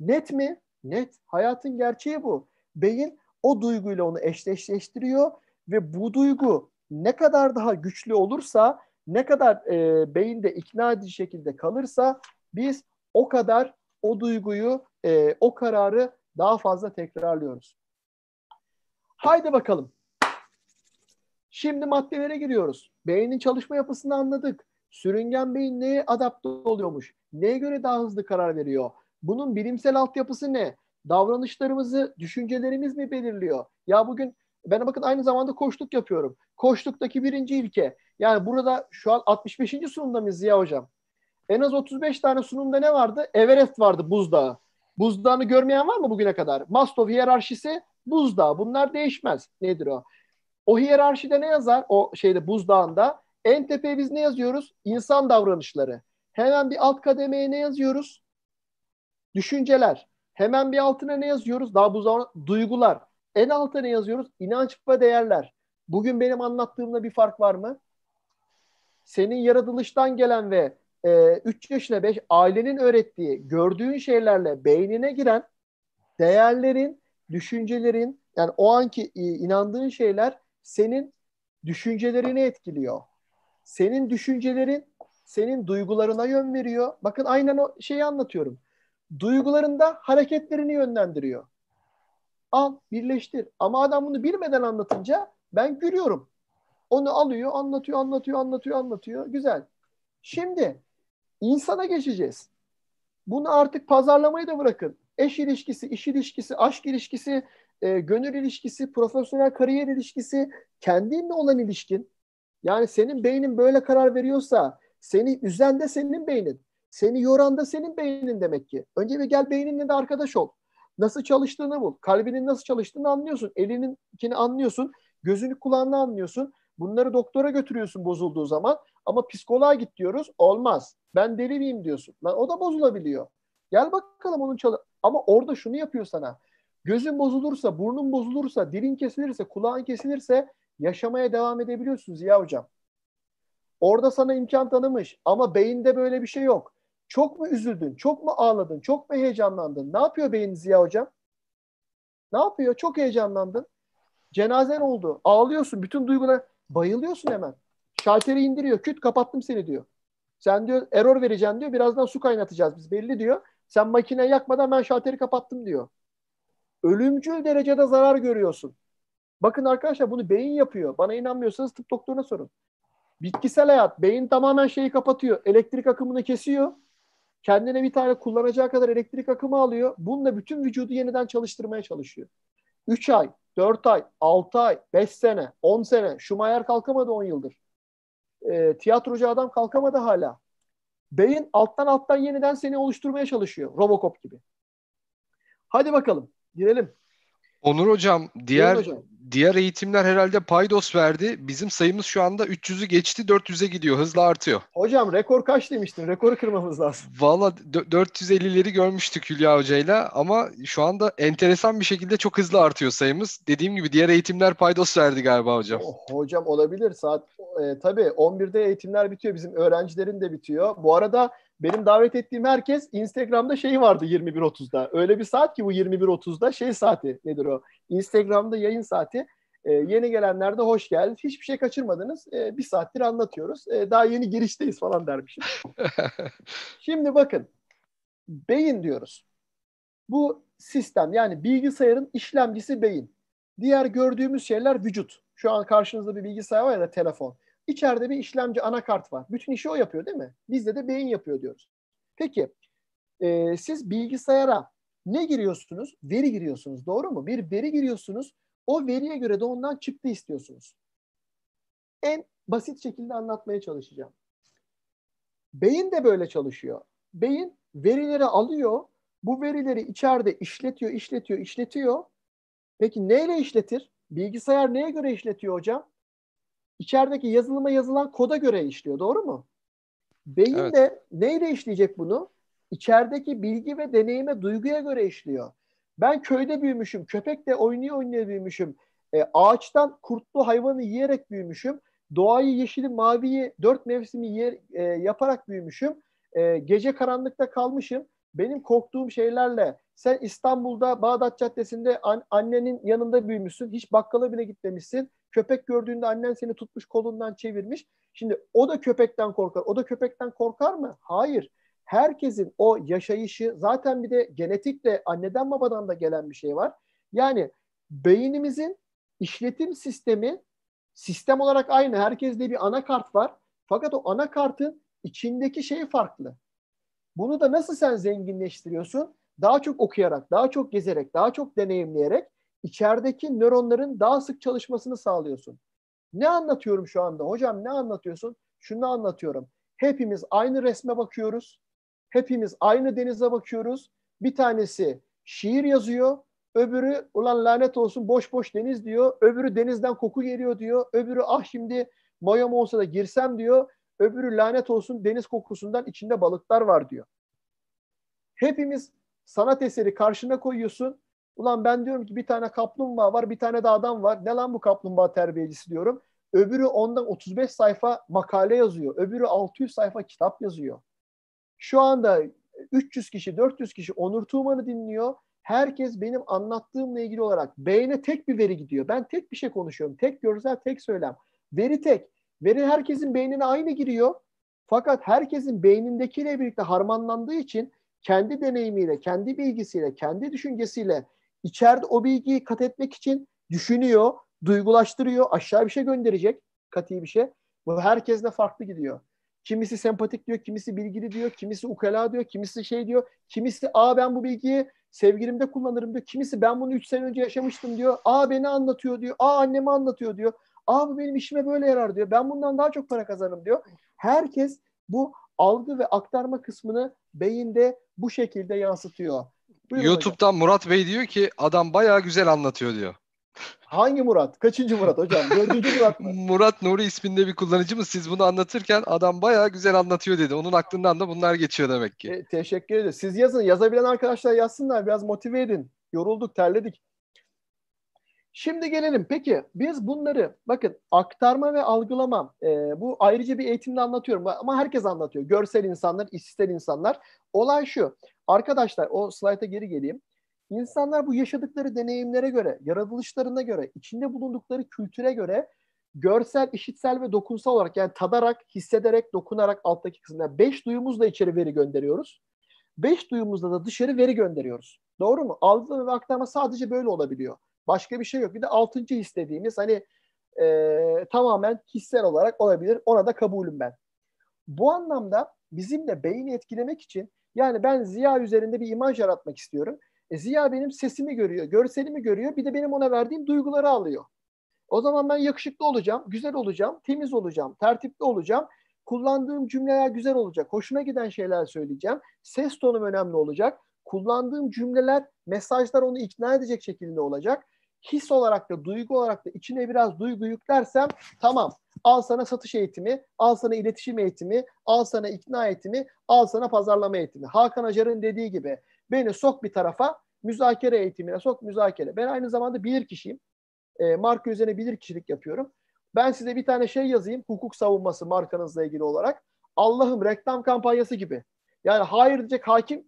Net mi? Net. Hayatın gerçeği bu. Beyin o duyguyla onu eşleştiriyor ve bu duygu ne kadar daha güçlü olursa, ne kadar e, beyinde ikna edici şekilde kalırsa biz o kadar o duyguyu, e, o kararı daha fazla tekrarlıyoruz. Haydi bakalım. Şimdi maddelere giriyoruz. Beynin çalışma yapısını anladık. Sürüngen beyin neye adapte oluyormuş? Neye göre daha hızlı karar veriyor? Bunun bilimsel altyapısı ne? Davranışlarımızı, düşüncelerimiz mi belirliyor? Ya bugün ben bakın aynı zamanda koçluk yapıyorum. Koçluktaki birinci ilke. Yani burada şu an altmış beşinci sunumda mıyız Ziya Hocam? En az otuz beş tane sunumda ne vardı? Everest vardı, buzdağı. Buzdağını görmeyen var mı bugüne kadar? Maslow hiyerarşisi, buzdağı. Bunlar değişmez. Nedir o? O hiyerarşide ne yazar? O şeyde, buzdağında. En tepeye biz ne yazıyoruz? İnsan davranışları. Hemen bir alt kademeye ne yazıyoruz? Düşünceler. Hemen bir altına ne yazıyoruz? Daha buzdağı, duygular. En alta ne yazıyoruz? İnanç ve değerler. Bugün benim anlattığımda bir fark var mı? Senin yaratılıştan gelen ve e, üç yaşına beş ailenin öğrettiği, gördüğün şeylerle beynine giren değerlerin, düşüncelerin, yani o anki inandığın şeyler senin düşüncelerini etkiliyor. Senin düşüncelerin senin duygularına yön veriyor. Bakın aynen o şeyi anlatıyorum. Duygularında hareketlerini yönlendiriyor. Al, birleştir. Ama adam bunu bilmeden anlatınca ben gülüyorum. Onu alıyor, anlatıyor, anlatıyor, anlatıyor, anlatıyor. Güzel. Şimdi insana geçeceğiz. Bunu artık pazarlamayı da bırakın. Eş ilişkisi, iş ilişkisi, aşk ilişkisi, e, gönül ilişkisi, profesyonel kariyer ilişkisi, kendinle olan ilişkin. Yani senin beynin böyle karar veriyorsa, seni üzen de senin beynin, seni yoran da senin beynin demek ki. Önce bir gel beyninle de arkadaş ol. Nasıl çalıştığını bul. Kalbinin nasıl çalıştığını anlıyorsun. Elininkini anlıyorsun. Gözünü kulağını anlıyorsun. Bunları doktora götürüyorsun bozulduğu zaman. Ama psikoloğa git diyoruz. Olmaz. Ben deli miyim diyorsun. Ben, o da bozulabiliyor. Gel bakalım onun çalış. Ama orada şunu yapıyor sana. Gözün bozulursa, burnun bozulursa, dilin kesilirse, kulağın kesilirse yaşamaya devam edebiliyorsun Ziya Hocam. Orada sana imkan tanımış. Ama beyinde böyle bir şey yok. Çok mu üzüldün? Çok mu ağladın? Çok mu heyecanlandın? Ne yapıyor beyin Ziya Hocam? Ne yapıyor? Çok heyecanlandın. Cenazen oldu. Ağlıyorsun. Bütün duygular. Bayılıyorsun hemen. Şalteri indiriyor. Küt, kapattım seni diyor. Sen diyor error vereceğim diyor. Birazdan su kaynatacağız biz. Belli diyor. Sen makine yakmadan ben şalteri kapattım diyor. Ölümcül derecede zarar görüyorsun. Bakın arkadaşlar bunu beyin yapıyor. Bana inanmıyorsanız tıp doktoruna sorun. Bitkisel hayat. Beyin tamamen şeyi kapatıyor. Elektrik akımını kesiyor. Kendine bir tane kullanacağı kadar elektrik akımı alıyor. Bununla bütün vücudu yeniden çalıştırmaya çalışıyor. üç ay, dört ay, altı ay, beş sene, on sene. Schumacher kalkamadı on yıldır. E, tiyatrocu adam kalkamadı hala. Beyin alttan alttan yeniden seni oluşturmaya çalışıyor. Robocop gibi. Hadi bakalım. Girelim. Onur hocam, diğer Onur hocam. diğer eğitimler herhalde paydos verdi. Bizim sayımız şu anda üç yüzü geçti, dört yüze gidiyor. Hızla artıyor. Hocam rekor kaç demiştin? Rekoru kırmamız lazım. Valla dört yüz ellileri görmüştük Hülya Hoca'yla ama şu anda enteresan bir şekilde çok hızlı artıyor sayımız. Dediğim gibi diğer eğitimler paydos verdi galiba hocam. Oh, hocam olabilir. Saat e, tabii on birde eğitimler bitiyor. Bizim öğrencilerin de bitiyor. Bu arada benim davet ettiğim herkes Instagram'da şey vardı yirmi bir otuzda. Öyle bir saat ki bu yirmi bir otuzda şey saati nedir o? Instagram'da yayın saati. Ee, yeni gelenler de hoş geldiniz. Hiçbir şey kaçırmadınız. Ee, bir saattir anlatıyoruz. Ee, daha yeni girişteyiz falan dermişim. Şimdi bakın. Beyin diyoruz. Bu sistem yani bilgisayarın işlemcisi beyin. Diğer gördüğümüz şeyler vücut. Şu an karşınızda bir bilgisayar var ya da telefon. İçeride bir işlemci anakart var. Bütün işi o yapıyor değil mi? Bizde de beyin yapıyor diyoruz. Peki e, siz bilgisayara ne giriyorsunuz? Veri giriyorsunuz. Doğru mu? Bir veri giriyorsunuz. O veriye göre de ondan çıktı istiyorsunuz. En basit şekilde anlatmaya çalışacağım. Beyin de böyle çalışıyor. Beyin verileri alıyor. Bu verileri içeride işletiyor, işletiyor, işletiyor. Peki neyle işletir? Bilgisayar neye göre işletiyor hocam? İçerideki yazılıma yazılan koda göre işliyor. Doğru mu? Beyin evet. de neyle işleyecek bunu? İçerideki bilgi ve deneyime, duyguya göre işliyor. Ben köyde büyümüşüm. Köpekle oynaya oynaya büyümüşüm. E, ağaçtan kurtlu hayvanı yiyerek büyümüşüm. Doğayı, yeşili, maviyi, dört mevsimi yer, e, yaparak büyümüşüm. E, gece karanlıkta kalmışım. Benim korktuğum şeylerle. Sen İstanbul'da Bağdat Caddesi'nde an, annenin yanında büyümüşsün. Hiç bakkala bile gitmemişsin. Köpek gördüğünde annen seni tutmuş kolundan çevirmiş. Şimdi o da köpekten korkar. O da köpekten korkar mı? Hayır. Herkesin o yaşayışı zaten bir de genetikle anneden babadan da gelen bir şey var. Yani beynimizin işletim sistemi sistem olarak aynı. Herkeste bir anakart var. Fakat o anakartın içindeki şey farklı. Bunu da nasıl sen zenginleştiriyorsun? Daha çok okuyarak, daha çok gezerek, daha çok deneyimleyerek İçerideki nöronların daha sık çalışmasını sağlıyorsun. Ne anlatıyorum şu anda? Hocam ne anlatıyorsun? Şunu anlatıyorum. Hepimiz aynı resme bakıyoruz. Hepimiz aynı denize bakıyoruz. Bir tanesi şiir yazıyor. Öbürü ulan lanet olsun boş boş deniz diyor. Öbürü denizden koku geliyor diyor. Öbürü ah şimdi mayom olsa da girsem diyor. Öbürü lanet olsun deniz kokusundan içinde balıklar var diyor. Hepimiz sanat eseri karşına koyuyorsun. Ulan ben diyorum ki bir tane kaplumbağa var, bir tane de adam var. Ne lan bu kaplumbağa terbiyecisi diyorum. Öbürü ondan otuz beş sayfa makale yazıyor. Öbürü altı yüz sayfa kitap yazıyor. Şu anda üç yüz kişi, dört yüz kişi Onur Tuğman'ı dinliyor. Herkes benim anlattığımla ilgili olarak beyne tek bir veri gidiyor. Ben tek bir şey konuşuyorum. Tek görsel, tek söylem. Veri tek. Veri herkesin beynine aynı giriyor. Fakat herkesin beynindekiyle birlikte harmanlandığı için kendi deneyimiyle, kendi bilgisiyle, kendi düşüncesiyle İçeride o bilgiyi kat etmek için düşünüyor, duygulaştırıyor, aşağı bir şey gönderecek, katı bir şey. Bu herkesle farklı gidiyor. Kimisi sempatik diyor, kimisi bilgili diyor, kimisi ukala diyor, kimisi şey diyor, kimisi aa ben bu bilgiyi sevgilimde kullanırım diyor, kimisi ben bunu üç sene önce yaşamıştım diyor, aa beni anlatıyor diyor, aa annemi anlatıyor diyor, aa bu benim işime böyle yarar diyor, ben bundan daha çok para kazanırım diyor. Herkes bu algı ve aktarma kısmını beyinde bu şekilde yansıtıyor. Buyurun YouTube'dan hocam. Murat Bey diyor ki adam bayağı güzel anlatıyor diyor. Hangi Murat? Kaçıncı Murat hocam? Dördüncü Murat mı? Murat Nuri isminde bir kullanıcımız. Siz bunu anlatırken adam bayağı güzel anlatıyor dedi. Onun aklından da bunlar geçiyor demek ki. E, teşekkür ederim. Siz yazın. Yazabilen arkadaşlar yazsınlar. Biraz motive edin. Yorulduk, terledik. Şimdi gelelim. Peki biz bunları bakın aktarma ve algılama e, bu ayrıca bir eğitimde anlatıyorum ama herkes anlatıyor. Görsel insanlar, işitsel insanlar. Olay şu. Arkadaşlar o slayta geri geleyim. İnsanlar bu yaşadıkları deneyimlere göre, yaratılışlarına göre, içinde bulundukları kültüre göre görsel, işitsel ve dokunsal olarak yani tadarak, hissederek, dokunarak alttaki kısımda beş duyumuzla içeri veri gönderiyoruz. Beş duyumuzla da dışarı veri gönderiyoruz. Doğru mu? Algılama ve aktarma sadece böyle olabiliyor. Başka bir şey yok. Bir de altıncı his dediğimiz hani e, tamamen hissel olarak olabilir. Ona da kabulüm ben. Bu anlamda bizim de beyni etkilemek için yani ben Ziya üzerinde bir imaj yaratmak istiyorum. E, Ziya benim sesimi görüyor, görselimi görüyor. Bir de benim ona verdiğim duyguları alıyor. O zaman ben yakışıklı olacağım, güzel olacağım, temiz olacağım, tertipli olacağım. Kullandığım cümleler güzel olacak. Hoşuna giden şeyler söyleyeceğim. Ses tonum önemli olacak. kullandığım cümleler, mesajlar onu ikna edecek şekilde olacak. His olarak da, duygu olarak da içine biraz duygu yüklersem tamam, al sana satış eğitimi, al sana iletişim eğitimi, al sana ikna eğitimi, al sana pazarlama eğitimi. Hakan Acar'ın dediği gibi beni sok bir tarafa, müzakere eğitimine sok, müzakere. Ben aynı zamanda bilirkişiyim. E, marka üzerine bilirkişilik yapıyorum. Ben size bir tane şey yazayım, hukuk savunması markanızla ilgili olarak. Allah'ım, reklam kampanyası gibi. Yani hayır diyecek hakim,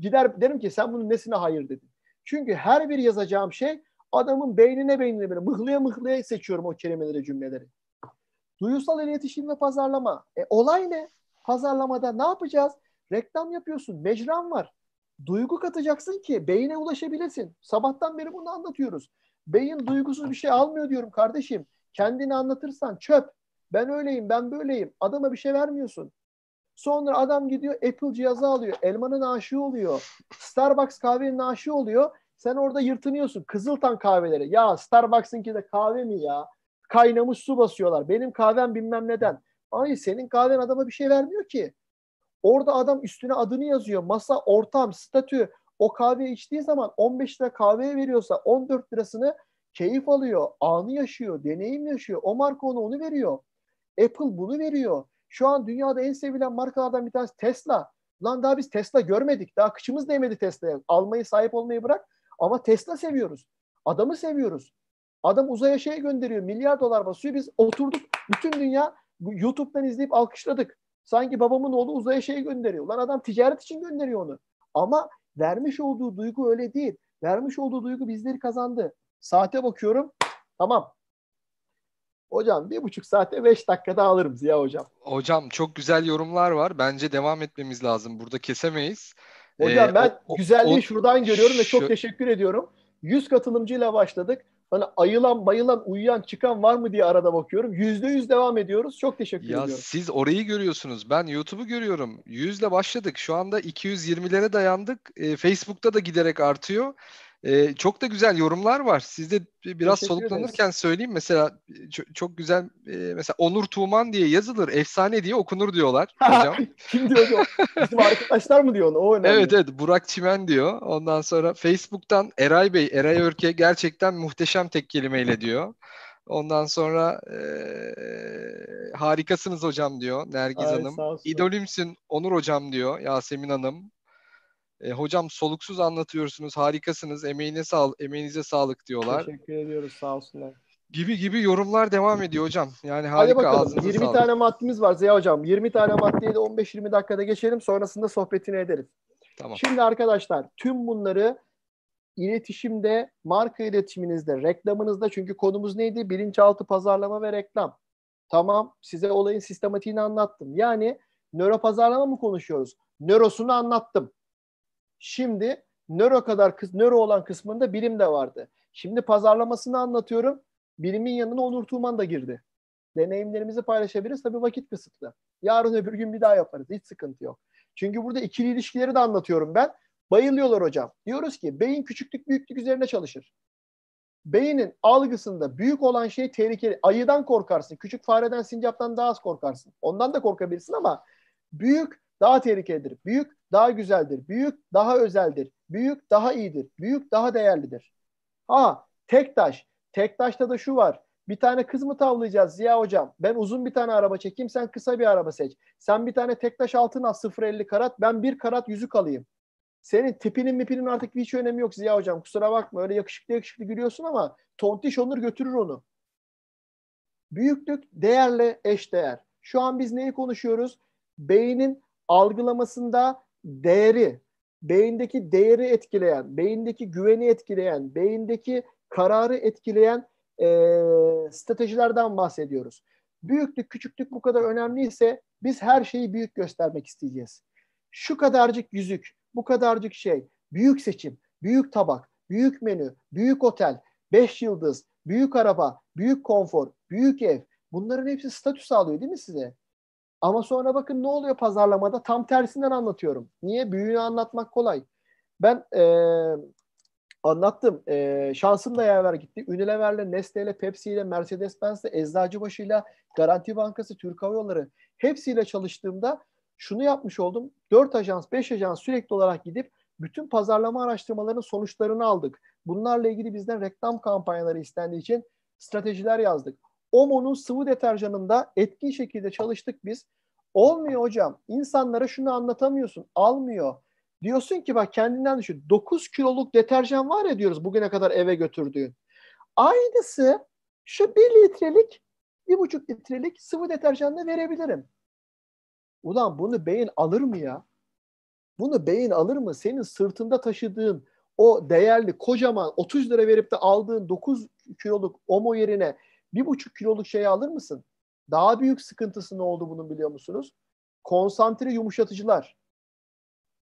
gider derim ki sen bunun nesine hayır dedin. Çünkü her bir yazacağım şey adamın beynine beynine böyle mıhlaya mıhlaya seçiyorum o kelimeleri, cümleleri. Duyusal iletişim ve pazarlama. E, olay ne? Pazarlamada ne yapacağız? Reklam yapıyorsun, mecran var. Duygu katacaksın ki beyine ulaşabilesin. Sabahtan beri bunu anlatıyoruz. Beyin duygusuz bir şey almıyor diyorum kardeşim. Kendini anlatırsan çöp. Ben öyleyim, ben böyleyim. Adama bir şey vermiyorsun. Sonra adam gidiyor Apple cihazı alıyor. Elmanın aşığı oluyor. Starbucks kahvenin aşığı oluyor. Sen orada yırtınıyorsun. Kızıltan kahveleri. Ya Starbucks'ınki de kahve mi ya? Kaynamış su basıyorlar. Benim kahvem bilmem neden. Ay, senin kahven adama bir şey vermiyor ki. Orada adam üstüne adını yazıyor. Masa, ortam, statü. O kahveyi içtiği zaman on beş lira kahveye veriyorsa on dört lirasını keyif alıyor. Anı yaşıyor. Deneyim yaşıyor. O marka ona onu veriyor. Apple bunu veriyor. Şu an dünyada en sevilen markalardan bir tanesi Tesla. Lan daha biz Tesla görmedik. Daha kıçımız değmedi Tesla'ya. Almayı, sahip olmayı bırak. Ama Tesla seviyoruz. Adamı seviyoruz. Adam uzaya şey gönderiyor. Milyar dolar basıyor. Biz oturduk. Bütün dünya YouTube'dan izleyip alkışladık. Sanki babamın oğlu uzaya şey gönderiyor. Lan adam ticaret için gönderiyor onu. Ama vermiş olduğu duygu öyle değil. Vermiş olduğu duygu bizleri kazandı. Saate bakıyorum. Tamam. Hocam bir buçuk saate beş dakikada alırım Ziya hocam. Hocam çok güzel yorumlar var. Bence devam etmemiz lazım. Burada kesemeyiz. Hocam ee, ben o, güzelliği o, şuradan görüyorum ve çok şu... teşekkür ediyorum. yüz katılımcıyla başladık. Hani ayılan, bayılan, uyuyan, çıkan var mı diye arada bakıyorum. Yüzde yüz devam ediyoruz. Çok teşekkür ya ediyorum. Siz orayı görüyorsunuz. Ben YouTube'u görüyorum. Yüzle başladık. Şu anda iki yüz yirmilere dayandık. E, Facebook'ta da giderek artıyor. Ee, çok da güzel yorumlar var. Siz de biraz teşekkür soluklanırken ederiz. Söyleyeyim. Mesela çok, çok güzel e, mesela Onur Tuğman diye yazılır, efsane diye okunur diyorlar hocam. Kim diyor hocam? Bizim arkadaşlar mı diyor onu? O önemli. Evet evet, Burak Çimen diyor. Ondan sonra Facebook'tan Eray Bey, Eray Örke gerçekten muhteşem tek kelimeyle diyor. Ondan sonra e, harikasınız hocam diyor Nergiz Ay, Hanım. İdolümsün Onur hocam diyor Yasemin Hanım. E, hocam soluksuz anlatıyorsunuz, harikasınız, emeğine sağ, emeğinize sağlık diyorlar. Teşekkür ediyoruz, sağ olsunlar. Gibi gibi yorumlar devam ediyor hocam. Yani harika, hadi bakalım, yirmi sağlık. Tane maddemiz var Ziya hocam. yirmi tane maddeyi de on beş yirmi dakikada geçelim, sonrasında sohbetini ederiz. Tamam. Şimdi arkadaşlar tüm bunları iletişimde, marka iletişiminizde, reklamınızda, çünkü konumuz neydi? Bilinçaltı pazarlama ve reklam. Tamam, size olayın sistematiğini anlattım. Yani nöro pazarlama mı konuşuyoruz? Nörosunu anlattım. Şimdi nöro kadar nöro olan kısmında bilim de vardı. Şimdi pazarlamasını anlatıyorum. Bilimin yanına Onur Tuğman da girdi. Deneyimlerimizi paylaşabiliriz. Tabii vakit kısıtlı. Yarın öbür gün bir daha yaparız. Hiç sıkıntı yok. Çünkü burada ikili ilişkileri de anlatıyorum ben. Bayılıyorlar hocam. Diyoruz ki beyin küçüklük büyüklük üzerine çalışır. Beynin algısında büyük olan şey tehlikeli. Ayıdan korkarsın. Küçük fareden, sincaptan daha az korkarsın. Ondan da korkabilirsin ama büyük daha tehlikelidir. Büyük daha güzeldir. Büyük daha özeldir. Büyük daha iyidir. Büyük daha değerlidir. Ha, tek taş. Tek taşta da şu var. Bir tane kız mı tavlayacağız Ziya hocam? Ben uzun bir tane araba çekeyim, sen kısa bir araba seç. Sen bir tane tek taş altın al sıfır elli karat, ben bir karat yüzük alayım. Senin tipinin mipinin artık hiç önemi yok Ziya hocam. Kusura bakma, öyle yakışıklı yakışıklı gülüyorsun ama tontiş Onur götürür onu. Büyüklük değerle eşdeğer. Şu an biz neyi konuşuyoruz? Beynin algılamasında değeri, beyindeki değeri etkileyen, beyindeki güveni etkileyen, beyindeki kararı etkileyen e, stratejilerden bahsediyoruz. Büyüklük, küçüklük bu kadar önemliyse biz her şeyi büyük göstermek isteyeceğiz. Şu kadarcık yüzük, bu kadarcık şey, büyük seçim, büyük tabak, büyük menü, büyük otel, beş yıldız, büyük araba, büyük konfor, büyük ev. Bunların hepsi statü sağlıyor değil mi size? Ama sonra bakın ne oluyor pazarlamada? Tam tersinden anlatıyorum. Niye? Büyüğünü anlatmak kolay. Ben ee, anlattım. E, şansım da yaver gitti. Unilever'le, Nestle'yle, Pepsi'yle, Mercedes-Benz'le, Eczacıbaşı'yla, Garanti Bankası, Türk Hava Yolları hepsiyle çalıştığımda şunu yapmış oldum. dört ajans, beş ajans sürekli olarak gidip bütün pazarlama araştırmalarının sonuçlarını aldık. Bunlarla ilgili bizden reklam kampanyaları istendiği için stratejiler yazdık. Omo'nun sıvı deterjanında etkin şekilde çalıştık biz. Olmuyor hocam. İnsanlara şunu anlatamıyorsun. Almıyor. Diyorsun ki bak kendinden düşün. dokuz kiloluk deterjan var ya diyoruz bugüne kadar eve götürdüğün. Aynısı şu bir litrelik, bir buçuk litrelik sıvı deterjanla verebilirim. Ulan bunu beyin alır mı ya? Bunu beyin alır mı? Senin sırtında taşıdığın o değerli kocaman otuz lira verip de aldığın dokuz kiloluk Omo yerine bir buçuk kiloluk şeyi alır mısın? Daha büyük sıkıntısı ne oldu bunun biliyor musunuz? Konsantre yumuşatıcılar.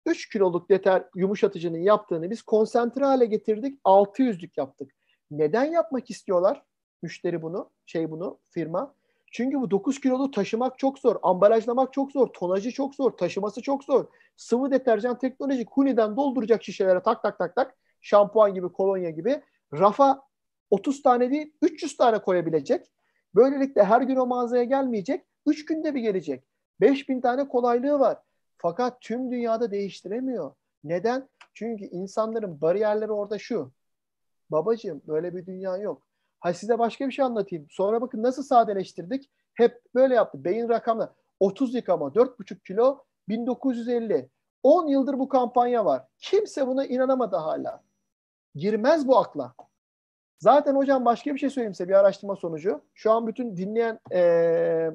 üç kiloluk deter yumuşatıcının yaptığını biz konsantre hale getirdik. altı yüzlük yaptık. Neden yapmak istiyorlar? Müşteri bunu, şey bunu, firma. Çünkü bu dokuz kilolu taşımak çok zor. Ambalajlamak çok zor. Tonajı çok zor. Taşıması çok zor. Sıvı deterjan teknolojik. Huni'den dolduracak şişelere tak tak tak tak. Şampuan gibi, kolonya gibi. Rafa otuz tane değil, üç yüz tane koyabilecek. Böylelikle her gün o mağazaya gelmeyecek. üç günde bir gelecek. beş bin tane kolaylığı var. Fakat tüm dünyada değiştiremiyor. Neden? Çünkü insanların bariyerleri orada şu. Babacığım böyle bir dünya yok. Ha size başka bir şey anlatayım. Sonra bakın nasıl sadeleştirdik. Hep böyle yaptı. Beyin rakamla. otuz yıkama, dört buçuk kilo, bin dokuz yüz elli. on yıldır bu kampanya var. Kimse buna inanamadı hala. Girmez bu akla. Zaten hocam başka bir şey söyleyeyim size bir araştırma sonucu. Şu an bütün dinleyen ee,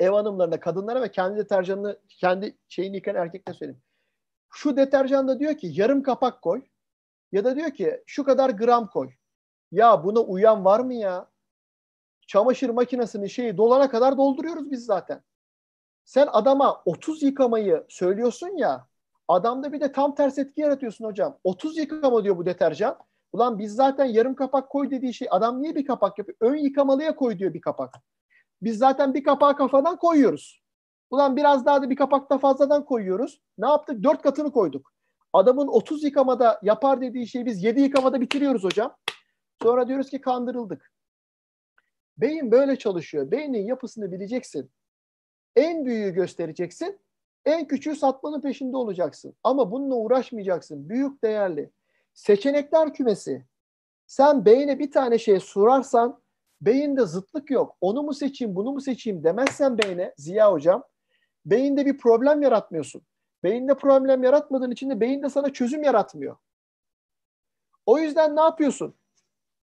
ev hanımlarına, kadınlara ve kendi deterjanını, kendi şeyini yıkan erkekle söyleyeyim. Şu deterjanda diyor ki yarım kapak koy ya da diyor ki şu kadar gram koy. Ya buna uyan var mı ya? Çamaşır makinesinin şeyi dolana kadar dolduruyoruz biz zaten. Sen adama otuz yıkamayı söylüyorsun ya, adamda bir de tam tersi etki yaratıyorsun hocam. otuz yıkama diyor bu deterjan. Ulan biz zaten yarım kapak koy dediği şey, adam niye bir kapak yapıyor? Ön yıkamalıya koy diyor bir kapak. Biz zaten bir kapağı kafadan koyuyoruz. Ulan biraz daha da bir kapak da fazladan koyuyoruz. Ne yaptık? Dört katını koyduk. Adamın otuz yıkamada yapar dediği şeyi biz yedi yıkamada bitiriyoruz hocam. Sonra diyoruz ki kandırıldık. Beyin böyle çalışıyor. Beynin yapısını bileceksin. En büyüğü göstereceksin. En küçüğü satmanın peşinde olacaksın. Ama bununla uğraşmayacaksın. Büyük değerli. Seçenekler kümesi. Sen beyine bir tane şey sorarsan beyinde zıtlık yok. Onu mu seçeyim, bunu mu seçeyim demezsen beyine, Ziya hocam, beyinde bir problem yaratmıyorsun. Beyinde problem yaratmadığın için de beyin de sana çözüm yaratmıyor. O yüzden ne yapıyorsun?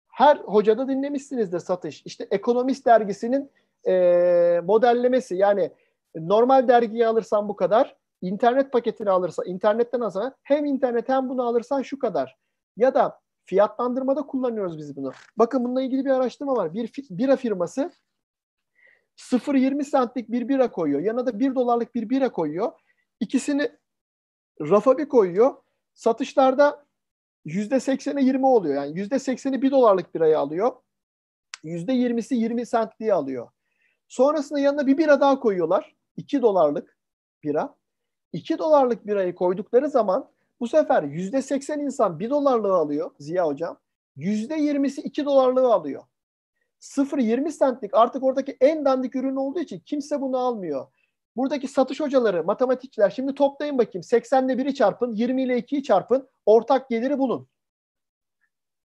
Her hocada dinlemişsinizdir satış. İşte Ekonomist dergisinin e, modellemesi. Yani normal dergiyi alırsan bu kadar, internet paketini alırsan, internetten alırsan hem internet hem bunu alırsan şu kadar. Ya da fiyatlandırmada kullanıyoruz biz bunu. Bakın bununla ilgili bir araştırma var. Bir bira firması sıfır yirmi sentlik bir bira koyuyor. Yanına da bir dolarlık bir bira koyuyor. İkisini rafa bir koyuyor. Satışlarda yüzde seksene yirmi oluyor. Yani yüzde sekseni bir dolarlık birayı alıyor. yüzde yirmisi yirmi sentliği alıyor. Sonrasında yanına bir bira daha koyuyorlar. iki dolarlık bira. iki dolarlık birayı koydukları zaman bu sefer yüzde seksen insan bir dolarlığı alıyor Ziya hocam. yüzde yirmisi iki dolarlığı alıyor. sıfır yirmi sentlik artık oradaki en dandik ürün olduğu için kimse bunu almıyor. Buradaki satış hocaları, matematikçiler şimdi toplayın bakayım. seksenle biri çarpın, yirmi ile ikiyi çarpın. Ortak geliri bulun.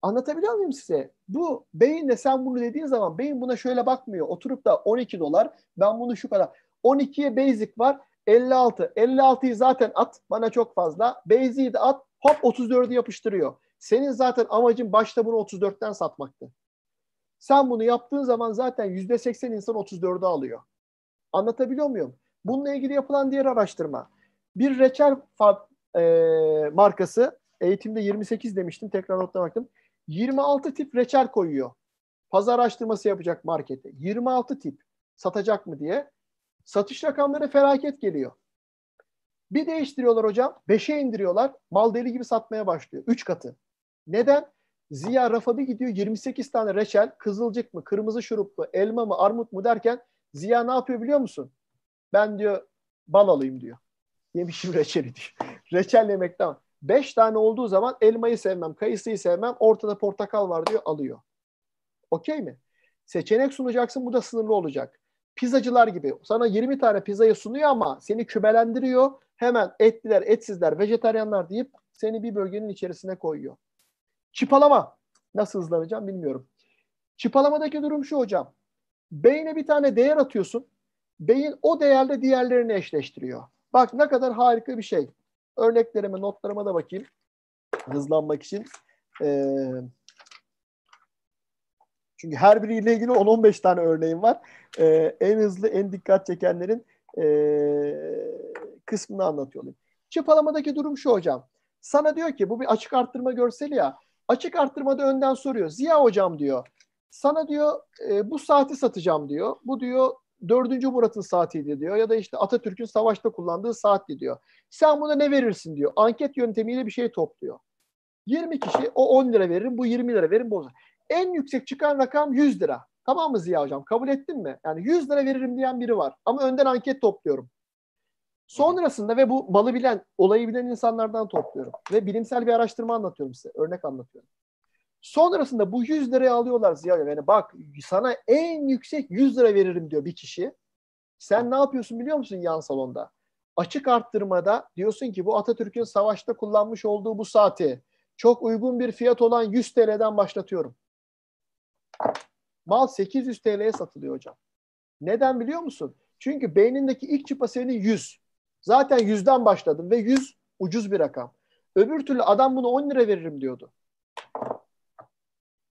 Anlatabiliyor muyum size? Bu beyinle sen bunu dediğin zaman beyin buna şöyle bakmıyor. Oturup da on iki dolar ben bunu şu kadar. on ikiye basic var. elli altı. elli altıyı zaten at. Bana çok fazla. Basic'i de at. Hop otuz dördü yapıştırıyor. Senin zaten amacın başta bunu otuz dörtten satmaktı. Sen bunu yaptığın zaman zaten yüzde seksen insan otuz dördü alıyor. Anlatabiliyor muyum? Bununla ilgili yapılan diğer araştırma. Bir reçel e, markası, eğitimde yirmi sekiz demiştim, tekrar notuna baktım. yirmi altı tip reçel koyuyor. Pazar araştırması yapacak markete. yirmi altı tip satacak mı diye. Satış rakamları felaket geliyor. Bir değiştiriyorlar hocam. beşe indiriyorlar. Mal deli gibi satmaya başlıyor. üç katı. Neden? Ziya rafa bir gidiyor. yirmi sekiz tane reçel. Kızılcık mı, kırmızı şurup mu, elma mı, armut mu derken Ziya ne yapıyor biliyor musun? Ben diyor bal alayım diyor. Yemişim reçeli diyor. Reçel yemekten var. beş tane olduğu zaman elmayı sevmem, kayısıyı sevmem. Ortada portakal var diyor alıyor. Okey mi? Seçenek sunacaksın. Bu da sınırlı olacak. Pizzacılar gibi sana yirmi tane pizzayı sunuyor ama seni kümelendiriyor. Hemen etliler, etsizler, vejetaryenler deyip seni bir bölgenin içerisine koyuyor. Çıpalama. Nasıl hızlanacağım bilmiyorum. Çıpalamadaki durum şu hocam. Beyne bir tane değer atıyorsun. Beyin o değerle diğerlerini eşleştiriyor. Bak ne kadar harika bir şey. Örneklerime, notlarıma da bakayım. Hızlanmak için. Ee, çünkü her biriyle ilgili on on beş tane örneğim var. Ee, en hızlı, en dikkat çekenlerin ee, kısmını anlatıyorum. Çıpalamadaki durum şu hocam. Sana diyor ki, bu bir açık arttırma görseli ya. Açık arttırmada önden soruyor. Ziya hocam diyor. Sana diyor e, bu saati satacağım diyor. Bu diyor dördüncü Murat'ın saatiydi diyor. Ya da işte Atatürk'ün savaşta kullandığı saatti diyor. Sen buna ne verirsin diyor. Anket yöntemiyle bir şey topluyor. yirmi kişi o on lira veririm, bu yirmi lira veririm, bu. En yüksek çıkan rakam yüz lira. Tamam mı Ziya hocam? Kabul ettin mi? Yani yüz lira veririm diyen biri var. Ama önden anket topluyorum. Sonrasında ve bu malı bilen, olayı bilen insanlardan topluyorum. Ve bilimsel bir araştırma anlatıyorum size. Örnek anlatıyorum. Sonrasında bu yüz liraya alıyorlar Ziya hocam. Yani bak sana en yüksek yüz lira veririm diyor bir kişi. Sen ne yapıyorsun biliyor musun yan salonda? Açık arttırmada diyorsun ki bu Atatürk'ün savaşta kullanmış olduğu bu saati çok uygun bir fiyat olan yüz T L'den başlatıyorum. Mal sekiz yüz T L'ye satılıyor hocam. Neden biliyor musun? Çünkü beynindeki ilk çıpa senin yüz. Zaten yüzden başladım ve yüz ucuz bir rakam. Öbür türlü adam bunu on lira veririm diyordu.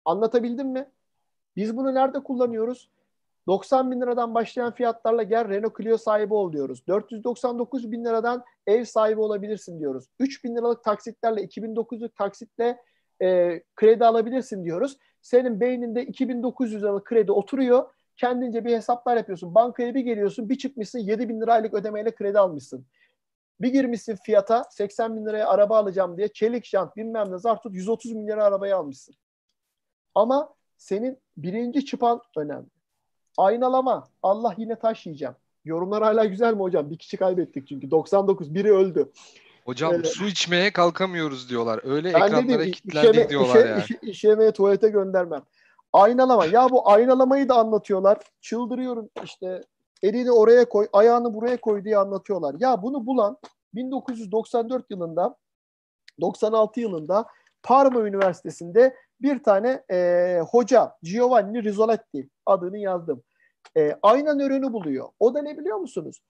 Anlatabildim mi? Biz bunu nerede kullanıyoruz? doksan bin liradan başlayan fiyatlarla gel Renault Clio sahibi ol diyoruz. dört yüz doksan dokuz bin liradan ev sahibi olabilirsin diyoruz. üç bin liralık taksitlerle, iki bin dokuz yüzlük taksitle e, kredi alabilirsin diyoruz. Senin beyninde iki bin dokuz yüz liralık kredi oturuyor. Kendince bir hesaplar yapıyorsun. Bankaya bir geliyorsun, bir çıkmışsın yedi bin liraylık ödemeyle kredi almışsın. Bir girmişsin fiyata seksen bin liraya araba alacağım diye çelik jant bilmem ne zar tut yüz otuz bin liraya arabayı almışsın. Ama senin birinci çıpan önemli. Aynalama. Allah yine taş yiyeceğim. Yorumlar hala güzel mi hocam? Bir kişi kaybettik çünkü. doksan dokuz, biri öldü. Hocam ee, su içmeye kalkamıyoruz diyorlar. Öyle ben ekranlara dedim, kilitlendik işeme, diyorlar işe, yani. İşe, işemeye tuvalete göndermem. Aynalama. Ya bu aynalamayı da anlatıyorlar. Çıldırıyorum işte. Elini oraya koy, ayağını buraya koy diye anlatıyorlar. Ya bunu bulan bin dokuz yüz doksan dört yılında, doksan altı yılında Parma Üniversitesi'nde bir tane e, hoca, Giovanni Rizzolatti adını yazdım. E, ayna nöronu buluyor. O da ne biliyor musunuz?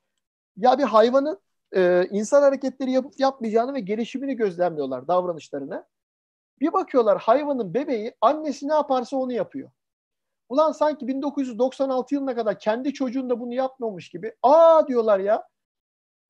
Ya bir hayvanın e, insan hareketleri yapıp yapmayacağını ve gelişimini gözlemliyorlar, davranışlarını. Bir bakıyorlar hayvanın bebeği annesi ne yaparsa onu yapıyor. Ulan sanki bin dokuz yüz doksan altı yılına kadar kendi çocuğun da bunu yapmamış gibi. Aa diyorlar ya.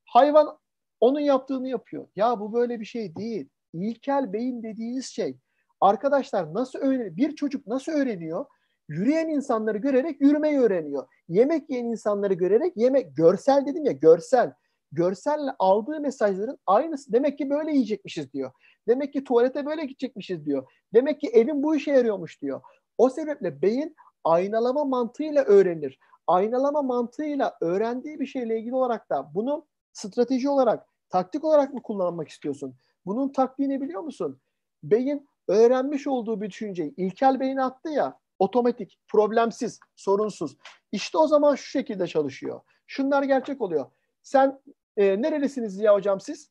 Hayvan onun yaptığını yapıyor. Ya bu böyle bir şey değil. İlkel beyin dediğiniz şey. Arkadaşlar nasıl öğreniyor? Bir çocuk nasıl öğreniyor? Yürüyen insanları görerek yürümeyi öğreniyor. Yemek yiyen insanları görerek yemek. Görsel dedim ya, görsel. Görselle aldığı mesajların aynısı. Demek ki böyle yiyecekmişiz diyor. Demek ki tuvalete böyle gidecekmişiz diyor. Demek ki evin bu işe yarıyormuş diyor. O sebeple beyin aynalama mantığıyla öğrenir. Aynalama mantığıyla öğrendiği bir şeyle ilgili olarak da bunu strateji olarak, taktik olarak mı kullanmak istiyorsun? Bunun taktiğini biliyor musun? Beyin öğrenmiş olduğu bir düşünceyi ilkel beyin attı ya, otomatik, problemsiz, sorunsuz. İşte o zaman şu şekilde çalışıyor. Şunlar gerçek oluyor. Sen e, nerelisiniz Ziya hocam siz?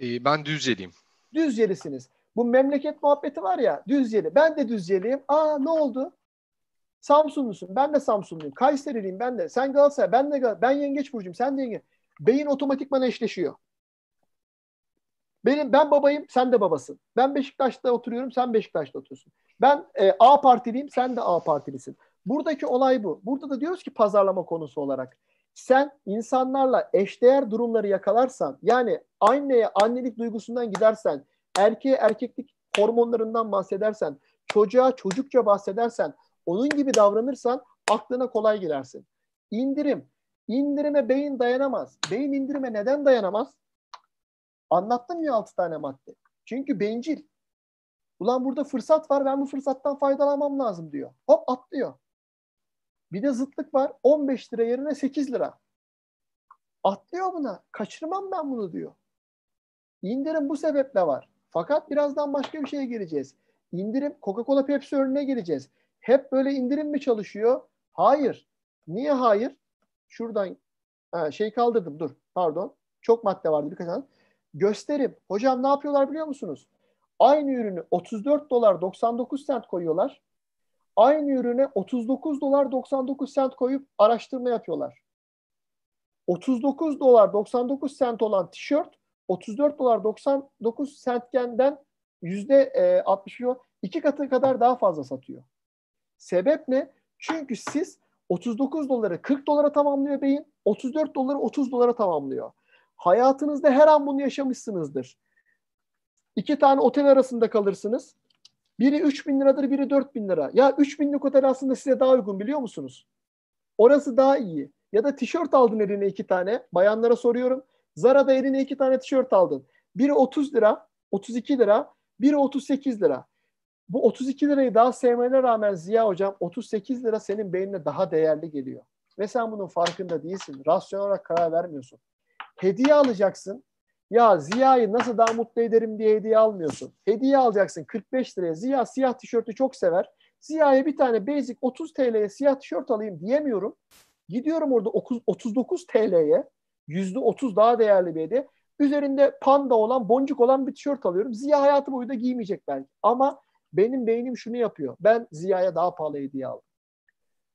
E, ben Düzceliyim. Düzcelisiniz. Bu memleket muhabbeti var ya, Düzceli. Ben de Düzceliyim. Aa ne oldu? Samsunlusun. Ben de Samsunluyum. Kayseriliyim ben de. Sen Galatasaray. Ben de Galatasaray. Ben Yengeç burcuyum. Sen de Yengeç. Beyin otomatikman eşleşiyor. Benim, ben babayım, sen de babasın. Ben Beşiktaş'ta oturuyorum, sen Beşiktaş'ta oturuyorsun. Ben e, A partiliyim, sen de A partilisin. Buradaki olay bu. Burada da diyoruz ki pazarlama konusu olarak. Sen insanlarla eşdeğer durumları yakalarsan, yani anneye annelik duygusundan gidersen, erkeğe erkeklik hormonlarından bahsedersen, çocuğa çocukça bahsedersen, onun gibi davranırsan aklına kolay girersin. İndirim. İndirime beyin dayanamaz. Beyin indirime neden dayanamaz? Anlattım ya altı tane madde. Çünkü bencil. Ulan burada fırsat var, ben bu fırsattan faydalanmam lazım diyor. Hop atlıyor. Bir de zıtlık var. on beş lira yerine sekiz lira. Atlıyor buna. Kaçırmam ben bunu diyor. İndirim bu sebeple var. Fakat birazdan başka bir şeye gireceğiz. İndirim Coca-Cola Pepsi örneğine gireceğiz. Hep böyle indirim mi çalışıyor? Hayır. Niye hayır? Şuradan ha, şey kaldırdım. Dur. Pardon. Çok madde vardı birkaç tane. Gösterim. Hocam ne yapıyorlar biliyor musunuz? Aynı ürünü otuz dört dolar doksan dokuz sent koyuyorlar. Aynı ürüne otuz dokuz dolar doksan dokuz sent koyup araştırma yapıyorlar. otuz dokuz dolar doksan dokuz sent olan tişört otuz dört dolar doksan dokuz sentgenden yüzde altmış iki katı kadar daha fazla satıyor. Sebep ne? Çünkü siz otuz dokuz doları kırk dolara tamamlıyor beyin, otuz dört doları otuz dolara tamamlıyor. Hayatınızda her an bunu yaşamışsınızdır. İki tane otel arasında kalırsınız. Biri üç bin liradır, biri dört bin lira. Ya üç binlik otel aslında size daha uygun biliyor musunuz? Orası daha iyi. Ya da tişört aldın eline iki tane. Bayanlara soruyorum. Zara'da eline iki tane tişört aldın. Biri otuz lira, otuz iki lira, biri otuz sekiz lira. Bu otuz iki lirayı daha sevmene rağmen Ziya hocam otuz sekiz lira senin beynine daha değerli geliyor. Ve sen bunun farkında değilsin. Rasyonel olarak karar vermiyorsun. Hediye alacaksın. Ya Ziya'yı nasıl daha mutlu ederim diye hediye almıyorsun. Hediye alacaksın kırk beş liraya. Ziya siyah tişörtü çok sever. Ziya'ya bir tane basic otuz TL'ye siyah tişört alayım diyemiyorum. Gidiyorum orada otuz dokuz TL'ye yüzde otuz daha değerli bir hediye. Üzerinde panda olan, boncuk olan bir tişört alıyorum. Ziya hayatı boyu da giymeyecek belki. Ama benim beynim şunu yapıyor. Ben Ziya'ya daha pahalı hediye aldım.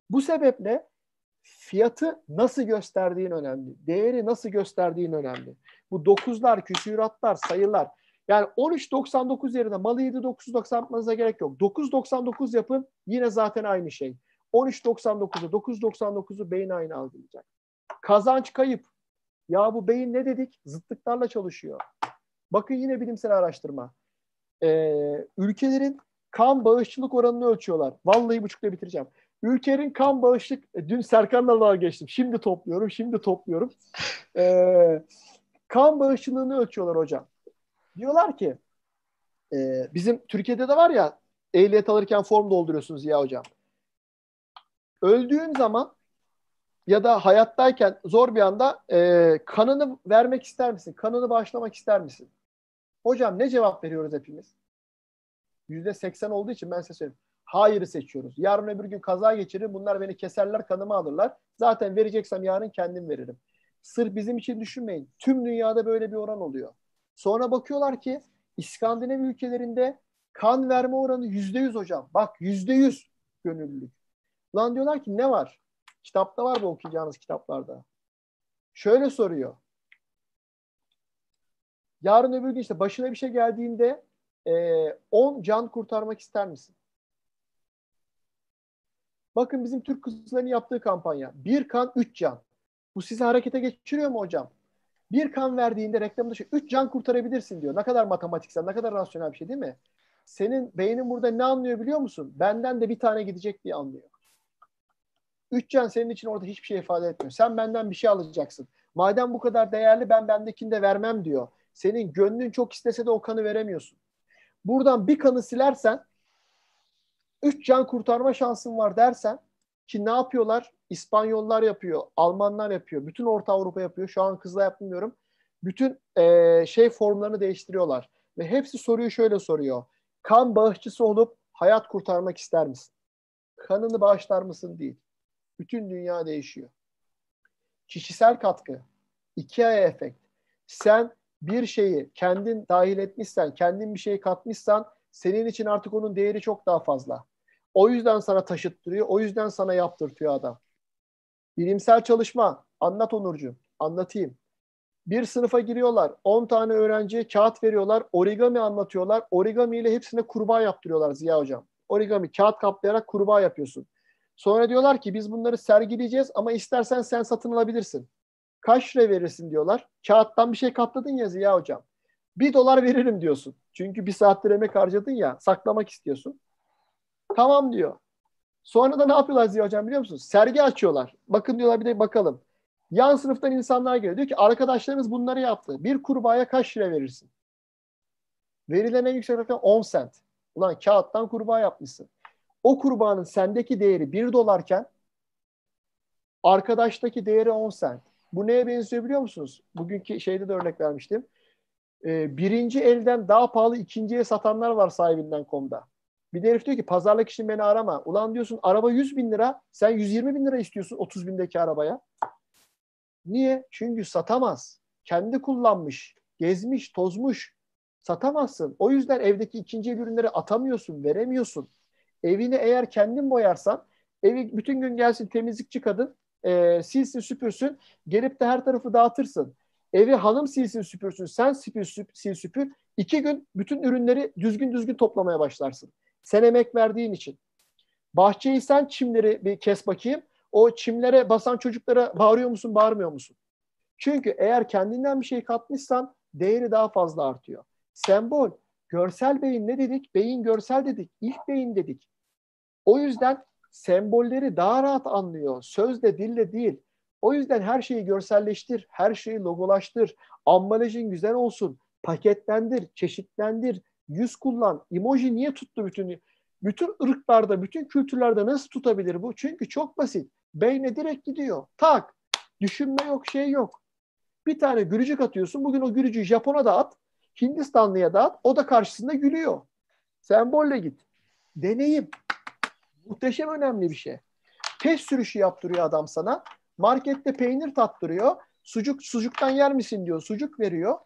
Bu sebeple fiyatı nasıl gösterdiğin önemli. Değeri nasıl gösterdiğin önemli. Bu dokuzlar, küsüratlar, sayılar. Yani on üç doksan dokuz yerine malı yedi dokuz doksan yapmanıza gerek yok. dokuz doksan dokuz yapın yine zaten aynı şey. on üç doksan dokuzu, dokuz doksan dokuzu beyin aynı algılayacak. Kazanç kayıp. Ya bu beyin ne dedik? Zıtlıklarla çalışıyor. Bakın yine bilimsel araştırma. Ee, ülkelerin kan bağışçılık oranını ölçüyorlar. Vallahi buçukta bitireceğim. Ülkelerin kan bağışçılık... Dün Serkan'la daha geçtim. Şimdi topluyorum, şimdi topluyorum. Ee, kan bağışçılığını ölçüyorlar hocam. Diyorlar ki e, bizim Türkiye'de de var ya ehliyet alırken form dolduruyorsunuz ya hocam. Öldüğün zaman ya da hayattayken zor bir anda e, kanını vermek ister misin? Kanını bağışlamak ister misin? Hocam ne cevap veriyoruz hepimiz? yüzde seksen olduğu için ben size söyleyeyim. Hayır'ı seçiyoruz. Yarın öbür gün kaza geçirir. Bunlar beni keserler, kanımı alırlar. Zaten vereceksem yarın kendim veririm. Sırf bizim için düşünmeyin. Tüm dünyada böyle bir oran oluyor. Sonra bakıyorlar ki İskandinav ülkelerinde kan verme oranı yüzde yüz hocam. Bak yüzde yüz gönüllülük. Lan diyorlar ki ne var? Kitapta var mı okuyacağınız kitaplarda? Şöyle soruyor. Yarın öbür gün işte başına bir şey geldiğinde on e, can kurtarmak ister misin? Bakın bizim Türk kızlarının yaptığı kampanya. Bir kan, üç can. Bu sizi harekete geçiriyor mu hocam? Bir kan verdiğinde reklamda şey, üç can kurtarabilirsin diyor. Ne kadar matematiksel, ne kadar rasyonel bir şey değil mi? Senin beynin burada ne anlıyor biliyor musun? Benden de bir tane gidecek diye anlıyor. Üç can senin için orada hiçbir şey ifade etmiyor. Sen benden bir şey alacaksın. Madem bu kadar değerli ben bendekini de vermem diyor. Senin gönlün çok istese de o kanı veremiyorsun. Buradan bir kanı silersen üç can kurtarma şansın var dersen ki ne yapıyorlar? İspanyollar yapıyor, Almanlar yapıyor, bütün Orta Avrupa yapıyor. Şu an kızla yapmıyorum. Bütün ee, şey formlarını değiştiriyorlar. Ve hepsi soruyu şöyle soruyor. Kan bağışçısı olup hayat kurtarmak ister misin? Kanını bağışlar mısın değil. Bütün dünya değişiyor. Kişisel katkı. İki aya efekt. Sen bir şeyi kendin dahil etmişsen, kendin bir şey katmışsan senin için artık onun değeri çok daha fazla. O yüzden sana taşıttırıyor, o yüzden sana yaptırtıyor adam. Bilimsel çalışma. Anlat Onurcuğum. Anlatayım. Bir sınıfa giriyorlar. on tane öğrenciye kağıt veriyorlar. Origami anlatıyorlar. Origami ile hepsine kurbağa yaptırıyorlar Ziya Hocam. Origami kağıt kaplayarak kurbağa yapıyorsun. Sonra diyorlar ki biz bunları sergileyeceğiz ama istersen sen satın alabilirsin. Kaç lira verirsin diyorlar. Kağıttan bir şey katladın ya Ziya Hocam. Bir dolar veririm diyorsun. Çünkü bir saattir emek harcadın ya saklamak istiyorsun. Tamam diyor. Sonra da ne yapıyorlar Ziya Hocam biliyor musunuz? Sergi açıyorlar. Bakın diyorlar bir de bakalım. Yan sınıftan insanlar geliyor. Diyor ki arkadaşlarınız bunları yaptı. Bir kurbağaya kaç lira verirsin? Verilen en yüksek rakam on sent. Ulan kağıttan kurbağa yapmışsın. O kurbağanın sendeki değeri bir dolarken arkadaştaki değeri on sent. Bu neye benziyor biliyor musunuz? Bugünkü şeyde de örnek vermiştim. Ee, birinci elden daha pahalı ikinciye satanlar var sahibinden nokta com'da. Bir de herif diyor ki pazarlık için beni arama. Ulan diyorsun araba yüz bin lira. Sen yüz yirmi bin lira istiyorsun otuz bindeki arabaya. Niye? Çünkü satamaz. Kendi kullanmış, gezmiş, tozmuş. Satamazsın. O yüzden evdeki ikinci el ürünleri atamıyorsun, veremiyorsun. Evini eğer kendin boyarsan, evi bütün gün gelsin temizlikçi kadın, e, silsin, süpürsün, gelip de her tarafı dağıtırsın. Evi hanım silsin, süpürsün, sen süpür, süpür, sil, süpür. İki gün bütün ürünleri düzgün düzgün toplamaya başlarsın. Sen emek verdiğin için. Bahçeyi sen çimleri bir kes bakayım. O çimlere basan çocuklara bağırıyor musun, bağırmıyor musun? Çünkü eğer kendinden bir şey katmışsan değeri daha fazla artıyor. Sembol, görsel beyin ne dedik? Beyin görsel dedik, ilk beyin dedik. O yüzden sembolleri daha rahat anlıyor. Sözle, dille değil. O yüzden her şeyi görselleştir, her şeyi logolaştır. Ambalajın güzel olsun, paketlendir, çeşitlendir, yüz kullan. Emoji niye tuttu bütün bütün ırklarda, bütün kültürlerde nasıl tutabilir bu? Çünkü çok basit. Beyne direkt gidiyor. Tak. Düşünme yok, şey yok. Bir tane gülücük atıyorsun. Bugün o gülücüğü Japon'a da at, Hindistanlı'ya da at. O da karşısında gülüyor. Sembolle git. Deneyim. Muhteşem önemli bir şey. Test sürüşü yaptırıyor adam sana. Markette peynir tattırıyor. Sucuk, sucuktan yer misin diyor. Sucuk veriyor.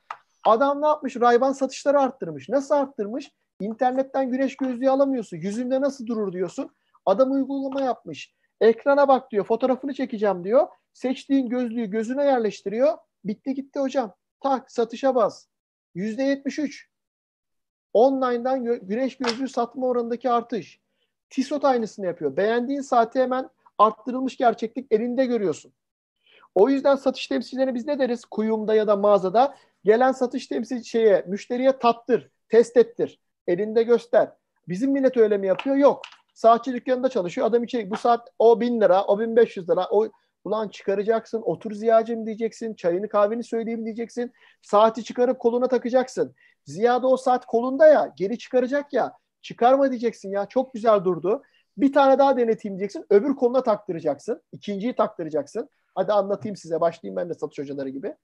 Adam ne yapmış? Ray-Ban satışları arttırmış. Nasıl arttırmış? İnternetten güneş gözlüğü alamıyorsun. Yüzünde nasıl durur diyorsun. Adam uygulama yapmış. Ekrana bak diyor. Fotoğrafını çekeceğim diyor. Seçtiğin gözlüğü gözüne yerleştiriyor. Bitti gitti hocam. Tak satışa bas. yüzde yetmiş üç. Online'dan gö- güneş gözlüğü satma oranındaki artış. Tissot aynısını yapıyor. Beğendiğin saati hemen arttırılmış gerçeklik elinde görüyorsun. O yüzden satış temsilcilerine biz ne deriz? Kuyumda ya da mağazada gelen satış temsilci şeye, müşteriye tattır, test ettir. Elinde göster. Bizim millet öyle mi yapıyor? Yok. Saatçi dükkanında çalışıyor. Adam içeri bu saat o bin lira, o bin beş yüz lira. O, ulan çıkaracaksın, otur Ziya'cığım diyeceksin, çayını kahveni söyleyeyim diyeceksin. Saati çıkarıp koluna takacaksın. Ziya'da o saat kolunda ya, geri çıkaracak ya. Çıkarma diyeceksin ya, çok güzel durdu. Bir tane daha deneteyim diyeceksin, öbür koluna taktıracaksın. İkinciyi taktıracaksın. Hadi anlatayım size, başlayayım ben de satış hocaları gibi.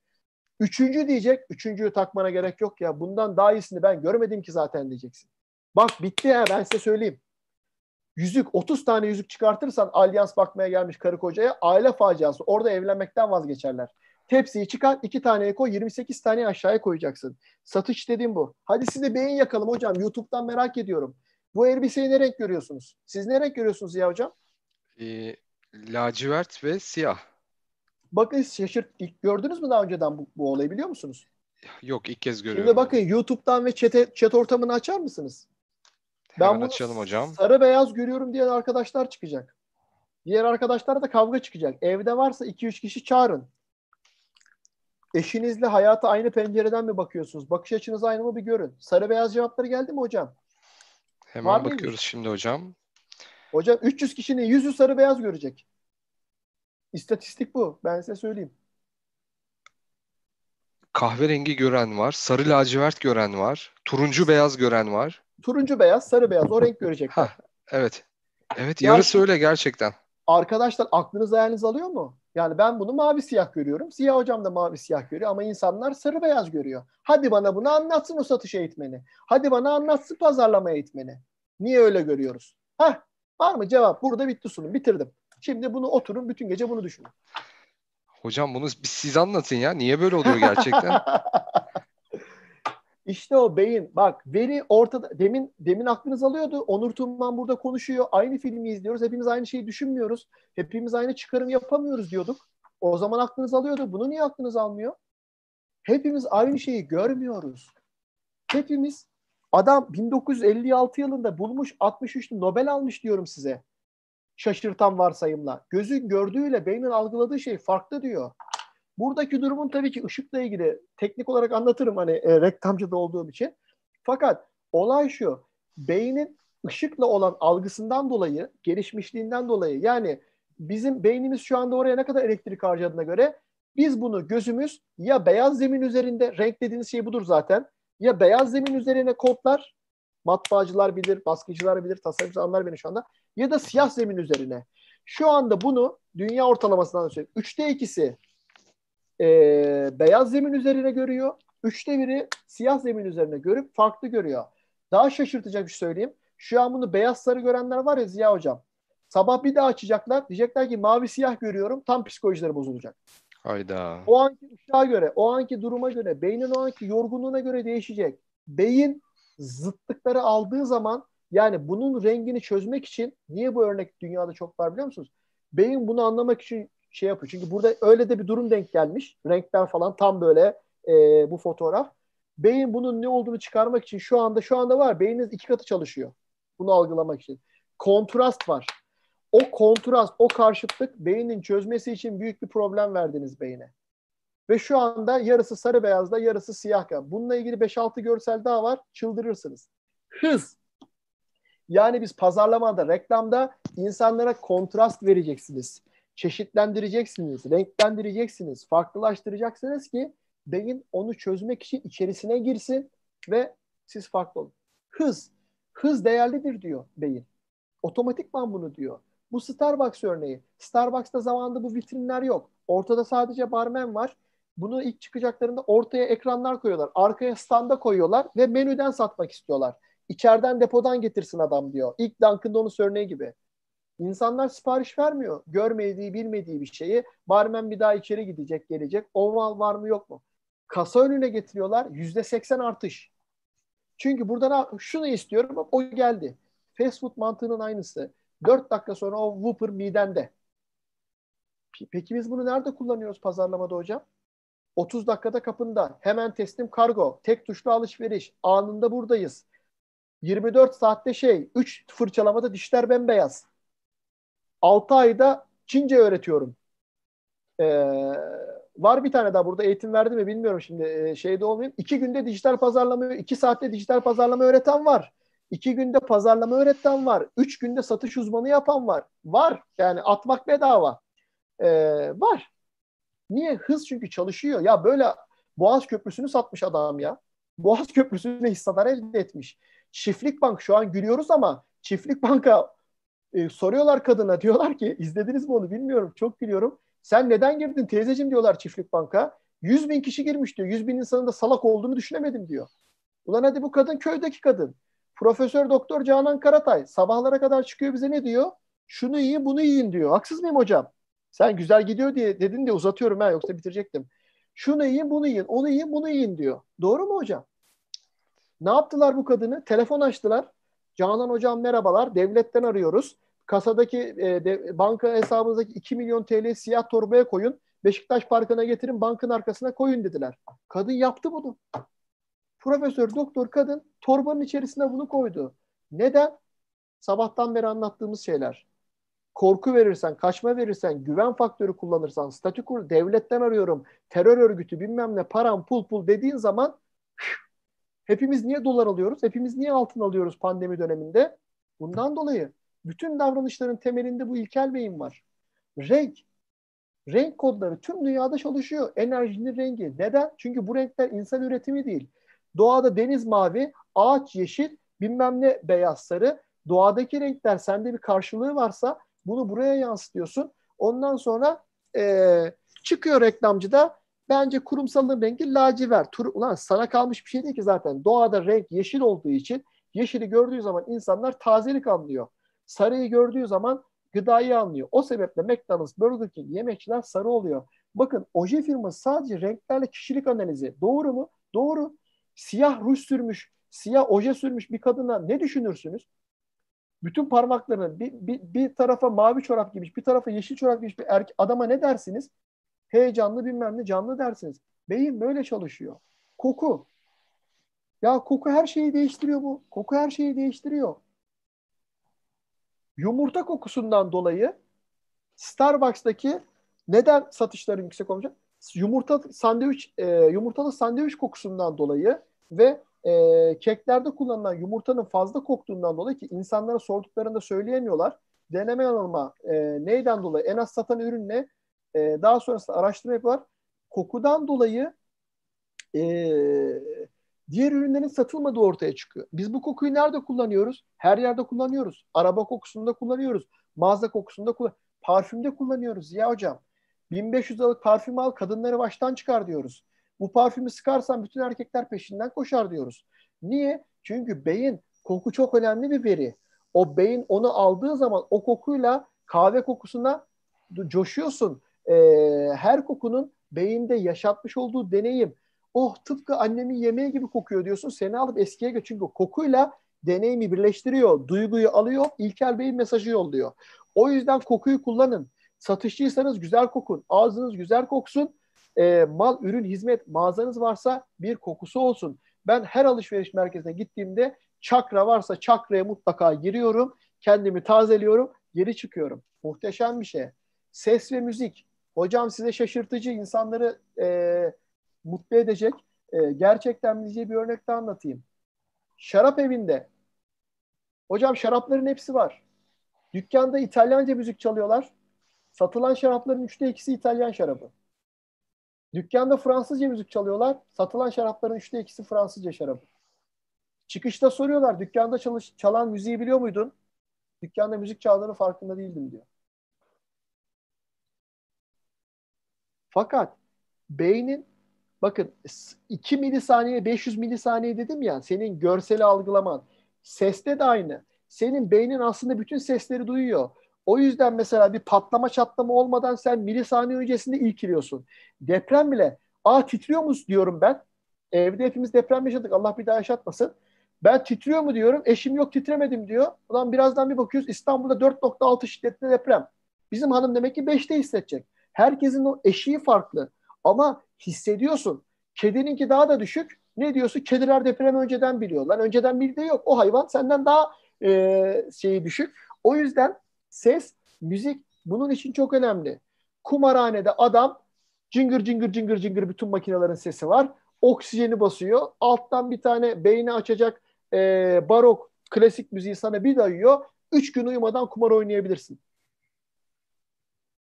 Üçüncü diyecek, üçüncüyü takmana gerek yok ya. Bundan daha iyisini ben görmedim ki zaten diyeceksin. Bak bitti ya, ben size söyleyeyim. Yüzük, otuz tane yüzük çıkartırsan alyans bakmaya gelmiş karı kocaya, aile faciası. Orada evlenmekten vazgeçerler. Tepsiyi çıkar, iki taneye koy, yirmi sekiz tane aşağıya koyacaksın. Satış dediğim bu. Hadi size beyin yakalım hocam, YouTube'dan merak ediyorum. Bu elbiseyi ne renk görüyorsunuz? Siz ne renk görüyorsunuz ya hocam? E, lacivert ve siyah. Bakın şaşırt, ilk gördünüz mü daha önceden bu, bu olayı biliyor musunuz? Yok, ilk kez görüyorum. Şimdi bakın YouTube'dan ve chat, chat ortamını açar mısınız? Ben hemen bunu açalım hocam. Sarı beyaz görüyorum diyen arkadaşlar çıkacak. Diğer arkadaşlara da kavga çıkacak. Evde varsa iki üç kişi çağırın. Eşinizle hayata aynı pencereden mi bakıyorsunuz? Bakış açınız aynı mı bir görün. Sarı beyaz cevapları geldi mi hocam? Hemen var bakıyoruz miymiş şimdi hocam. Hocam üç yüz kişinin yüzü sarı beyaz görecek. İstatistik bu. Ben size söyleyeyim. Kahverengi gören var. Sarı lacivert gören var. Turuncu beyaz gören var. Turuncu beyaz, sarı beyaz. O renk görecekler. Ha, evet. Evet, yarısı yani, öyle gerçekten. Arkadaşlar aklınız hayaliniz alıyor mu? Yani ben bunu mavi siyah görüyorum. Siyah hocam da mavi siyah görüyor ama insanlar sarı beyaz görüyor. Hadi bana bunu anlatsın o satış eğitmeni. Hadi bana anlatsın pazarlama eğitmeni. Niye öyle görüyoruz? Hah, var mı cevap? Burada bitti sunum. Bitirdim. Şimdi bunu oturun bütün gece bunu düşünün. Hocam bunu siz anlatın ya. Niye böyle oluyor gerçekten? İşte o beyin. Bak veri ortada. Demin demin aklınız alıyordu. Onur Tunman burada konuşuyor. Aynı filmi izliyoruz. Hepimiz aynı şeyi düşünmüyoruz. Hepimiz aynı çıkarım yapamıyoruz diyorduk. O zaman aklınız alıyordu. Bunu niye aklınız almıyor? Hepimiz aynı şeyi görmüyoruz. Hepimiz adam bin dokuz yüz elli altı yılında bulmuş, altmış üçte Nobel almış diyorum size. Şaşırtan varsayımla. Gözün gördüğüyle beynin algıladığı şey farklı diyor. Buradaki durumun tabii ki ışıkla ilgili teknik olarak anlatırım hani e, reklamcıda olduğum için. Fakat olay şu. Beynin ışıkla olan algısından dolayı, gelişmişliğinden dolayı yani bizim beynimiz şu anda oraya ne kadar elektrik harcadığına göre biz bunu gözümüz ya beyaz zemin üzerinde, renk dediğiniz şey budur zaten, ya beyaz zemin üzerine kodlar, matbaacılar bilir, baskıcılar bilir, tasarımcılar beni şu anda ya da siyah zemin üzerine. Şu anda bunu dünya ortalamasından söyleyeyim. Üçte ikisi Ee, beyaz zemin üzerine görüyor. Üçte biri siyah zemin üzerine görüp farklı görüyor. Daha şaşırtacak bir şey söyleyeyim. Şu an bunu beyaz sarı görenler var ya Ziya Hocam. Sabah bir daha açacaklar. Diyecekler ki mavi siyah görüyorum. Tam psikolojileri bozulacak. Hayda. O anki ışığa göre, o anki duruma göre, beynin o anki yorgunluğuna göre değişecek. Beyin zıtlıkları aldığı zaman, yani bunun rengini çözmek için, niye bu örnek dünyada çok var biliyor musunuz? Beyin bunu anlamak için şey yapıyor. Çünkü burada öyle de bir durum denk gelmiş. Renkler falan tam böyle e, bu fotoğraf. Beyin bunun ne olduğunu çıkarmak için şu anda şu anda var. Beyniniz iki katı çalışıyor. Bunu algılamak için. Kontrast var. O kontrast, o karşıtlık beynin çözmesi için büyük bir problem verdiniz beyine. Ve şu anda yarısı sarı beyazda, yarısı siyah. Bununla ilgili beş altı görsel daha var. Çıldırırsınız. Hız. Yani biz pazarlamada, reklamda insanlara kontrast vereceksiniz. Çeşitlendireceksiniz, renklendireceksiniz, farklılaştıracaksınız ki beyin onu çözmek için içerisine girsin ve siz farklı olun. Hız. Hız değerlidir diyor beyin. Otomatikman bunu diyor. Bu Starbucks örneği. Starbucks'ta zamanında bu vitrinler yok. Ortada sadece barmen var. Bunu ilk çıkacaklarında ortaya ekranlar koyuyorlar. Arkaya standa koyuyorlar ve menüden satmak istiyorlar. İçeriden depodan getirsin adam diyor. İlk Dunkin' Donuts örneği gibi. İnsanlar sipariş vermiyor. Görmediği, bilmediği bir şeyi. Barmen bir daha içeri gidecek, gelecek. O mal var mı yok mu? Kasa önüne getiriyorlar. yüzde seksen artış. Çünkü buradan şunu istiyorum. O geldi. Fast food mantığının aynısı. dört dakika sonra o Whopper midende. Peki biz bunu nerede kullanıyoruz pazarlamada hocam? otuz dakikada kapında. Hemen teslim kargo. Tek tuşlu alışveriş. Anında buradayız. yirmi dört saatte şey. üç fırçalamada dişler bembeyaz. altı ayda Çince öğretiyorum. Ee, var bir tane daha burada eğitim verdi mi bilmiyorum şimdi. Şeyde olmayayım. iki günde dijital pazarlama, iki saatte dijital pazarlama öğreten var. İki günde pazarlama öğreten var. Üç günde satış uzmanı yapan var. Var. Yani atmak bedava. Ee, var. Niye? Hız çünkü çalışıyor. Ya böyle Boğaz Köprüsü'nü satmış adam ya. Boğaz Köprüsü'ne hissedar elde etmiş. Çiftlik Bank şu an gülüyoruz ama Çiftlik Bank'a e, soruyorlar kadına. Diyorlar ki izlediniz mi onu bilmiyorum. Çok gülüyorum. Sen neden girdin teyzeciğim diyorlar Çiftlik Bank'a. yüz bin kişi girmiş diyor. yüz bin insanın da salak olduğunu düşünemedim diyor. Ulan hadi bu kadın köydeki kadın. Profesör Doktor Canan Karatay sabahlara kadar çıkıyor bize ne diyor? Şunu yiyin bunu yiyin diyor. Haksız mıyım hocam? Sen güzel gidiyor diye dedin de uzatıyorum ha yoksa bitirecektim. Şunu yiyin bunu yiyin onu yiyin bunu yiyin diyor. Doğru mu hocam? Ne yaptılar bu kadını? Telefon açtılar. Canan hocam merhabalar devletten arıyoruz. Kasadaki e, de, banka hesabınızdaki iki milyon T L siyah torbaya koyun. Beşiktaş Parkı'na getirin bankın arkasına koyun dediler. Kadın yaptı bunu. Profesör, doktor, kadın torbanın içerisine bunu koydu. Neden? Sabahtan beri anlattığımız şeyler. Korku verirsen, kaçma verirsen, güven faktörü kullanırsan, statü kur, devletten arıyorum, terör örgütü bilmem ne, param pul pul dediğin zaman hepimiz niye dolar alıyoruz, hepimiz niye altın alıyoruz pandemi döneminde? Bundan dolayı bütün davranışların temelinde bu ilkel beyin var. Renk. Renk kodları tüm dünyada çalışıyor. Enerjinin rengi. Neden? Çünkü bu renkler insan üretimi değil. Doğada deniz mavi, ağaç yeşil, bilmem ne beyaz sarı. Doğadaki renkler sende bir karşılığı varsa bunu buraya yansıtıyorsun. Ondan sonra ee, çıkıyor reklamcıda. Bence kurumsalın rengi lacivert. Tur, ulan sana kalmış bir şey değil ki zaten. Doğada renk yeşil olduğu için yeşili gördüğü zaman insanlar tazelik anlıyor. Sarıyı gördüğü zaman gıdayı anlıyor. O sebeple McDonald's, Burger King yemekçiler sarı oluyor. Bakın oje firması sadece renklerle kişilik analizi. Doğru mu? Doğru. Siyah ruj sürmüş, siyah oje sürmüş bir kadına ne düşünürsünüz? Bütün parmaklarını bir, bir, bir tarafa mavi çorap giymiş, bir tarafa yeşil çorap giymiş bir erkek adama ne dersiniz? Heyecanlı bilmem ne canlı dersiniz. Beyin böyle çalışıyor. Koku. Ya koku her şeyi değiştiriyor bu. Koku her şeyi değiştiriyor. Yumurta kokusundan dolayı Starbucks'taki neden satışların yüksek olacak? Yumurta sandviç e, yumurtalı sandviç kokusundan dolayı ve e, keklerde kullanılan yumurtanın fazla koktuğundan dolayı ki insanlara sorduklarında söyleyemiyorlar. Deneme yanılma e, neyden dolayı en az satan ürünle e, daha sonrasında araştırma yapar. Kokudan dolayı e, diğer ürünlerin satılmadığı ortaya çıkıyor. Biz bu kokuyu nerede kullanıyoruz? Her yerde kullanıyoruz. Araba kokusunda kullanıyoruz. Mağaza kokusunda kullanıyoruz. Parfümde kullanıyoruz ya hocam. bin beş yüz liralık parfüm al, kadınları baştan çıkar diyoruz. Bu parfümü sıkarsan bütün erkekler peşinden koşar diyoruz. Niye? Çünkü beyin Koku çok önemli bir veri. O beyin onu aldığı zaman o kokuyla kahve kokusuna coşuyorsun. E, her kokunun beyinde yaşatmış olduğu deneyim. Oh, tıpkı annemin yemeği gibi kokuyor diyorsun. Seni alıp eskiye götür. Çünkü kokuyla deneyimi birleştiriyor. Duyguyu alıyor. İlker Bey'in mesajı yolluyor. O yüzden kokuyu kullanın. Satışçıysanız güzel kokun. Ağzınız güzel koksun. E, mal, ürün, hizmet, mağazanız varsa bir kokusu olsun. Ben her alışveriş merkezine gittiğimde çakra varsa çakraya mutlaka giriyorum. Kendimi tazeliyorum. Geri çıkıyorum. Muhteşem bir şey. Ses ve müzik. Hocam size şaşırtıcı, insanları e, mutlu edecek. E, gerçekten bileceği bir örnek de anlatayım. Şarap evinde. Hocam şarapların hepsi var. Dükkanda İtalyanca müzik çalıyorlar. Satılan şarapların üçte ikisi İtalyan şarabı. Dükkanda Fransızca müzik çalıyorlar. Satılan şarapların üçte ikisi Fransızca şarabı. Çıkışta soruyorlar. Dükkanda çalış, çalan müziği biliyor muydun? Dükkanda müzik çaldığının farkında değildim diyor. Fakat beynin, bakın iki milisaniye, beş yüz milisaniye dedim ya, senin görseli algılaman. Seste de aynı. Senin beynin aslında bütün sesleri duyuyor. O yüzden mesela bir patlama çatlama olmadan sen milisaniye öncesinde ilkiliyorsun. Deprem bile, aa titriyor mu diyorum ben. Evde hepimiz deprem yaşadık, Allah bir daha yaşatmasın. Ben titriyor mu diyorum, eşim yok titremedim diyor. Ulan birazdan bir bakıyoruz İstanbul'da dört nokta altı şiddetli deprem. Bizim hanım demek ki beşte hissedecek. Herkesin o eşiği farklı ama hissediyorsun. Kedininki daha da düşük. Ne diyorsun? Kediler depremi önceden biliyorlar. Önceden bildiği yok. O hayvan senden daha e, şeyi düşük. O yüzden ses, müzik bunun için çok önemli. Kumarhanede adam cıngır cıngır cıngır cıngır bütün makinelerin sesi var. Oksijeni basıyor. Alttan bir tane beyni açacak e, barok klasik müziği sana bir dayıyor. Üç gün uyumadan kumar oynayabilirsin.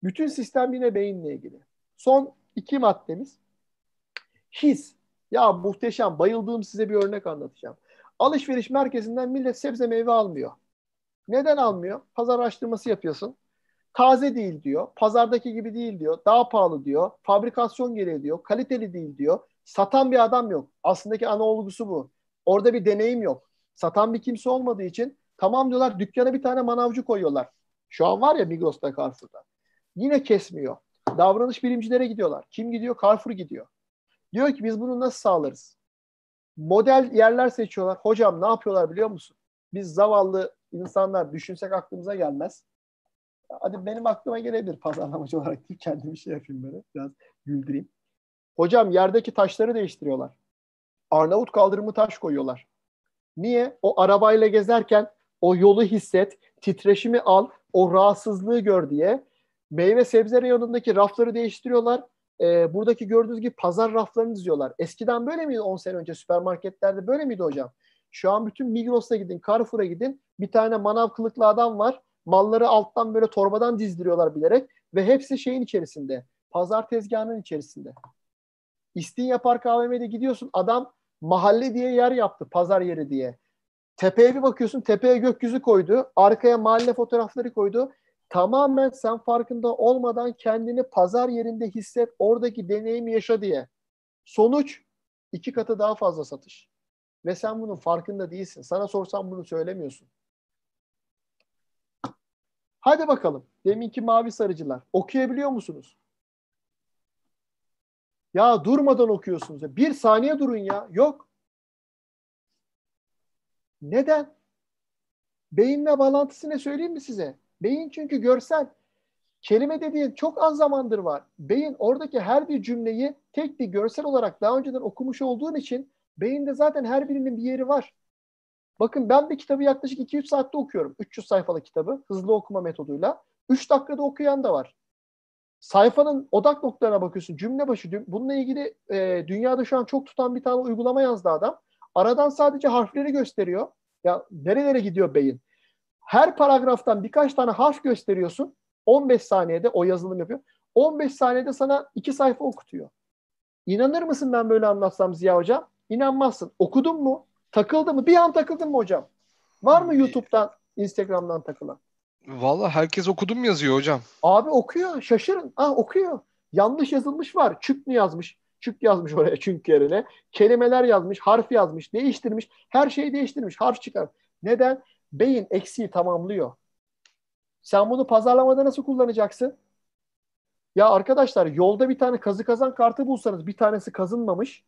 Bütün sistem yine beyinle ilgili. Son iki maddemiz. His. Ya muhteşem. Bayıldığım size bir örnek anlatacağım. Alışveriş merkezinden millet sebze meyve almıyor. Neden almıyor? Pazar araştırması yapıyorsun. Taze değil diyor. Pazardaki gibi değil diyor. Daha pahalı diyor. Fabrikasyon gereği diyor. Kaliteli değil diyor. Satan bir adam yok. Aslındaki ana olgusu bu. Orada bir deneyim yok. Satan bir kimse olmadığı için tamam diyorlar, dükkana bir tane manavcı koyuyorlar. Şu an var ya Migros'ta, Carrefour'da. Yine kesmiyor. Davranış bilimcilere gidiyorlar. Kim gidiyor? Carrefour gidiyor. Diyor ki biz bunu nasıl sağlarız? Model yerler seçiyorlar. Hocam ne yapıyorlar biliyor musun? Biz zavallı insanlar düşünsek aklımıza gelmez. Hadi benim aklıma gelebilir pazarlamacı olarak değil. Kendimi şey yapayım böyle. Biraz güldüreyim. Hocam yerdeki taşları değiştiriyorlar. Arnavut kaldırımı taş koyuyorlar. Niye? O arabayla gezerken o yolu hisset, titreşimi al, o rahatsızlığı gör diye. Meyve sebze reyonundaki rafları değiştiriyorlar. Ee, buradaki gördüğünüz gibi pazar raflarını diziyorlar. Eskiden böyle miydi on sene önce süpermarketlerde? Böyle miydi hocam? Şu an bütün Migros'a gidin, Carrefour'a gidin. Bir tane manav kılıklı adam var. Malları alttan böyle torbadan dizdiriyorlar bilerek. Ve hepsi şeyin içerisinde. Pazar tezgahının içerisinde. İstinye Park A V M'de gidiyorsun. Adam mahalle diye yer yaptı. Pazar yeri diye. Tepeye bir bakıyorsun. Tepeye gökyüzü koydu. Arkaya mahalle fotoğrafları koydu. Tamamen sen farkında olmadan kendini pazar yerinde hisset, oradaki deneyimi yaşa diye. Sonuç iki katı daha fazla satış. Ve sen bunun farkında değilsin. Sana sorsam bunu söylemiyorsun. Hadi bakalım. Deminki mavi sarıcılar. Okuyabiliyor musunuz? Ya durmadan okuyorsunuz. Bir saniye durun ya. Yok. Neden? Beyinle bağlantısı ne söyleyeyim mi size? Beyin çünkü görsel. Kelime dediğin çok az zamandır var. Beyin oradaki her bir cümleyi tek bir görsel olarak daha önceden okumuş olduğun için beyinde zaten her birinin bir yeri var. Bakın ben bir kitabı yaklaşık iki üç saatte okuyorum. üç yüz sayfalık kitabı hızlı okuma metoduyla. üç dakikada okuyan da var. Sayfanın odak noktalarına bakıyorsun. Cümle başı. Bununla ilgili e, dünyada şu an çok tutan bir tane uygulama yazdı adam. Aradan sadece harfleri gösteriyor. Ya nerelere gidiyor beyin? Her paragraftan birkaç tane harf gösteriyorsun. on beş saniyede o yazılım yapıyor. on beş saniyede sana iki sayfa okutuyor. İnanır mısın ben böyle anlatsam Ziya Hocam? İnanmazsın. Okudun mu? Takıldı mı? Bir an takıldın mı hocam? Var mı YouTube'dan, Instagram'dan takılan? Valla herkes okudum yazıyor hocam. Abi okuyor. Şaşırın. Ah okuyor. Yanlış yazılmış var. Çüp mü yazmış? Çüp yazmış oraya çünkü yerine. Kelimeler yazmış. Harf yazmış. Değiştirmiş. Her şeyi değiştirmiş. Harf çıkar. Neden? Beyin eksiği tamamlıyor. Sen bunu pazarlamada nasıl kullanacaksın? Ya arkadaşlar, yolda bir tane kazı kazan kartı bulsanız bir tanesi kazınmamış.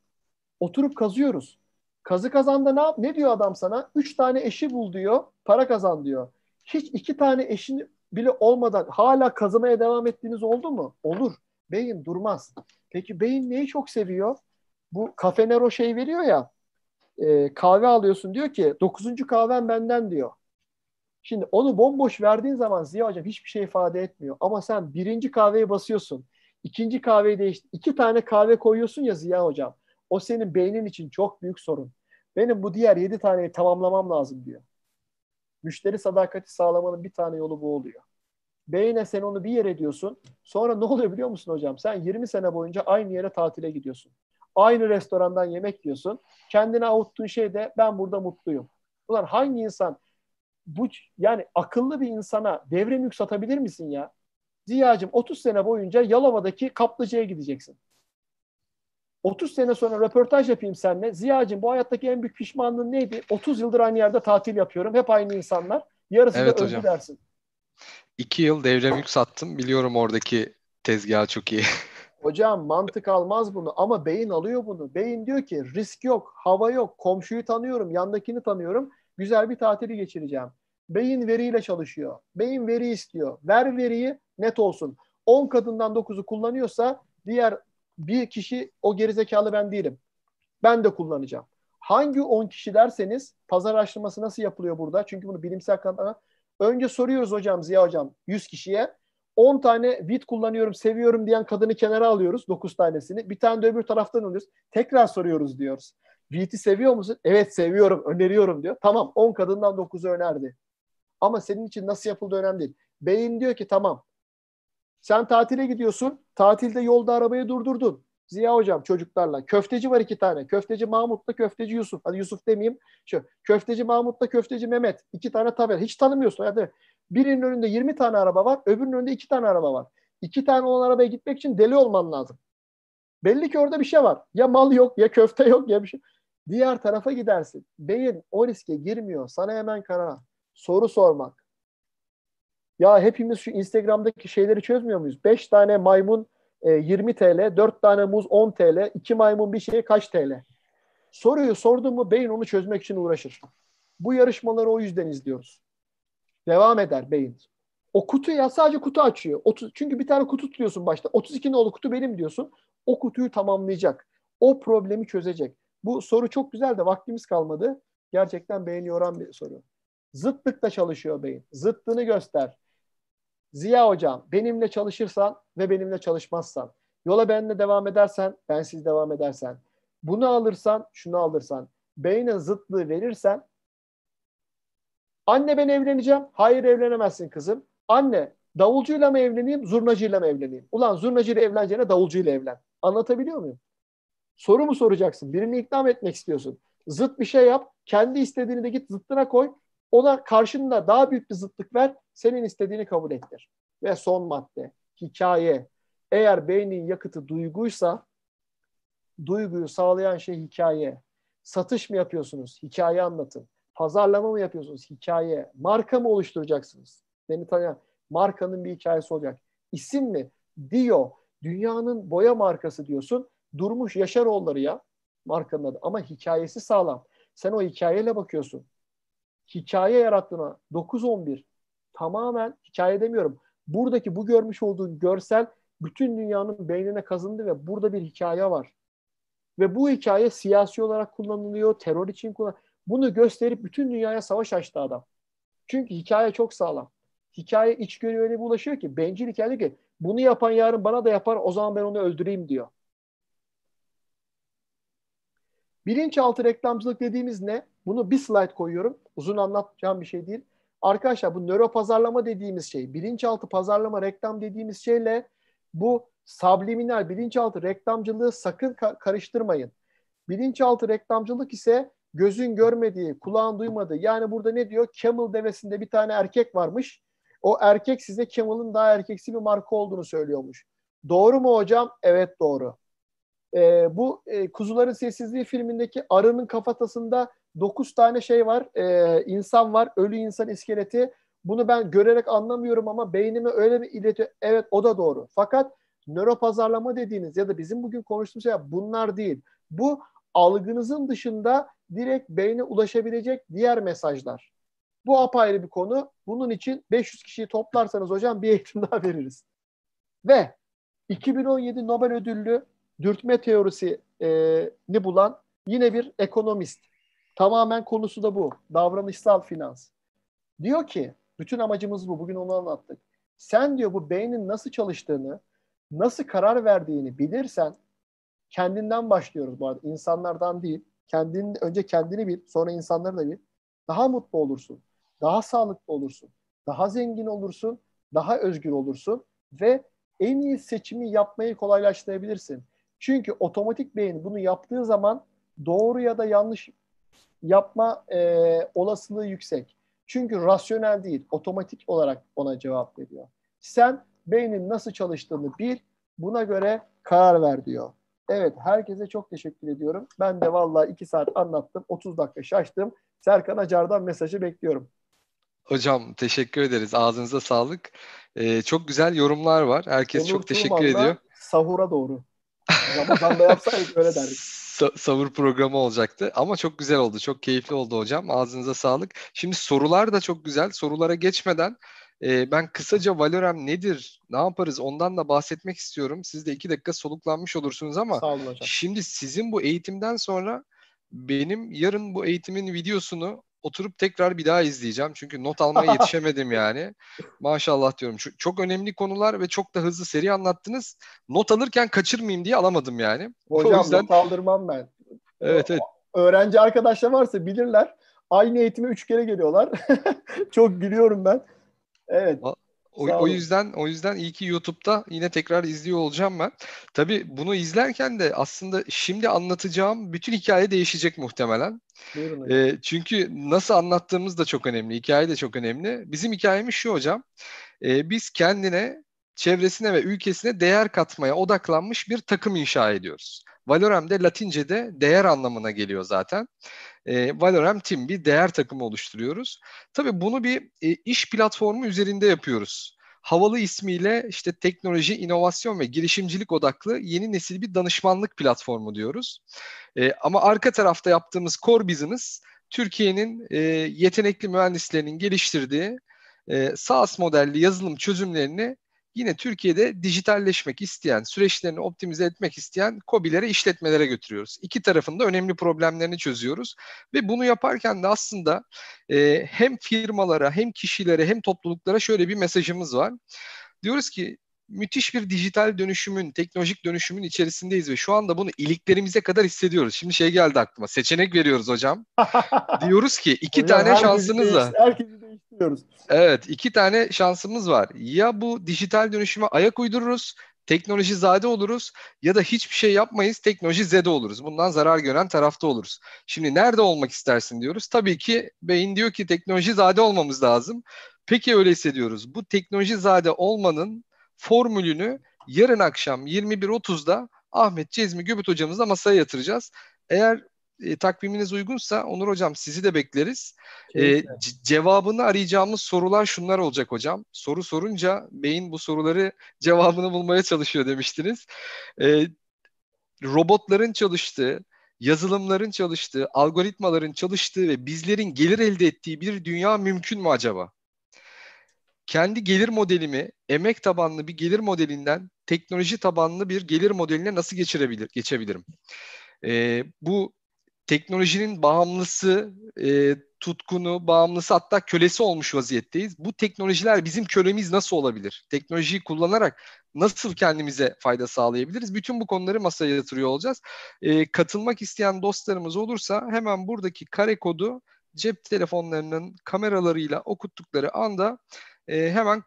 Oturup kazıyoruz. Kazı kazanda ne yap? Ne diyor adam sana? Üç tane eşi bul diyor. Para kazan diyor. Hiç iki tane eşin bile olmadan hala kazımaya devam ettiğiniz oldu mu? Olur. Beyin durmaz. Peki beyin neyi çok seviyor? Bu Cafe Nero şey veriyor ya. E, kahve alıyorsun, diyor ki dokuzuncu kahven benden diyor. Şimdi onu bomboş verdiğin zaman Ziya Hocam hiçbir şey ifade etmiyor. Ama sen birinci kahveye basıyorsun. İkinci kahveyi değiştir. İki tane kahve koyuyorsun ya Ziya Hocam. O senin beynin için çok büyük sorun. Benim bu diğer yedi taneyi tamamlamam lazım diyor. Müşteri sadakati sağlamanın bir tane yolu bu oluyor. Beyne sen onu bir yere diyorsun. Sonra ne oluyor biliyor musun hocam? Sen yirmi sene boyunca aynı yere tatile gidiyorsun. Aynı restorandan yemek yiyorsun. Kendine avuttuğun şey de ben burada mutluyum. Ulan hangi insan bu, yani akıllı bir insana devre mülk satabilir misin ya? Ziya'cığım otuz sene boyunca Yalova'daki kaplıcaya gideceksin. otuz sene sonra röportaj yapayım seninle. Ziya'cığım bu hayattaki en büyük pişmanlığın neydi? otuz yıldır aynı yerde tatil yapıyorum. Hep aynı insanlar. Yarısı evet da öldü dersin. iki yıl devre mülk sattım. Biliyorum oradaki tezgahı çok iyi. Hocam mantık almaz bunu ama beyin alıyor bunu. Beyin diyor ki risk yok, hava yok, komşuyu tanıyorum, yandakini tanıyorum. Güzel bir tatili geçireceğim. Beyin veriyle çalışıyor. Beyin veri istiyor. Ver veriyi, net olsun. on kadından dokuzu kullanıyorsa diğer bir kişi o gerizekalı ben değilim. Ben de kullanacağım. Hangi on kişi derseniz, pazar araştırması nasıl yapılıyor burada? Çünkü bunu bilimsel kanıtla önce soruyoruz hocam, Ziya hocam yüz kişiye. on tane bit kullanıyorum, seviyorum diyen kadını kenara alıyoruz, dokuz tanesini. Bir tane de öbür taraftan alıyoruz. Tekrar soruyoruz diyoruz. Viti seviyor musun? Evet seviyorum, öneriyorum diyor. Tamam, on kadından dokuzu önerdi. Ama senin için nasıl yapıldığı önemli değil. Beyin diyor ki tamam. Sen tatile gidiyorsun. Tatilde yolda arabayı durdurdun. Ziya hocam çocuklarla. Köfteci var iki tane. Köfteci Mahmut'la köfteci Yusuf. Hadi Yusuf demeyeyim. Şu, köfteci Mahmut'la köfteci Mehmet. İki tane tabela. Hiç tanımıyorsun. Yani birinin önünde yirmi tane araba var. Öbürünün önünde iki tane araba var. İki tane olan arabaya gitmek için deli olman lazım. Belli ki orada bir şey var. Ya mal yok, ya köfte yok, ya bir şey. Diğer tarafa gidersin. Beyin o riske girmiyor. Sana hemen karar. Soru sormak. Ya hepimiz şu Instagram'daki şeyleri çözmüyor muyuz? beş tane maymun yirmi TL, dört tane muz on TL, iki maymun bir şeye kaç T L? Soruyu sordun mu beyin onu çözmek için uğraşır. Bu yarışmaları o yüzden izliyoruz. Devam eder beyin. O kutu ya sadece kutu açıyor. Çünkü bir tane kutu tutuyorsun başta. otuz iki nolu kutu benim diyorsun. O kutuyu tamamlayacak. O problemi çözecek. Bu soru çok güzel de vaktimiz kalmadı. Gerçekten beyni yoran bir soru. Zıtlıkta çalışıyor beyin. Zıttını göster. Ziya hocam benimle çalışırsan ve benimle çalışmazsan, yola benimle devam edersen, bensiz devam edersen, bunu alırsan, şunu alırsan, beyne zıtlığı verirsen, anne ben evleneceğim, hayır evlenemezsin kızım. Anne davulcuyla mı evleneyim, zurnacıyla mı evleneyim? Ulan zurnacıyla evleneceğine davulcuyla evlen. Anlatabiliyor muyum? Soru mu soracaksın? Birini ikna etmek istiyorsun. Zıt bir şey yap, kendi istediğini de git zıttına koy. Ona karşında daha büyük bir zıtlık ver, senin istediğini kabul ettir. Ve son madde, hikaye. Eğer beynin yakıtı duyguysa, duyguyu sağlayan şey hikaye. Satış mı yapıyorsunuz? Hikaye anlatın. Pazarlama mı yapıyorsunuz? Hikaye. Marka mı oluşturacaksınız? Beni tanıyan, markanın bir hikayesi olacak. İsim mi? Diyor. Dünyanın boya markası diyorsun. Durmuş Yaşaroğulları ya, markanın adı. Ama hikayesi sağlam. Sen o hikayeyle bakıyorsun. Hikaye yarattığına dokuz on bir tamamen hikaye demiyorum. Buradaki bu görmüş olduğun görsel bütün dünyanın beynine kazındı ve burada bir hikaye var. Ve bu hikaye siyasi olarak kullanılıyor, terör için kullanılıyor. Bunu gösterip bütün dünyaya savaş açtı adam. Çünkü hikaye çok sağlam. Hikaye içgörü öyle bir ulaşıyor ki, bencil hikaye diyor ki bunu yapan yarın bana da yapar, o zaman ben onu öldüreyim diyor. Bilinçaltı reklamcılık dediğimiz ne? Bunu bir slide koyuyorum. Uzun anlatacağım bir şey değil. Arkadaşlar bu nöropazarlama dediğimiz şey, bilinçaltı pazarlama, reklam dediğimiz şeyle bu subliminal bilinçaltı reklamcılığı sakın ka- karıştırmayın. Bilinçaltı reklamcılık ise gözün görmediği, kulağın duymadığı. Yani burada ne diyor? Camel devesinde bir tane erkek varmış. O erkek size Camel'ın daha erkeksi bir marka olduğunu söylüyormuş. Doğru mu hocam? Evet doğru. Ee, bu e, Kuzuların Sessizliği filmindeki arının kafatasında dokuz tane şey var, e, insan var, ölü insan iskeleti. Bunu ben görerek anlamıyorum ama beynime öyle mi iletiyor? Evet, o da doğru. Fakat nöropazarlama dediğiniz ya da bizim bugün konuştuğumuz şey bunlar değil. Bu algınızın dışında direkt beyne ulaşabilecek diğer mesajlar. Bu apayrı bir konu. Bunun için beş yüz kişiyi toplarsanız hocam bir eğitim daha veririz. Ve iki bin on yedi Nobel ödüllü dürtme teorisini bulan yine bir ekonomist. Tamamen konusu da bu. Davranışsal finans. Diyor ki, bütün amacımız bu. Bugün onu anlattık. Sen diyor bu beynin nasıl çalıştığını, nasıl karar verdiğini bilirsen, kendinden başlıyoruz bu arada. İnsanlardan değil. Kendin, önce kendini bil, sonra insanları da bil. Daha mutlu olursun. Daha sağlıklı olursun. Daha zengin olursun. Daha özgür olursun. Ve en iyi seçimi yapmayı kolaylaştırabilirsin. Çünkü otomatik beyin bunu yaptığı zaman doğru ya da yanlış yapma e, olasılığı yüksek. Çünkü rasyonel değil, otomatik olarak ona cevap veriyor. Sen beynin nasıl çalıştığını bil, buna göre karar ver diyor. Evet, herkese çok teşekkür ediyorum. Ben de vallahi iki saat anlattım, otuz dakika şaştım. Serkan Acar'dan mesajı bekliyorum. Hocam teşekkür ederiz. Ağzınıza sağlık. Ee, çok güzel yorumlar var. Herkes Onur çok teşekkür Turman'la ediyor. Sahura doğru. Ramazan'da yapsaydık öyle derdik. Sa- sahur programı olacaktı. Ama çok güzel oldu. Çok keyifli oldu hocam. Ağzınıza sağlık. Şimdi sorular da çok güzel. Sorulara geçmeden e, ben kısaca Valorem nedir, ne yaparız ondan da bahsetmek istiyorum. Siz de iki dakika soluklanmış olursunuz ama sağ olun hocam. Şimdi sizin bu eğitimden sonra benim yarın bu eğitimin videosunu oturup tekrar bir daha izleyeceğim. Çünkü not almaya yetişemedim yani. Maşallah diyorum. Çok, çok önemli konular ve çok da hızlı seri anlattınız. Not alırken kaçırmayayım diye alamadım yani. Hocam yüzden... not aldırmam ben. Evet evet. Öğrenci arkadaşlar varsa bilirler. Aynı eğitime üç kere geliyorlar. Çok gülüyorum ben. Evet. O... O, o yüzden o yüzden iyi ki YouTube'da yine tekrar izliyor olacağım ben. Tabii bunu izlerken de aslında şimdi anlatacağım bütün hikaye değişecek muhtemelen. E, çünkü nasıl anlattığımız da çok önemli. Hikaye de çok önemli. Bizim hikayemiz şu hocam. E, biz kendine, çevresine ve ülkesine değer katmaya odaklanmış bir takım inşa ediyoruz. Valorem de Latince'de değer anlamına geliyor zaten. E, Valorem Team, bir değer takımı oluşturuyoruz. Tabii bunu bir e, iş platformu üzerinde yapıyoruz. Havalı ismiyle işte teknoloji, inovasyon ve girişimcilik odaklı yeni nesil bir danışmanlık platformu diyoruz. E, ama arka tarafta yaptığımız core business, Türkiye'nin e, yetenekli mühendislerinin geliştirdiği e, SaaS modelli yazılım çözümlerini yine Türkiye'de dijitalleşmek isteyen, süreçlerini optimize etmek isteyen KOBİ'lere, işletmelere götürüyoruz. İki tarafın da önemli problemlerini çözüyoruz. Ve bunu yaparken de aslında e, hem firmalara, hem kişilere, hem topluluklara şöyle bir mesajımız var. Diyoruz ki müthiş bir dijital dönüşümün, teknolojik dönüşümün içerisindeyiz ve şu anda bunu iliklerimize kadar hissediyoruz. Şimdi şey geldi aklıma, seçenek veriyoruz hocam. Diyoruz ki iki hocam, tane şansınız var. Herkesi değiştiriyoruz. Evet, iki tane şansımız var. Ya bu dijital dönüşüme ayak uydururuz, teknoloji zade oluruz ya da hiçbir şey yapmayız, teknoloji zede oluruz. Bundan zarar gören tarafta oluruz. Şimdi nerede olmak istersin diyoruz. Tabii ki beyin diyor ki teknoloji zade olmamız lazım. Peki öyle hissediyoruz. Bu teknoloji zade olmanın formülünü yarın akşam yirmi bir otuzda Ahmet Cezmi Göbüt hocamızla masaya yatıracağız. Eğer e, takviminiz uygunsa Onur hocam sizi de bekleriz. E, cevabını arayacağımız sorular şunlar olacak hocam. Soru sorunca beyin bu soruları cevabını bulmaya çalışıyor demiştiniz. E, robotların çalıştığı, yazılımların çalıştığı, algoritmaların çalıştığı ve bizlerin gelir elde ettiği bir dünya mümkün mü acaba? Kendi gelir modelimi emek tabanlı bir gelir modelinden teknoloji tabanlı bir gelir modeline nasıl geçirebilir, geçebilirim? Ee, bu teknolojinin bağımlısı, e, tutkunu, bağımlısı hatta kölesi olmuş vaziyetteyiz. Bu teknolojiler bizim kölemiz nasıl olabilir? Teknolojiyi kullanarak nasıl kendimize fayda sağlayabiliriz? Bütün bu konuları masaya yatırıyor olacağız. Ee, katılmak isteyen dostlarımız olursa hemen buradaki kare kodu cep telefonlarının kameralarıyla okuttukları anda Ee, hemen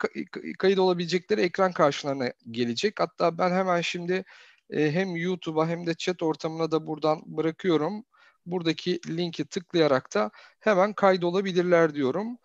kayıt olabilecekleri ekran karşılarına gelecek. Hatta ben hemen şimdi e, hem YouTube'a hem de chat ortamına da buradan bırakıyorum. Buradaki linki tıklayarak da hemen kaydolabilirler diyorum.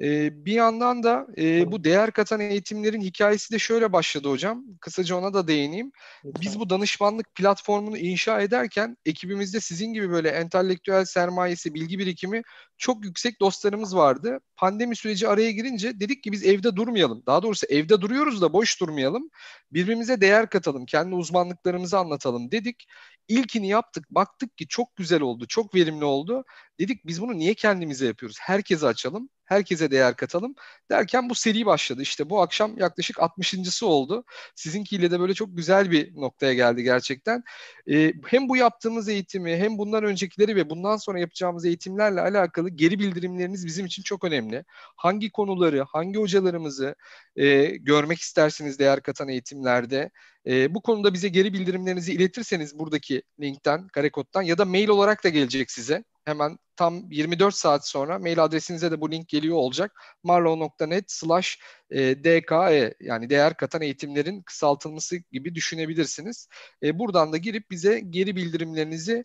E, bir yandan da e, bu değer katan eğitimlerin hikayesi de şöyle başladı hocam. Kısaca ona da değineyim. Biz bu danışmanlık platformunu inşa ederken ekibimizde sizin gibi böyle entelektüel sermayesi, bilgi birikimi çok yüksek dostlarımız vardı. Pandemi süreci araya girince dedik ki biz evde durmayalım. Daha doğrusu evde duruyoruz da boş durmayalım. Birbirimize değer katalım, kendi uzmanlıklarımızı anlatalım dedik. İlkini yaptık, baktık ki çok güzel oldu, çok verimli oldu. Dedik biz bunu niye kendimize yapıyoruz? Herkese açalım, herkese değer katalım derken bu seri başladı. İşte bu akşam yaklaşık altmışıncısı oldu. Sizinkiyle de böyle çok güzel bir noktaya geldi gerçekten. Ee, hem bu yaptığımız eğitimi hem bundan öncekileri ve bundan sonra yapacağımız eğitimlerle alakalı geri bildirimleriniz bizim için çok önemli. Hangi konuları, hangi hocalarımızı e, görmek istersiniz değer katan eğitimlerde? E, bu konuda bize geri bildirimlerinizi iletirseniz buradaki linkten, karekoddan ya da mail olarak da gelecek size. Hemen tam yirmi dört saat sonra mail adresinize de bu link geliyor olacak. marlow nokta net slash D K E yani değer katan eğitimlerin kısaltılması gibi düşünebilirsiniz. E, buradan da girip bize geri bildirimlerinizi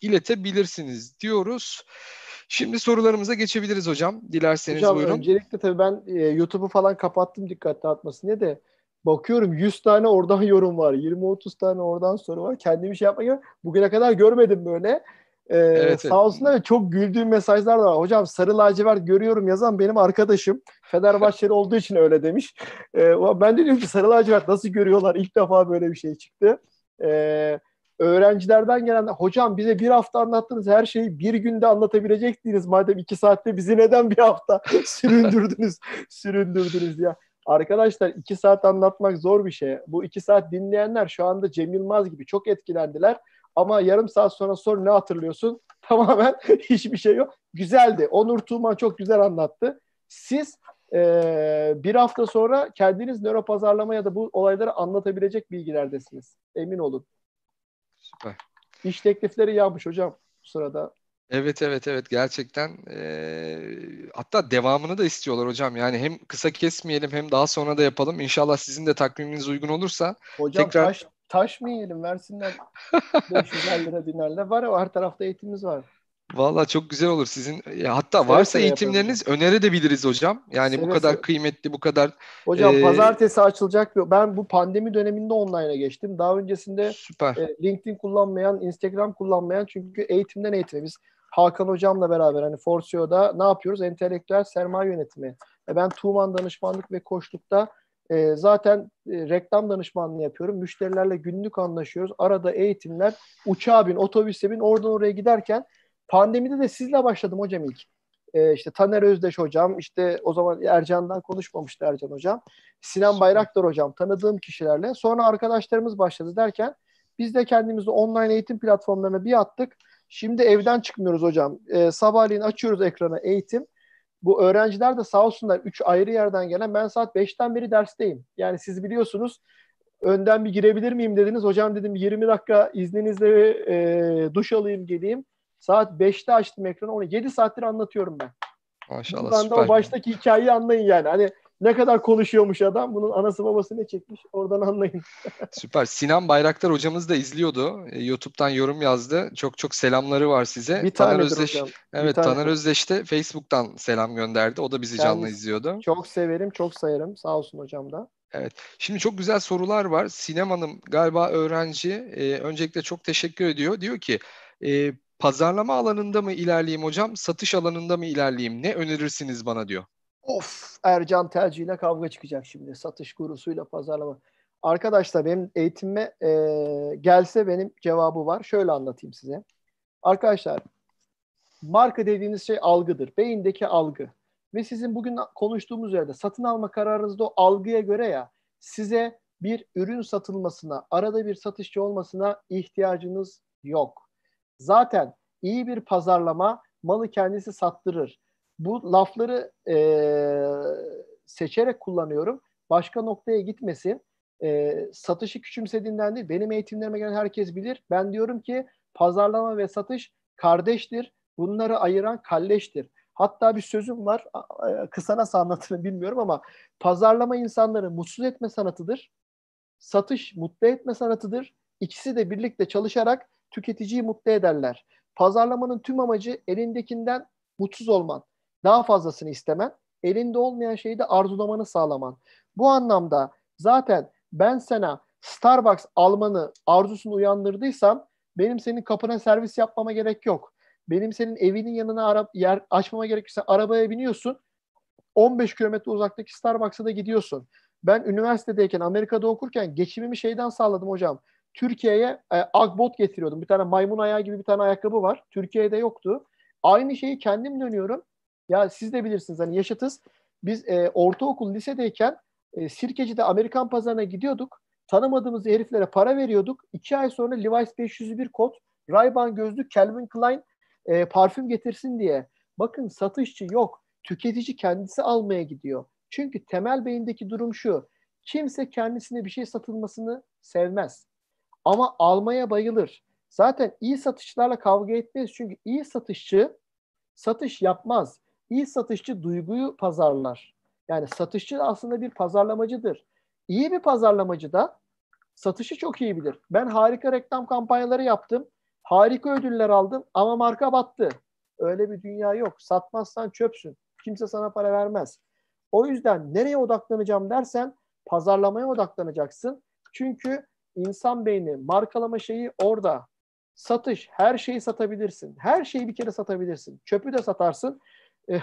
iletebilirsiniz diyoruz. Şimdi sorularımıza geçebiliriz hocam. Dilerseniz hocam, buyurun. Öncelikle tabii ben e, YouTube'u falan kapattım dikkat dağıtmasına de. Bakıyorum yüz tane oradan yorum var. yirmi otuz tane oradan soru var. Kendimi şey yapmak bugüne kadar görmedim böyle. Ee, evet, sağ olsunlar evet. Çok güldüğüm mesajlar da var. Hocam sarı lacivert görüyorum yazan benim arkadaşım. Fenerbahçeli olduğu için öyle demiş. Ee, ben de diyorum ki sarı lacivert nasıl görüyorlar? İlk defa böyle bir şey çıktı. Ee, öğrencilerden gelen hocam bize bir hafta anlattınız her şeyi bir günde anlatabilecektiniz. Madem iki saatte bizi neden bir hafta süründürdünüz? süründürdünüz ya. Arkadaşlar iki saat anlatmak zor bir şey. Bu iki saat dinleyenler şu anda Cem Yılmaz gibi çok etkilendiler. Ama yarım saat sonra sor ne hatırlıyorsun? Tamamen hiçbir şey yok. Güzeldi. Onur Tuğman çok güzel anlattı. Siz e, bir hafta sonra kendiniz nöropazarlama ya da bu olayları anlatabilecek bilgilerdesiniz. Emin olun. Süper. İş teklifleri yağmış hocam bu sırada. Evet evet evet gerçekten e, hatta devamını da istiyorlar hocam yani hem kısa kesmeyelim hem daha sonra da yapalım. İnşallah sizin de takviminiz uygun olursa. Hocam tekrar... taş, taş mı yiyelim versinler beş yüz elli lira binerle var ama her tarafta eğitimimiz var. Vallahi çok güzel olur sizin ya, hatta seve varsa eğitimleriniz yapalım. Önerebiliriz hocam yani seve bu kadar seve. Kıymetli bu kadar. Hocam e... pazartesi açılacak, ben bu pandemi döneminde online'a geçtim daha öncesinde e, LinkedIn kullanmayan Instagram kullanmayan çünkü eğitimden eğitime biz Hakan hocamla beraber hani Forsio'da ne yapıyoruz? Entelektüel sermaye yönetimi. E ben Tuğman danışmanlık ve koçlukta e, zaten e, reklam danışmanlığı yapıyorum. Müşterilerle günlük anlaşıyoruz. Arada eğitimler, uçağa bin, otobüse bin, oradan oraya giderken pandemide de sizle başladım hocam ilk. E, işte Taner Özdeş hocam, işte o zaman Ercan'dan konuşmamıştı Ercan hocam. Sinan Bayraktar hocam, tanıdığım kişilerle. Sonra arkadaşlarımız başladı derken biz de kendimizi online eğitim platformlarına bir attık. Şimdi evden çıkmıyoruz hocam. Ee, sabahleyin açıyoruz ekrana eğitim. Bu öğrenciler de sağ olsunlar üç ayrı yerden gelen. Ben saat beşten beri dersteyim. Yani siz biliyorsunuz önden bir girebilir miyim dediniz. Hocam dedim yirmi dakika izninizle e, duş alayım geleyim. Saat beşte açtım ekranı. Onu yedi saattir anlatıyorum ben. Maşallah bundan süper. O baştaki ya. Hikayeyi anlayın yani. Hani ne kadar konuşuyormuş adam. Bunun anası babası ne çekmiş? Oradan anlayın. Süper. Sinan Bayraktar hocamız da izliyordu. E, YouTube'dan yorum yazdı. Çok çok selamları var size. Bir Taner Özdeş. Hocam. Evet, Taner Özdeş de Facebook'tan selam gönderdi. O da bizi kendisi canlı izliyordu. Çok severim, çok sayarım. Sağ olsun hocam da. Evet. Şimdi çok güzel sorular var. Sinem Hanım galiba öğrenci. E, öncelikle çok teşekkür ediyor. Diyor ki e, pazarlama alanında mı ilerleyeyim hocam? Satış alanında mı ilerleyeyim? Ne önerirsiniz bana diyor. Of, Ercan Telci ile kavga çıkacak şimdi. Satış gurusuyla pazarlama. Arkadaşlar benim eğitimime e, gelse benim cevabı var. Şöyle anlatayım size. Arkadaşlar marka dediğiniz şey algıdır. Beyindeki algı. Ve sizin bugün konuştuğumuz yerde satın alma kararınızda o algıya göre ya size bir ürün satılmasına, arada bir satışçı olmasına ihtiyacınız yok. Zaten iyi bir pazarlama malı kendisi sattırır. Bu lafları e, seçerek kullanıyorum. Başka noktaya gitmesin. E, satışı küçümsediğinden değil. Benim eğitimlerime gelen herkes bilir. Ben diyorum ki pazarlama ve satış kardeştir. Bunları ayıran kalleştir. Hatta bir sözüm var. Kısa nasıl anlatırım bilmiyorum ama pazarlama insanları mutsuz etme sanatıdır. Satış mutlu etme sanatıdır. İkisi de birlikte çalışarak tüketiciyi mutlu ederler. Pazarlamanın tüm amacı elindekinden mutsuz olman. Daha fazlasını istemen. elinde olmayan şeyi de arzulamanı sağlaman. Bu anlamda zaten ben sana Starbucks almanı arzusunu uyandırdıysam benim senin kapına servis yapmama gerek yok. Benim senin evinin yanına ara, yer açmama gerekirse arabaya biniyorsun, on beş kilometre uzaktaki Starbucks'a da gidiyorsun. Ben üniversitedeyken, Amerika'da okurken geçimimi şeyden sağladım hocam. Türkiye'ye e, Agbot getiriyordum. Bir tane maymun ayağı gibi bir tane ayakkabı var. Türkiye'de yoktu. Aynı şeyi kendim dönüyorum. Ya siz de bilirsiniz hani yaşıtız. Biz e, ortaokul, lisedeyken e, Sirkeci'de Amerikan pazarına gidiyorduk. Tanımadığımız heriflere para veriyorduk. İki ay sonra Levi's beş yüz bir kot, Ray-Ban gözlük, Calvin Klein e, parfüm getirsin diye. Bakın satışçı yok. Tüketici kendisi almaya gidiyor. Çünkü temel beyindeki durum şu. Kimse kendisine bir şey satılmasını sevmez. Ama almaya bayılır. Zaten iyi satışçılarla kavga etmeyiz. Çünkü iyi satışçı satış yapmaz. İyi satışçı duyguyu pazarlar. Yani satışçı aslında bir pazarlamacıdır. İyi bir pazarlamacı da satışı çok iyi bilir. Ben harika reklam kampanyaları yaptım. Harika ödüller aldım ama marka battı. Öyle bir dünya yok. Satmazsan çöpsün. Kimse sana para vermez. O yüzden nereye odaklanacağım dersen pazarlamaya odaklanacaksın. Çünkü insan beyni, markalama şeyi orada. Satış, her şeyi satabilirsin. Her şeyi bir kere satabilirsin. Çöpü de satarsın. E,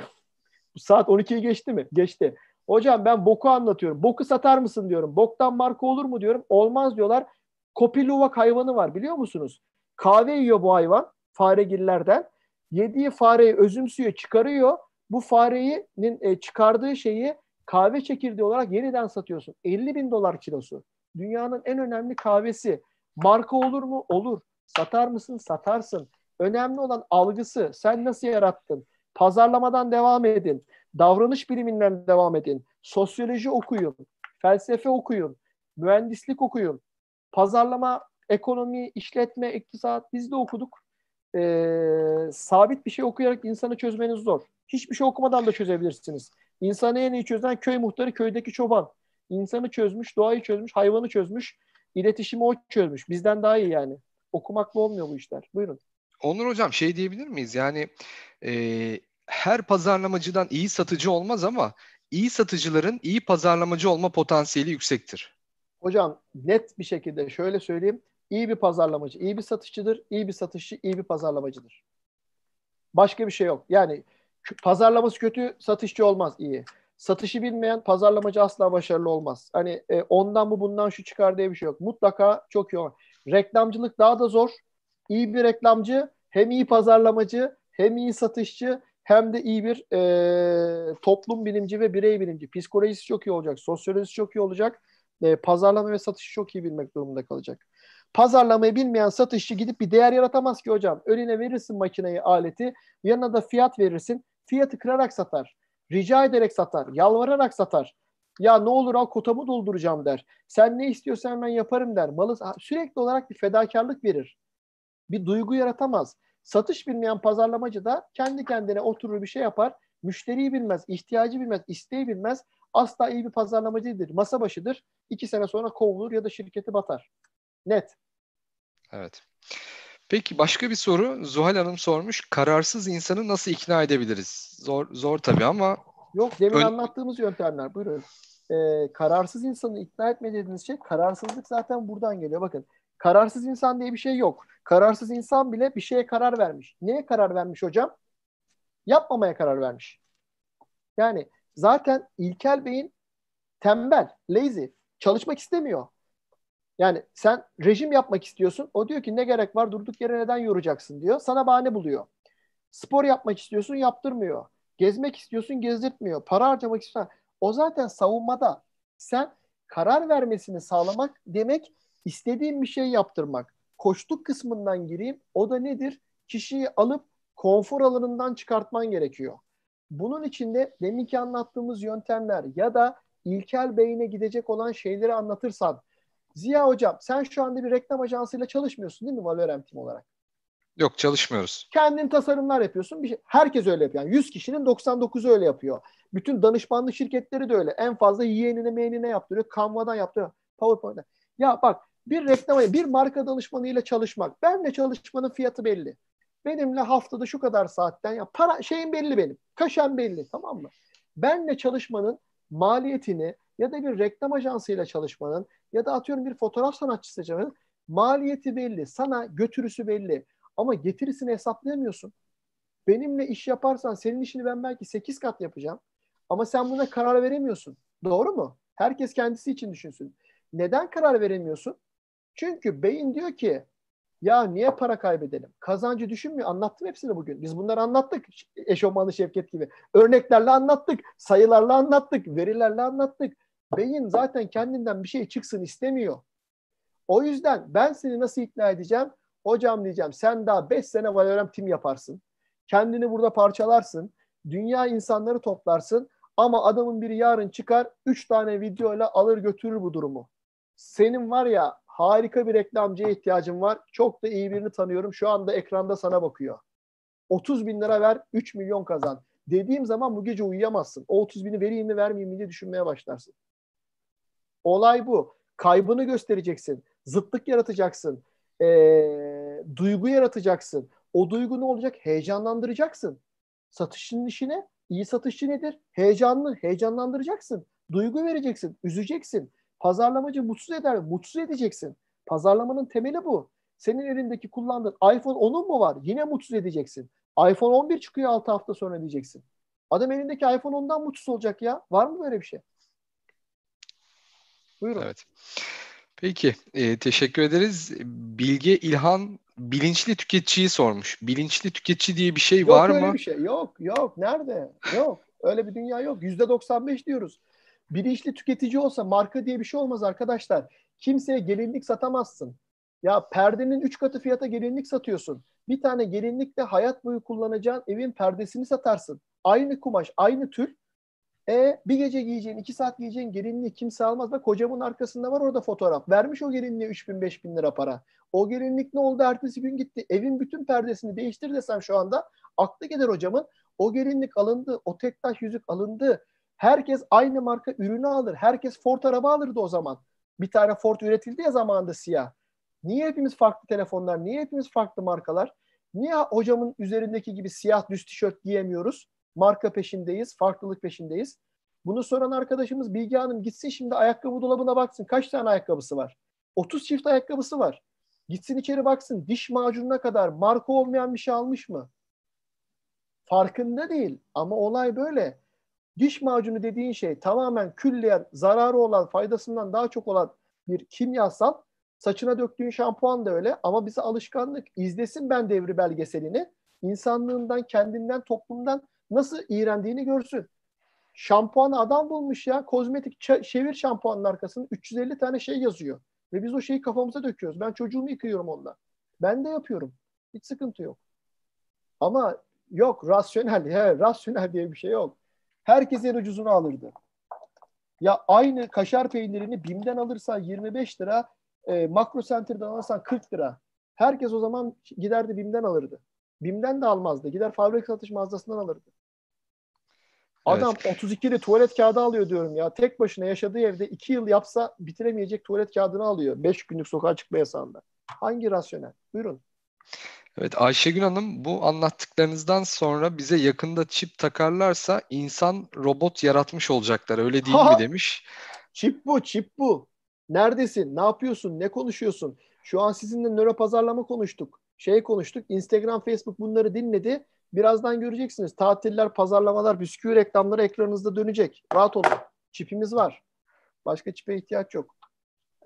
saat on ikiyi geçti mi? Geçti. Hocam ben boku anlatıyorum. Boku satar mısın diyorum. Boktan marka olur mu diyorum. Olmaz diyorlar. Kopi luvak hayvanı var biliyor musunuz? Kahve yiyor bu hayvan faregillerden. Yediği fareyi özümsüyor, çıkarıyor. Bu farenin çıkardığı şeyi kahve çekirdeği olarak yeniden satıyorsun. elli bin dolar kilosu. Dünyanın en önemli kahvesi. Marka olur mu? Olur. Satar mısın? Satarsın. Önemli olan algısı. Sen nasıl yarattın? Pazarlamadan devam edin. Davranış biliminden devam edin. Sosyoloji okuyun. Felsefe okuyun. Mühendislik okuyun. Pazarlama, ekonomi, işletme, iktisat biz de okuduk. Ee, sabit bir şey okuyarak insanı çözmeniz zor. Hiçbir şey okumadan da çözebilirsiniz. İnsanı en iyi çözen köy muhtarı, köydeki çoban. İnsanı çözmüş, doğayı çözmüş, hayvanı çözmüş, iletişimi o çözmüş. Bizden daha iyi yani. Okumakla olmuyor bu işler. Buyurun. Onur hocam şey diyebilir miyiz? Yani e, her pazarlamacıdan iyi satıcı olmaz ama iyi satıcıların iyi pazarlamacı olma potansiyeli yüksektir. Hocam net bir şekilde şöyle söyleyeyim. İyi bir pazarlamacı iyi bir satışçıdır. İyi bir satışçı iyi bir pazarlamacıdır. Başka bir şey yok. Yani pazarlaması kötü, satışçı olmaz iyi. Satışı bilmeyen pazarlamacı asla başarılı olmaz. Hani e, ondan bu bundan şu çıkar diye bir şey yok. Mutlaka çok iyi olmaz. Reklamcılık daha da zor. İyi bir reklamcı hem iyi pazarlamacı hem iyi satışçı hem de iyi bir e, toplum bilimci ve birey bilimci. Psikolojisi çok iyi olacak. Sosyolojisi çok iyi olacak. E, pazarlama ve satışı çok iyi bilmek durumunda kalacak. Pazarlamayı bilmeyen satışçı gidip bir değer yaratamaz ki hocam. Önüne verirsin makineyi, aleti. Yanına da fiyat verirsin. Fiyatı kırarak satar. Rica ederek satar. Yalvararak satar. Ya ne olur al kotamı dolduracağım der. Sen ne istiyorsan ben yaparım der. Malı sürekli olarak bir fedakarlık verir. Bir duygu yaratamaz. Satış bilmeyen pazarlamacı da kendi kendine oturur bir şey yapar. Müşteriyi bilmez, ihtiyacı bilmez, isteği bilmez. Asla iyi bir pazarlamacıdır. Masa başıdır. İki sene sonra kovulur ya da şirketi batar. Net. Evet. Peki başka bir soru. Zuhal Hanım sormuş. Kararsız insanı nasıl ikna edebiliriz? Zor zor tabii ama. Yok demin Ön... anlattığımız yöntemler. Buyurun. Ee, kararsız insanı ikna etme dediğiniz şey kararsızlık zaten buradan geliyor. Bakın kararsız insan diye bir şey yok. Kararsız insan bile bir şeye karar vermiş. Neye karar vermiş hocam? Yapmamaya karar vermiş. Yani zaten ilkel beyin tembel, lazy. Çalışmak istemiyor. Yani sen rejim yapmak istiyorsun. O diyor ki ne gerek var durduk yere neden yoracaksın diyor. Sana bahane buluyor. Spor yapmak istiyorsun yaptırmıyor. Gezmek istiyorsun gezdirtmiyor. Para harcamak istiyorsun. O zaten savunmada. Sen karar vermesini sağlamak demek istediğin bir şey yaptırmak. Koçluk kısmından gireyim. O da nedir? Kişiyi alıp konfor alanından çıkartman gerekiyor. Bunun için de deminki anlattığımız yöntemler ya da ilkel beyine gidecek olan şeyleri anlatırsan Ziya hocam sen şu anda bir reklam ajansıyla çalışmıyorsun değil mi Valorem Team olarak? Yok çalışmıyoruz. Kendin tasarımlar yapıyorsun. Bir şey, herkes öyle yapıyor. Yani yüz kişinin doksan dokuzu öyle yapıyor. Bütün danışmanlık şirketleri de öyle. En fazla yeğenine meğenine yaptırıyor. Canva'dan yaptırıyor. PowerPoint'ten. Ya bak bir reklam, bir marka danışmanıyla çalışmak. Benle çalışmanın fiyatı belli. Benimle haftada şu kadar saatten ya para şeyim belli benim. Kaşem belli tamam mı? Benle çalışmanın maliyetini ya da bir reklam ajansıyla çalışmanın ya da atıyorum bir fotoğraf sanatçısının maliyeti belli, sana götürüsü belli ama getirisini hesaplayamıyorsun. Benimle iş yaparsan senin işini ben belki sekiz kat yapacağım ama sen buna karar veremiyorsun. Doğru mu? Herkes kendisi için düşünsün. Neden karar veremiyorsun? Çünkü beyin diyor ki ya niye para kaybedelim? Kazancı düşünmüyor. Anlattım hepsini bugün. Biz bunları anlattık. Eşofmanlı Şevket gibi. Örneklerle anlattık. Sayılarla anlattık. Verilerle anlattık. Beyin zaten kendinden bir şey çıksın istemiyor. O yüzden ben seni nasıl ikna edeceğim? Hocam diyeceğim sen daha beş sene Valorem Team yaparsın. Kendini burada parçalarsın. Dünya insanları toplarsın. Ama adamın biri yarın çıkar üç tane videoyla alır götürür bu durumu. Senin var ya harika bir reklamcıya ihtiyacın var. Çok da iyi birini tanıyorum. Şu anda ekranda sana bakıyor. otuz bin lira ver, üç milyon kazan. Dediğim zaman bu gece uyuyamazsın. O otuz bini vereyim mi vermeyeyim mi diye düşünmeye başlarsın. Olay bu. Kaybını göstereceksin. Zıtlık yaratacaksın. Ee, duygu yaratacaksın. O duygu ne olacak? Heyecanlandıracaksın. Satışın işi ne? İyi satışçı nedir? Heyecanlı. Heyecanlandıracaksın. Duygu vereceksin. Üzeceksin. Pazarlamacı mutsuz eder. Mutsuz edeceksin. Pazarlamanın temeli bu. Senin elindeki kullandığın iPhone onun mu var? Yine mutsuz edeceksin. iPhone on bir çıkıyor altı hafta sonra diyeceksin. Adam elindeki iPhone ondan mutsuz olacak ya. Var mı böyle bir şey? Buyurun. Evet. Peki. E, teşekkür ederiz. Bilge İlhan bilinçli tüketiciyi sormuş. Bilinçli tüketici diye bir şey yok, var mı? Yok öyle bir şey. Yok. Yok. Nerede? Yok. Öyle bir dünya yok. yüzde doksan beş diyoruz. Bilinçli tüketici olsa marka diye bir şey olmaz arkadaşlar. Kimseye gelinlik satamazsın. Ya perdenin üç katı fiyata gelinlik satıyorsun. Bir tane gelinlikle hayat boyu kullanacağın evin perdesini satarsın. Aynı kumaş, aynı tür. E, bir gece giyeceğin, iki saat giyeceğin gelinliği kimse almaz. Bak hocamın arkasında var orada fotoğraf. Vermiş o gelinliğe üç bin beş bin lira para. O gelinlik ne oldu? Ertesi gün gitti. Evin bütün perdesini değiştir desem şu anda aklı gider hocamın. O gelinlik alındı. O tek taş yüzük alındı. Herkes aynı marka ürünü alır. Herkes Ford araba alırdı o zaman. Bir tane Ford üretildi ya zamanında siyah. Niye hepimiz farklı telefonlar? Niye hepimiz farklı markalar? Niye hocamın üzerindeki gibi siyah düz tişört giyemiyoruz? Marka peşindeyiz, farklılık peşindeyiz. Bunu soran arkadaşımız Bilge Hanım gitsin şimdi ayakkabı dolabına baksın. Kaç tane ayakkabısı var? otuz çift ayakkabısı var. Gitsin içeri baksın. Diş macununa kadar marka olmayan bir şey almış mı? Farkında değil ama olay böyle. Diş macunu dediğin şey tamamen külliyen, zararı olan, faydasından daha çok olan bir kimyasal. Saçına döktüğün şampuan da öyle ama bize alışkanlık. İzlesin ben devri belgeselini. İnsanlığından, kendinden, toplumdan nasıl iğrendiğini görsün. Şampuan adam bulmuş ya. Kozmetik çevir şampuanın arkasını üç yüz elli tane şey yazıyor. Ve biz o şeyi kafamıza döküyoruz. Ben çocuğumu yıkıyorum onunla. Ben de yapıyorum. Hiç sıkıntı yok. Ama yok rasyonel, he, rasyonel diye bir şey yok. Herkes en ucuzunu alırdı. Ya aynı kaşar peynirini BİM'den alırsan yirmi beş lira, e, Makro Center'dan alırsan kırk lira. Herkes o zaman giderdi BİM'den alırdı. BİM'den de almazdı. Gider fabrika satış mağazasından alırdı. Adam evet. otuz iki lira tuvalet kağıdı alıyor diyorum ya. Tek başına yaşadığı evde iki yıl yapsa bitiremeyecek tuvalet kağıdını alıyor. beş günlük sokağa çıkma yasağında. Hangi rasyonel? Buyurun. Evet Ayşegül Hanım bu anlattıklarınızdan sonra bize yakında çip takarlarsa insan robot yaratmış olacaklar öyle değil ha, mi demiş. Çip bu çip bu. Neredesin? Ne yapıyorsun? Ne konuşuyorsun? Şu an sizinle nöropazarlama konuştuk. Şey konuştuk. Instagram, Facebook bunları dinledi. Birazdan göreceksiniz. Tatiller, pazarlamalar, bisküvi reklamları ekranınızda dönecek. Rahat olun. Çipimiz var. Başka çipe ihtiyaç yok.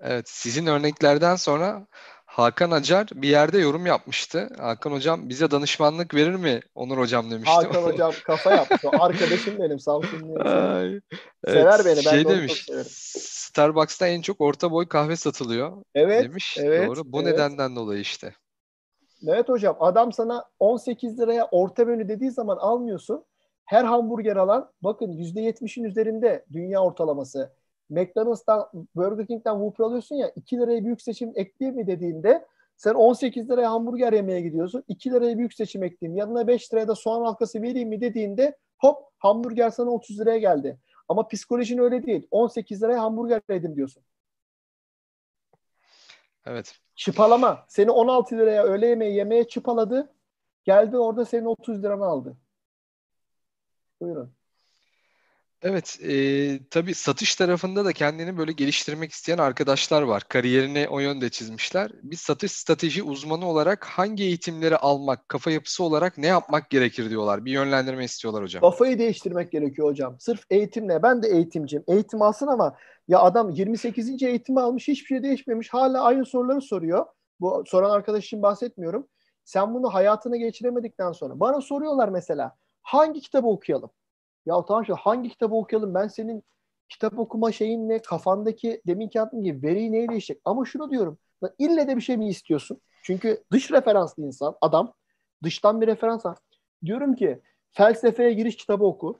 Evet sizin örneklerden sonra Hakan Acar bir yerde yorum yapmıştı. Hakan hocam bize danışmanlık verir mi Onur hocam demişti. Hakan hocam kafa yaptı. Arkadaşım benim sağ olsun. Ay, sever evet, beni. Ben şey de demiş, çok severim. Starbucks'ta en çok orta boy kahve satılıyor evet, demiş. Evet, doğru. Bu evet. Nedenden dolayı işte. Evet hocam adam sana on sekiz liraya orta menü dediği zaman almıyorsun. Her hamburger alan bakın yüzde yetmişin üzerinde dünya ortalaması. McDonald's'tan, Burger King'den Whopper alıyorsun ya iki liraya büyük seçim ekleyeyim mi dediğinde sen on sekiz liraya hamburger yemeye gidiyorsun. iki liraya büyük seçim ekleyeyim. Yanına beş liraya da soğan halkası vereyim mi dediğinde hop hamburger sana otuz liraya geldi. Ama psikolojin öyle değil. on sekiz liraya hamburger yedim diyorsun. Evet. Çıpalama. Seni on altı liraya öğle yemeği yemeye çıpaladı. Geldi orada senin otuz liranı aldı. Buyurun. Evet, e, tabii satış tarafında da kendini böyle geliştirmek isteyen arkadaşlar var. Kariyerini o yönde çizmişler. Bir satış strateji uzmanı olarak hangi eğitimleri almak, kafa yapısı olarak ne yapmak gerekir diyorlar. Bir yönlendirme istiyorlar hocam. Kafayı değiştirmek gerekiyor hocam. Sırf eğitimle, ben de eğitimciyim. Eğitim alsın ama ya adam yirmi sekizinci eğitimi almış, hiçbir şey değişmemiş. Hala aynı soruları soruyor. Bu soran arkadaş için bahsetmiyorum. Sen bunu hayatına geçiremedikten sonra. Bana soruyorlar mesela, hangi kitabı okuyalım? Ya tamam şimdi hangi kitabı okuyalım? Ben senin kitap okuma şeyin ne? Kafandaki deminki attığım gibi veriyi neyle işleyecek? Ama şunu diyorum. Lan ille de bir şey mi istiyorsun? Çünkü dış referanslı insan, adam. Dıştan bir referans al. Diyorum ki felsefeye giriş kitabı oku.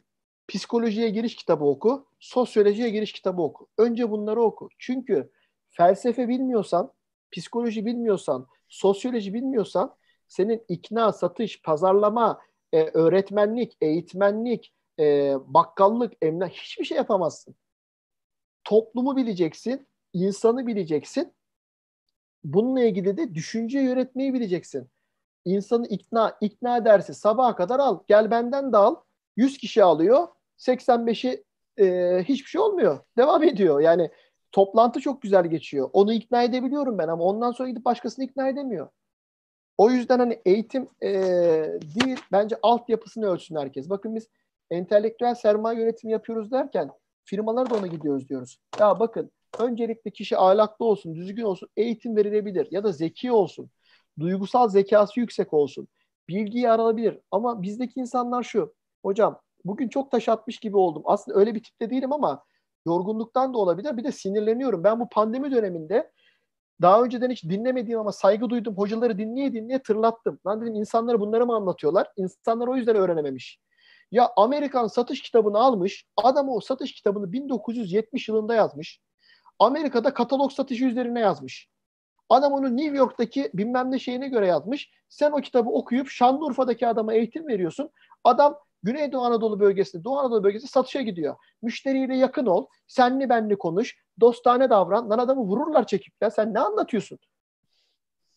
Psikolojiye giriş kitabı oku. Sosyolojiye giriş kitabı oku. Önce bunları oku. Çünkü felsefe bilmiyorsan, psikoloji bilmiyorsan, sosyoloji bilmiyorsan senin ikna, satış, pazarlama, e, öğretmenlik, eğitmenlik, E, bakkallık, emlak hiçbir şey yapamazsın. Toplumu bileceksin, insanı bileceksin. Bununla ilgili de düşünce yönetmeyi bileceksin. İnsanı ikna, ikna dersi sabaha kadar al. Gel benden de al. yüz kişi alıyor. seksen beşi e, hiçbir şey olmuyor. Devam ediyor. Yani toplantı çok güzel geçiyor. Onu ikna edebiliyorum ben ama ondan sonra gidip başkasını ikna edemiyor. O yüzden hani eğitim e, değil, bence altyapısını ölçsün herkes. Bakın biz entelektüel sermaye yönetimi yapıyoruz derken firmalara da ona gidiyoruz diyoruz. Ya bakın öncelikle kişi ahlaklı olsun, düzgün olsun, eğitim verilebilir ya da zeki olsun, duygusal zekası yüksek olsun, bilgiyi aralabilir. Ama bizdeki insanlar şu, hocam bugün çok taş atmış gibi oldum. Aslında öyle bir tipte değilim ama yorgunluktan da olabilir. Bir de sinirleniyorum. Ben bu pandemi döneminde daha önceden hiç dinlemediğim ama saygı duydum hocaları dinleye dinleye tırlattım. Lan dedim insanlara bunları mı anlatıyorlar? İnsanlar o yüzden öğrenememiş. Ya Amerikan satış kitabını almış, adam o satış kitabını bin dokuz yüz yetmiş yılında yazmış. Amerika'da katalog satışı üzerine yazmış. Adam onu New York'taki bilmem ne şeyine göre yazmış. Sen o kitabı okuyup Şanlıurfa'daki adama eğitim veriyorsun. Adam Güneydoğu Anadolu bölgesinde, Doğu Anadolu bölgesinde satışa gidiyor. Müşteriyle yakın ol, senli benli konuş, dostane davran. Lan adamı vururlar çekip. Ya sen ne anlatıyorsun?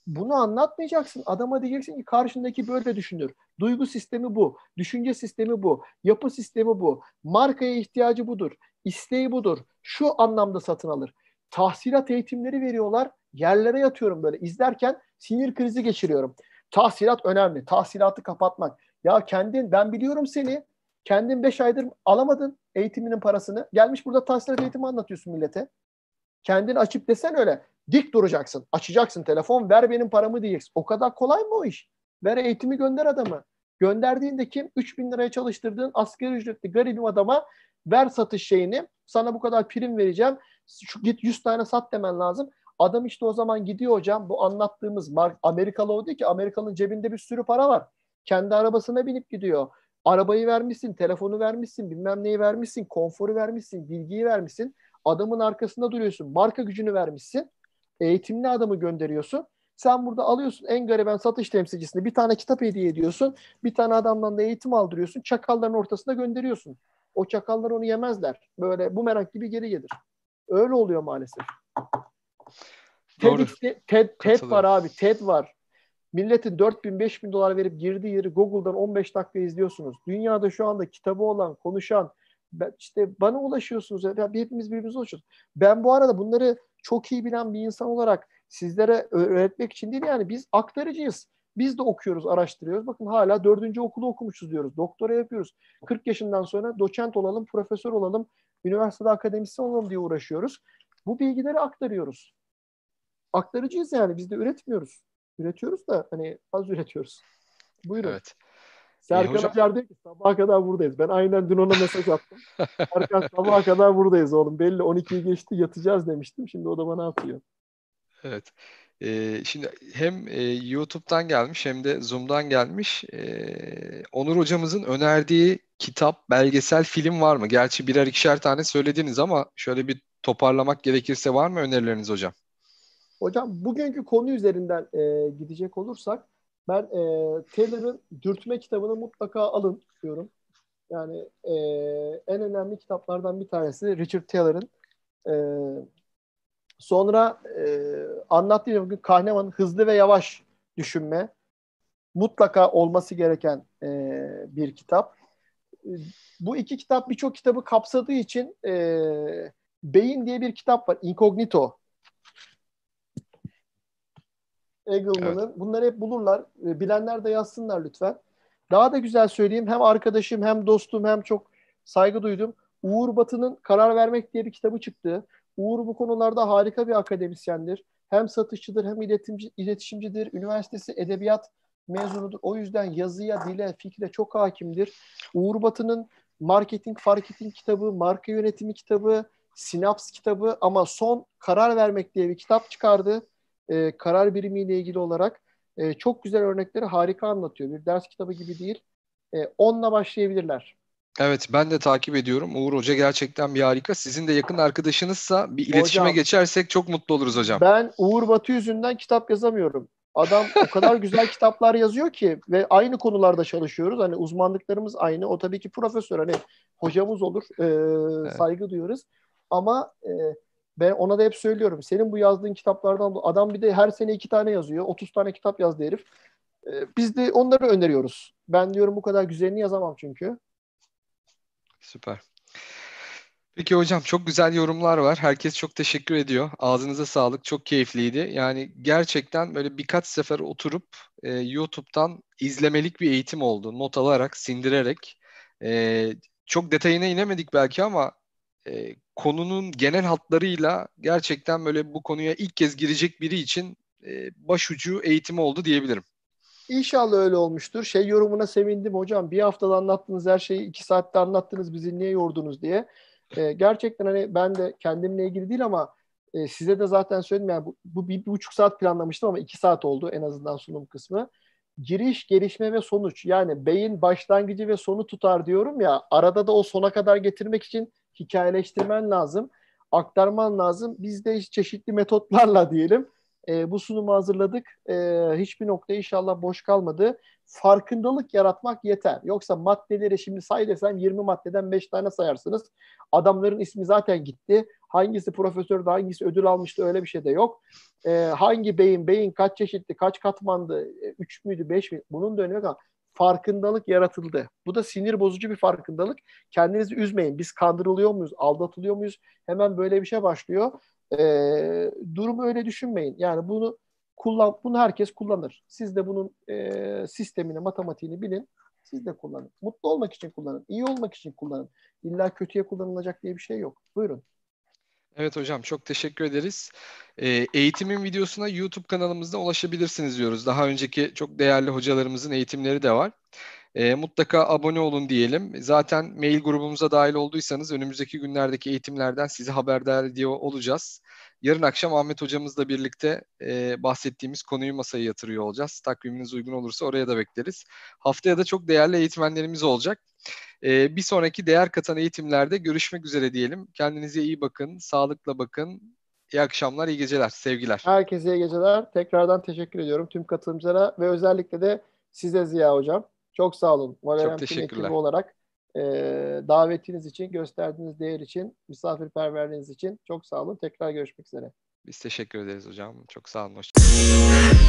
Bunu anlatmayacaksın. Adama diyeceksin ki karşındaki böyle düşünür. Duygu sistemi bu. Düşünce sistemi bu. Yapı sistemi bu. Markaya ihtiyacı budur. İsteği budur. Şu anlamda satın alır. Tahsilat eğitimleri veriyorlar. Yerlere yatıyorum böyle. İzlerken sinir krizi geçiriyorum. Tahsilat önemli. Tahsilatı kapatmak. Ya kendin, ben biliyorum seni. Kendin beş aydır alamadın eğitiminin parasını. Gelmiş burada tahsilat eğitimi anlatıyorsun millete. Kendini açıp desen öyle. Dik duracaksın. Açacaksın telefon. Ver benim paramı diyeceksin. O kadar kolay mı o iş? Ver eğitimi, gönder adamı. Gönderdiğinde kim? üç bin liraya çalıştırdığın asgari ücretli garibim adama ver satış şeyini. Sana bu kadar prim vereceğim. Şu, git yüz tane sat demen lazım. Adam işte o zaman gidiyor hocam. Bu anlattığımız Amerikalı o değil ki. Amerikalı'nın cebinde bir sürü para var. Kendi arabasına binip gidiyor. Arabayı vermişsin, telefonu vermişsin, bilmem neyi vermişsin, konforu vermişsin, bilgiyi vermişsin. Adamın arkasında duruyorsun. Marka gücünü vermişsin. Eğitimli adamı gönderiyorsun. Sen burada alıyorsun en gariben satış temsilcisini. Bir tane kitap hediye ediyorsun. Bir tane adamdan da eğitim aldırıyorsun. Çakalların ortasına gönderiyorsun. O çakallar onu yemezler. Böyle bumerang gibi geri gelir. Öyle oluyor maalesef. Doğru. TED, TED, TED var abi. TED var. Milletin dört bin beş bin dolar verip girdiği yeri Google'dan on beş dakika izliyorsunuz. Dünyada şu anda kitabı olan, konuşan, ben, işte bana ulaşıyorsunuz. Hepimiz birbirimize ulaşıyoruz. Ben bu arada bunları çok iyi bilen bir insan olarak sizlere öğretmek için değil, yani biz aktarıcıyız. Biz de okuyoruz, araştırıyoruz. Bakın hala dördüncü okulu okumuşuz diyoruz. Doktora yapıyoruz. kırk yaşından sonra doçent olalım, profesör olalım, üniversitede akademisyen olalım diye uğraşıyoruz. Bu bilgileri aktarıyoruz. Aktarıcıyız yani. Biz de üretmiyoruz. Üretiyoruz da hani az üretiyoruz. Buyurun. Evet. Serkan hocam diyor ki sabaha kadar buradayız. Ben aynen dün ona mesaj attım. Serkan sabaha kadar buradayız oğlum. Belli on ikiyi geçti yatacağız demiştim. Şimdi o da bana atıyor. Evet. Ee, şimdi hem e, YouTube'dan gelmiş hem de Zoom'dan gelmiş. Ee, Onur hocamızın önerdiği kitap, belgesel, film var mı? Gerçi birer ikişer tane söylediniz ama şöyle bir toparlamak gerekirse var mı önerileriniz hocam? Hocam bugünkü konu üzerinden e, gidecek olursak ben e, Taylor'ın Dürtme kitabını mutlaka alın diyorum. Yani e, en önemli kitaplardan bir tanesi Richard Taylor'ın. E, sonra e, anlattığım bugün Kahneman'ın Hızlı ve Yavaş Düşünme mutlaka olması gereken e, bir kitap. bu iki kitap birçok kitabı kapsadığı için e, Beyin diye bir kitap var. Incognito. Eagleman'ın. Evet. Bunları hep bulurlar. Bilenler de yazsınlar lütfen. Daha da güzel söyleyeyim. Hem arkadaşım hem dostum hem çok saygı duydum. Uğur Batı'nın Karar Vermek diye bir kitabı çıktı. Uğur bu konularda harika bir akademisyendir. Hem satışçıdır hem iletişimci, iletişimcidir. Üniversitesi edebiyat mezunudur. O yüzden yazıya, dile, fikre çok hakimdir. Uğur Batı'nın Marketing, Farketing kitabı, Marka Yönetimi kitabı, Sinaps kitabı ama son Karar Vermek diye bir kitap çıkardı. Ee, karar birimiyle ilgili olarak. Ee, çok güzel örnekleri harika anlatıyor. Bir ders kitabı gibi değil. Ee, onunla başlayabilirler. Evet, ben de takip ediyorum. Uğur Hoca gerçekten bir harika. Sizin de yakın arkadaşınızsa bir iletişime hocam, geçersek çok mutlu oluruz hocam. Ben Uğur Batı yüzünden kitap yazamıyorum. Adam o kadar güzel kitaplar yazıyor ki ve aynı konularda çalışıyoruz. Hani uzmanlıklarımız aynı. O tabii ki profesör, hani hocamız olur. Ee, evet. Saygı duyuyoruz. Ama e, ben ona da hep söylüyorum. Senin bu yazdığın kitaplardan adam bir de her sene iki tane yazıyor. otuz tane kitap yazdı herif. E, biz de onları öneriyoruz. Ben diyorum bu kadar güzelini yazamam çünkü. Süper. Peki hocam, çok güzel yorumlar var. Herkes çok teşekkür ediyor. Ağzınıza sağlık. Çok keyifliydi. Yani gerçekten böyle birkaç sefer oturup e, YouTube'dan izlemelik bir eğitim oldu. Not alarak, sindirerek. E, çok detayına inemedik belki ama e, konunun genel hatlarıyla gerçekten böyle bu konuya ilk kez girecek biri için e, başucu eğitimi oldu diyebilirim. İnşallah öyle olmuştur. Şey yorumuna sevindim hocam. Bir haftada anlattığınız her şeyi iki saatte anlattınız, bizi niye yordunuz diye. Ee, gerçekten hani ben de kendimle ilgili değil ama e, size de zaten söyledim. Yani bu, bu bir, bir buçuk saat planlamıştım ama iki saat oldu en azından sunum kısmı. Giriş, gelişme ve sonuç. Yani beyin başlangıcı ve sonu tutar diyorum ya. Arada da o sona kadar getirmek için hikayeleştirmen lazım. Aktarman lazım. Biz de çeşitli metotlarla diyelim. E, bu sunumu hazırladık. E, hiçbir nokta inşallah boş kalmadı. Farkındalık yaratmak yeter. Yoksa maddeleri şimdi say desem yirmi maddeden beş tane sayarsınız. Adamların ismi zaten gitti. Hangisi profesördü, hangisi ödül almıştı, öyle bir şey de yok. E, hangi beyin, beyin kaç çeşitli, kaç katmandı, üç müydü, beş mi? Bunun da önemi yok ama farkındalık yaratıldı. Bu da sinir bozucu bir farkındalık. Kendinizi üzmeyin. Biz kandırılıyor muyuz, aldatılıyor muyuz? Hemen böyle bir şey başlıyor. Ee, durumu öyle düşünmeyin. Yani bunu kullan, bunu herkes kullanır. Siz de bunun e, sistemini, matematiğini bilin. Siz de kullanın. Mutlu olmak için kullanın. İyi olmak için kullanın. İlla kötüye kullanılacak diye bir şey yok. Buyurun. Evet hocam, çok teşekkür ederiz. Ee, eğitimin videosuna YouTube kanalımızda ulaşabilirsiniz diyoruz. Daha önceki çok değerli hocalarımızın eğitimleri de var. E, mutlaka abone olun diyelim. Zaten mail grubumuza dahil olduysanız önümüzdeki günlerdeki eğitimlerden sizi haberdar ediyor olacağız. Yarın akşam Ahmet hocamızla birlikte e, bahsettiğimiz konuyu masaya yatırıyor olacağız. Takviminiz uygun olursa oraya da bekleriz. Haftaya da çok değerli eğitmenlerimiz olacak. E, bir sonraki değer katan eğitimlerde görüşmek üzere diyelim. Kendinize iyi bakın, sağlıkla bakın. İyi akşamlar, iyi geceler, sevgiler. Herkese iyi geceler. Tekrardan teşekkür ediyorum tüm katılımcılara ve özellikle de size Ziya hocam. Çok sağ olun. Çok teşekkürler. Olarak e, davetiniz için, gösterdiğiniz değer için, misafirperverliğiniz için çok sağ olun. Tekrar görüşmek üzere. Biz teşekkür ederiz hocam. Çok sağ olun. Hoşçakalın.